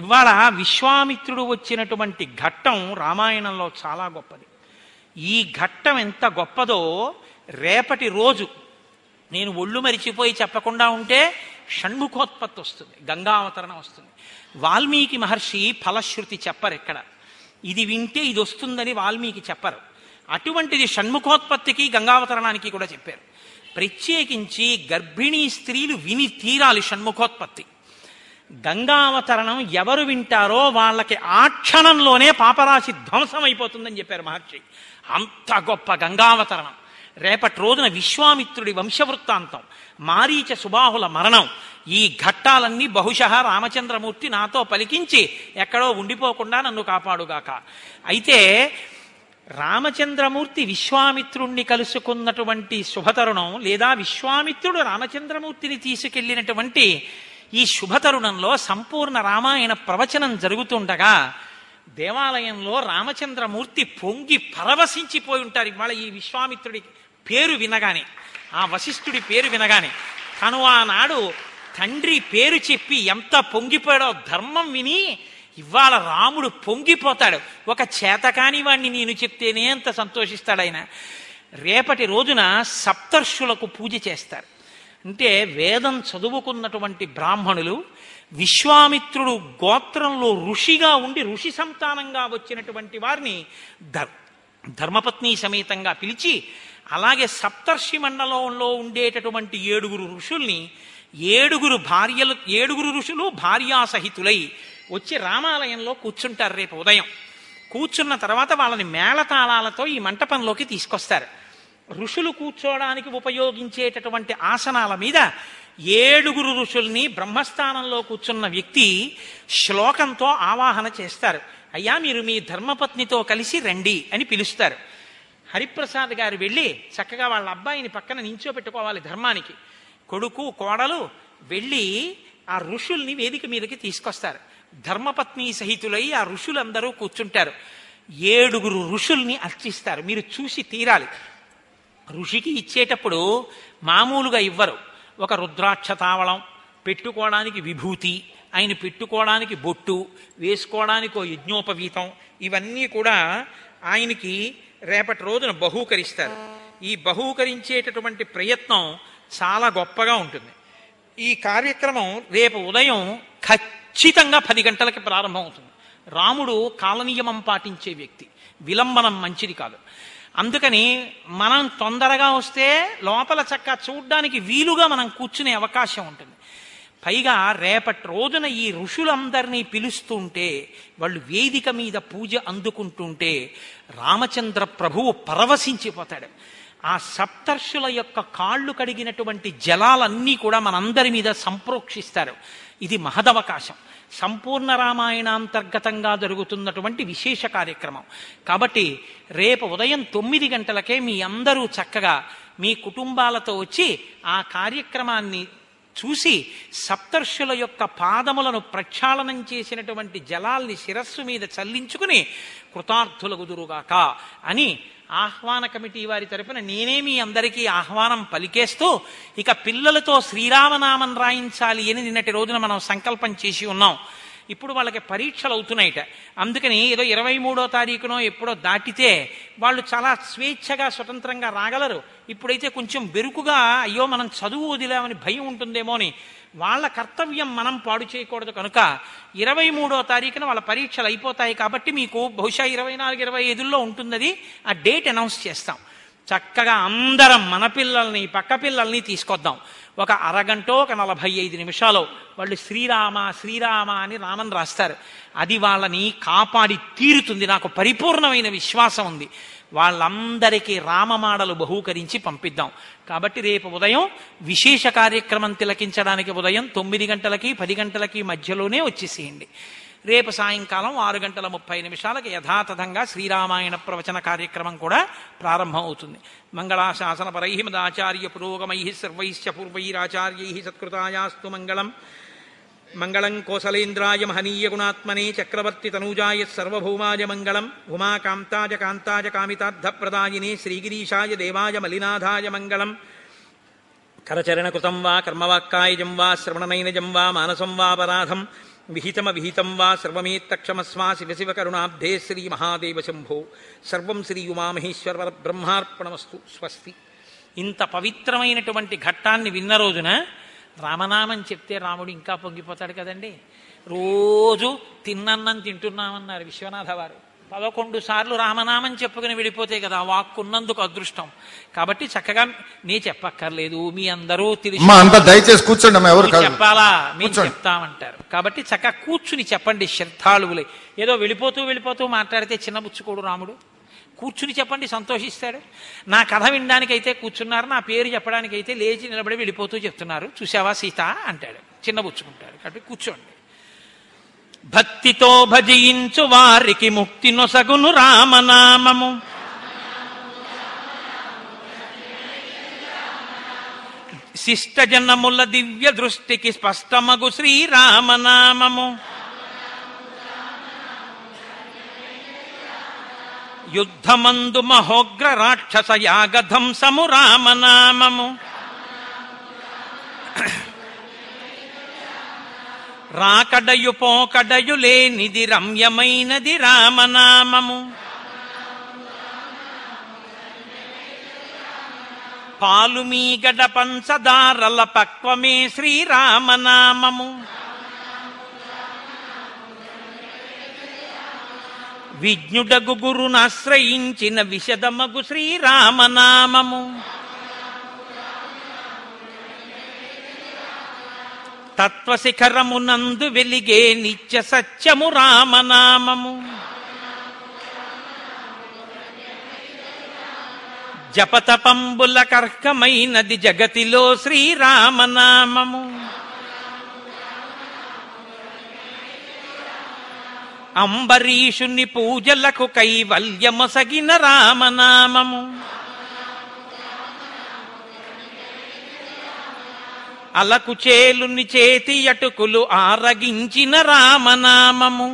ఇవాళ విశ్వామిత్రుడు వచ్చినటువంటి ఘట్టం రామాయణంలో చాలా గొప్పది. ఈ ఘట్టం ఎంత గొప్పదో రేపటి రోజు నేను ఒళ్ళు మరిచిపోయి చెప్పకుండా ఉంటే షణ్ముఖోత్పత్తి వస్తుంది, గంగావతరణ వస్తుంది. వాల్మీకి మహర్షి ఫలశ్రుతి చెప్పరు ఎక్కడ. ఇది వింటే ఇది వస్తుందని వాల్మీకి చెప్పరు. అటువంటిది షణ్ముఖోత్పత్తికి గంగావతరణానికి కూడా చెప్పారు. ప్రత్యేకించి గర్భిణీ స్త్రీలు విని తీరాలి షణ్ముఖోత్పత్తి. గంగావతరణం ఎవరు వింటారో వాళ్ళకి ఆ క్షణంలోనే పాపరాశి ధ్వంసం అయిపోతుందని చెప్పారు మహర్షి. అంత గొప్ప గంగావతరణం. రేపటి రోజున విశ్వామిత్రుడి వంశవృత్తాంతం, మారీచ సుబాహుల మరణం, ఈ ఘట్టాలన్నీ బహుశః రామచంద్రమూర్తి నాతో పలికించి ఎక్కడో ఉండిపోకుండా నన్ను కాపాడుగాక. అయితే రామచంద్రమూర్తి విశ్వామిత్రుణ్ణి కలుసుకున్నటువంటి శుభతరుణం, లేదా విశ్వామిత్రుడు రామచంద్రమూర్తిని తీసుకెళ్లినటువంటి ఈ శుభతరుణంలో సంపూర్ణ రామాయణ ప్రవచనం జరుగుతుండగా దేవాలయంలో రామచంద్రమూర్తి పొంగి పరవశించిపోయి ఉంటారు. ఇవాళ ఈ విశ్వామిత్రుడి పేరు వినగానే, ఆ వశిష్ఠుడి పేరు వినగానే తను ఆనాడు తండ్రి పేరు చెప్పి ఎంత పొంగిపోయాడో ధర్మం విని ఇవాళ రాముడు పొంగిపోతాడు. ఒక చేతకాని వాణ్ణి నేను చెప్తేనే అంత సంతోషిస్తాడు ఆయన. రేపటి రోజున సప్తర్షులకు పూజ చేస్తారు. అంటే వేదం చదువుకున్నటువంటి బ్రాహ్మణులు, విశ్వామిత్రుడు గోత్రంలో ఋషిగా ఉండి ఋషి సంతానంగా వచ్చినటువంటి వారిని ధర్మపత్ని సమేతంగా పిలిచి, అలాగే సప్తర్షి మండలంలో ఉండేటటువంటి ఏడుగురు ఋషుల్ని, ఏడుగురు భార్యలు, ఏడుగురు ఋషులు భార్యాసహితులై వచ్చి రామాలయంలో కూర్చుంటారు రేపు ఉదయం. కూర్చున్న తర్వాత వాళ్ళని మేళతాళాలతో ఈ మంటపంలోకి తీసుకొస్తారు. ఋషులు కూర్చోడానికి ఉపయోగించేటటువంటి ఆసనాల మీద ఏడుగురు ఋషుల్ని బ్రహ్మస్థానంలో కూర్చున్న వ్యక్తి శ్లోకంతో ఆవాహన చేస్తారు. అయ్యా, మీరు మీ ధర్మపత్నితో కలిసి రండి అని పిలుస్తారు. హరిప్రసాద్ గారు వెళ్ళి చక్కగా వాళ్ళ అబ్బాయిని పక్కన నించోబెట్టుకోవాలి ధర్మానికి. కొడుకు కోడలు వెళ్ళి ఆ ఋషుల్ని వేదిక మీదకి తీసుకొస్తారు. ధర్మపత్ని సహితులై ఆ ఋషులందరూ కూర్చుంటారు. ఏడుగురు ఋషుల్ని అర్చిస్తారు. మీరు చూసి తీరాలి. ఋషికి ఇచ్చేటప్పుడు మామూలుగా ఇవ్వరు. ఒక రుద్రాక్ష తావళం, పెట్టుకోవడానికి విభూతి, ఆయన పెట్టుకోవడానికి బొట్టు, వేసుకోవడానికి యజ్ఞోపవీతం, ఇవన్నీ కూడా ఆయనకి రేపటి రోజున బహూకరిస్తారు. ఈ బహూకరించేటటువంటి ప్రయత్నం చాలా గొప్పగా ఉంటుంది. ఈ కార్యక్రమం రేపు ఉదయం ఖచ్చితంగా పది గంటలకి ప్రారంభమవుతుంది. రాముడు కాలనియమం పాటించే వ్యక్తి, విలంబనం మంచిది కాదు. అందుకని మనం తొందరగా వస్తే లోపల చక్క చూడ్డానికి వీలుగా మనం కూర్చునే అవకాశం ఉంటుంది. పైగా రేపటి రోజున ఈ ఋషులందరినీ పిలుస్తుంటే, వాళ్ళు వేదిక మీద పూజ అందుకుంటుంటే రామచంద్ర ప్రభువు పరవశించిపోతాడు. ఆ సప్తర్షుల యొక్క కాళ్ళు కడిగినటువంటి జలాలన్నీ కూడా మనందరి మీద సంప్రోక్షిస్తారు. ఇది మహదవకాశం. సంపూర్ణ రామాయణాంతర్గతంగా జరుగుతున్నటువంటి విశేష కార్యక్రమం కాబట్టి రేపు ఉదయం తొమ్మిది గంటలకే మీ అందరూ చక్కగా మీ కుటుంబాలతో వచ్చి ఆ కార్యక్రమాన్ని చూసి, సప్తర్షుల యొక్క పాదములను ప్రక్షాళనం చేసినటువంటి జలాల్ని శిరస్సు మీద చల్లించుకుని కృతార్థులగుదురుగాక అని ఆహ్వాన కమిటీ వారి తరపున నేనే మీ అందరికీ ఆహ్వానం పలికేస్తూ, ఇక పిల్లలతో శ్రీరామనామం రాయించాలి అని నిన్నటి రోజున మనం సంకల్పం చేసి ఉన్నాం. ఇప్పుడు వాళ్ళకి పరీక్షలు అవుతున్నాయిట. అందుకని ఏదో ఇరవై మూడో తారీఖునో ఎప్పుడో దాటితే వాళ్ళు చాలా స్వేచ్ఛగా స్వతంత్రంగా రాగలరు. ఇప్పుడైతే కొంచెం బెరుకుగా, అయ్యో మనం చదువు వదిలేమని భయం ఉంటుందేమో అని, వాళ్ళ కర్తవ్యం మనం పాడు చేయకూడదు కనుక ఇరవై మూడో తారీఖున వాళ్ళ పరీక్షలు అయిపోతాయి కాబట్టి మీకు బహుశా ఇరవై నాలుగు ఇరవై ఐదుల్లో ఉంటుంది. ఆ డేట్ అనౌన్స్ చేస్తాం. చక్కగా అందరం మన పిల్లల్ని, పక్క పిల్లల్ని తీసుకొద్దాం. ఒక అరగంటో ఒక నలభై ఐదు నిమిషాలు వాళ్ళు శ్రీరామ శ్రీరామ అని రామన్ రాస్తారు. అది వాళ్ళని కాపాడి తీరుతుంది. నాకు పరిపూర్ణమైన విశ్వాసం ఉంది. వాళ్ళందరికీ రామమాడలు బహూకరించి పంపిద్దాం. కాబట్టి రేపు ఉదయం విశేష కార్యక్రమం తిలకించడానికి ఉదయం తొమ్మిది గంటలకి పది గంటలకి మధ్యలోనే వచ్చేసేయండి. రేపు సాయంకాలం ఆరు గంటల ముప్పై నిమిషాలకు యథాతథంగా శ్రీరామాయణ ప్రవచన కార్యక్రమం కూడా ప్రారంభం అవుతుంది. మంగళాశాసనపరై మదాచార్య పురోగమై సర్వైశ్చ పూర్వైరాచార్యై సత్కృతాయాస్తు మంగళం. మంగళం కోసలేంద్రాయ మహనీయ గుణాత్మనే చక్రవర్తి తనూజాయ సర్వభౌమాయ మంగళం. ఉమాకాంతాయ కాంతాయ కామితార్థప్రదాయినే శ్రీగిరీషాయ దేవాయ మలినాథాయ మంగళం. కరచరణకృతం వా కర్మవాక్కాయజం వా శ్రవణనైనజం వా మానసం వాపరాధం విహితమ విహితం వా సర్వమేత్తక్షమస్మా శివ శివ కరుణాబ్ధే శ్రీ మహాదేవ శంభో. సర్వం శ్రీ ఉమామహేశ్వర బ్రహ్మార్పణమస్తు. స్వస్తి. ఇంత పవిత్రమైనటువంటి ఘట్టాన్ని విన్న రోజున రామనామం చెప్తే రాముడు ఇంకా పొంగిపోతాడు కదండి. రోజు తిన్నన్నం తింటున్నామన్నారు విశ్వనాథ వారు. పదకొండు సార్లు రామనామం చెప్పుకుని వెళ్ళిపోతే కదా వాక్కున్నందుకు అదృష్టం. కాబట్టి చక్కగా నీ చెప్పక్కర్లేదు, మీ అందరూ చెప్పాలా మేము చెప్తామంటారు. కాబట్టి చక్కగా కూర్చుని చెప్పండి శ్రద్ధాళువులై. ఏదో వెళ్ళిపోతూ వెళ్ళిపోతూ మాట్లాడితే చిన్నబుచ్చుకోడు రాముడు. కూర్చుని చెప్పండి, సంతోషిస్తాడు. నా కథ వినడానికైతే కూర్చున్నారు, నా పేరు చెప్పడానికైతే లేచి నిలబడి వెళ్ళిపోతూ చెప్తున్నారు. చూసావా సీత అంటాడు, చిన్నబుచ్చుకుంటాడు. కాబట్టి కూర్చోండి. భక్తితో భజయించు వారికి ముక్తి నొసగును రామనామము. శిష్టజనముల దివ్య దృష్టికి స్పష్టమగు శ్రీరామనామము. యుద్ధమందు మహోగ్ర రాక్షస యాగధంసము రామనామము. రాకడయు పోకడయు లేనిది రమ్యమైనది రామనామము. పాలు మీగడ పంచదారల పక్వమే శ్రీరామనామము. విజ్ఞుడగు గురునాశ్రయించిన విశదమగు శ్రీరామనామము. తత్వశిఖరమునందు వెలిగే నిత్య సత్యము రామనామము. జపతపంబుల కర్కమైనది జగతిలో శ్రీరామనామము. అంబరీషుని పూజలకు కైవల్యమొసగిన రామనామము. అలకు చేలుని చేతి అటుకులు ఆరగించిన రామనామము.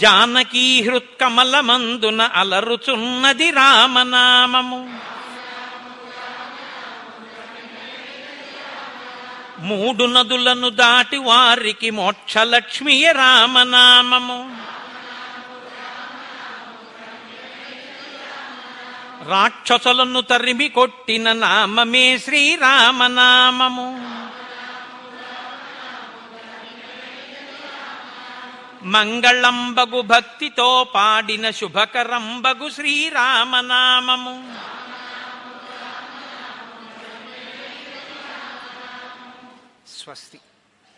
జానకీ హృత్కమలమందున అలరుచున్నది రామనామము. మూడు నదులను దాటి వారికి మోక్షలక్ష్మియే రామనామము. రాక్షసులను తరిమి కొట్టిన నామమే శ్రీరామనామము. మంగళంబగు భక్తితో పాడిన శుభకరంబగు శ్రీరామనామము. స్వస్తి.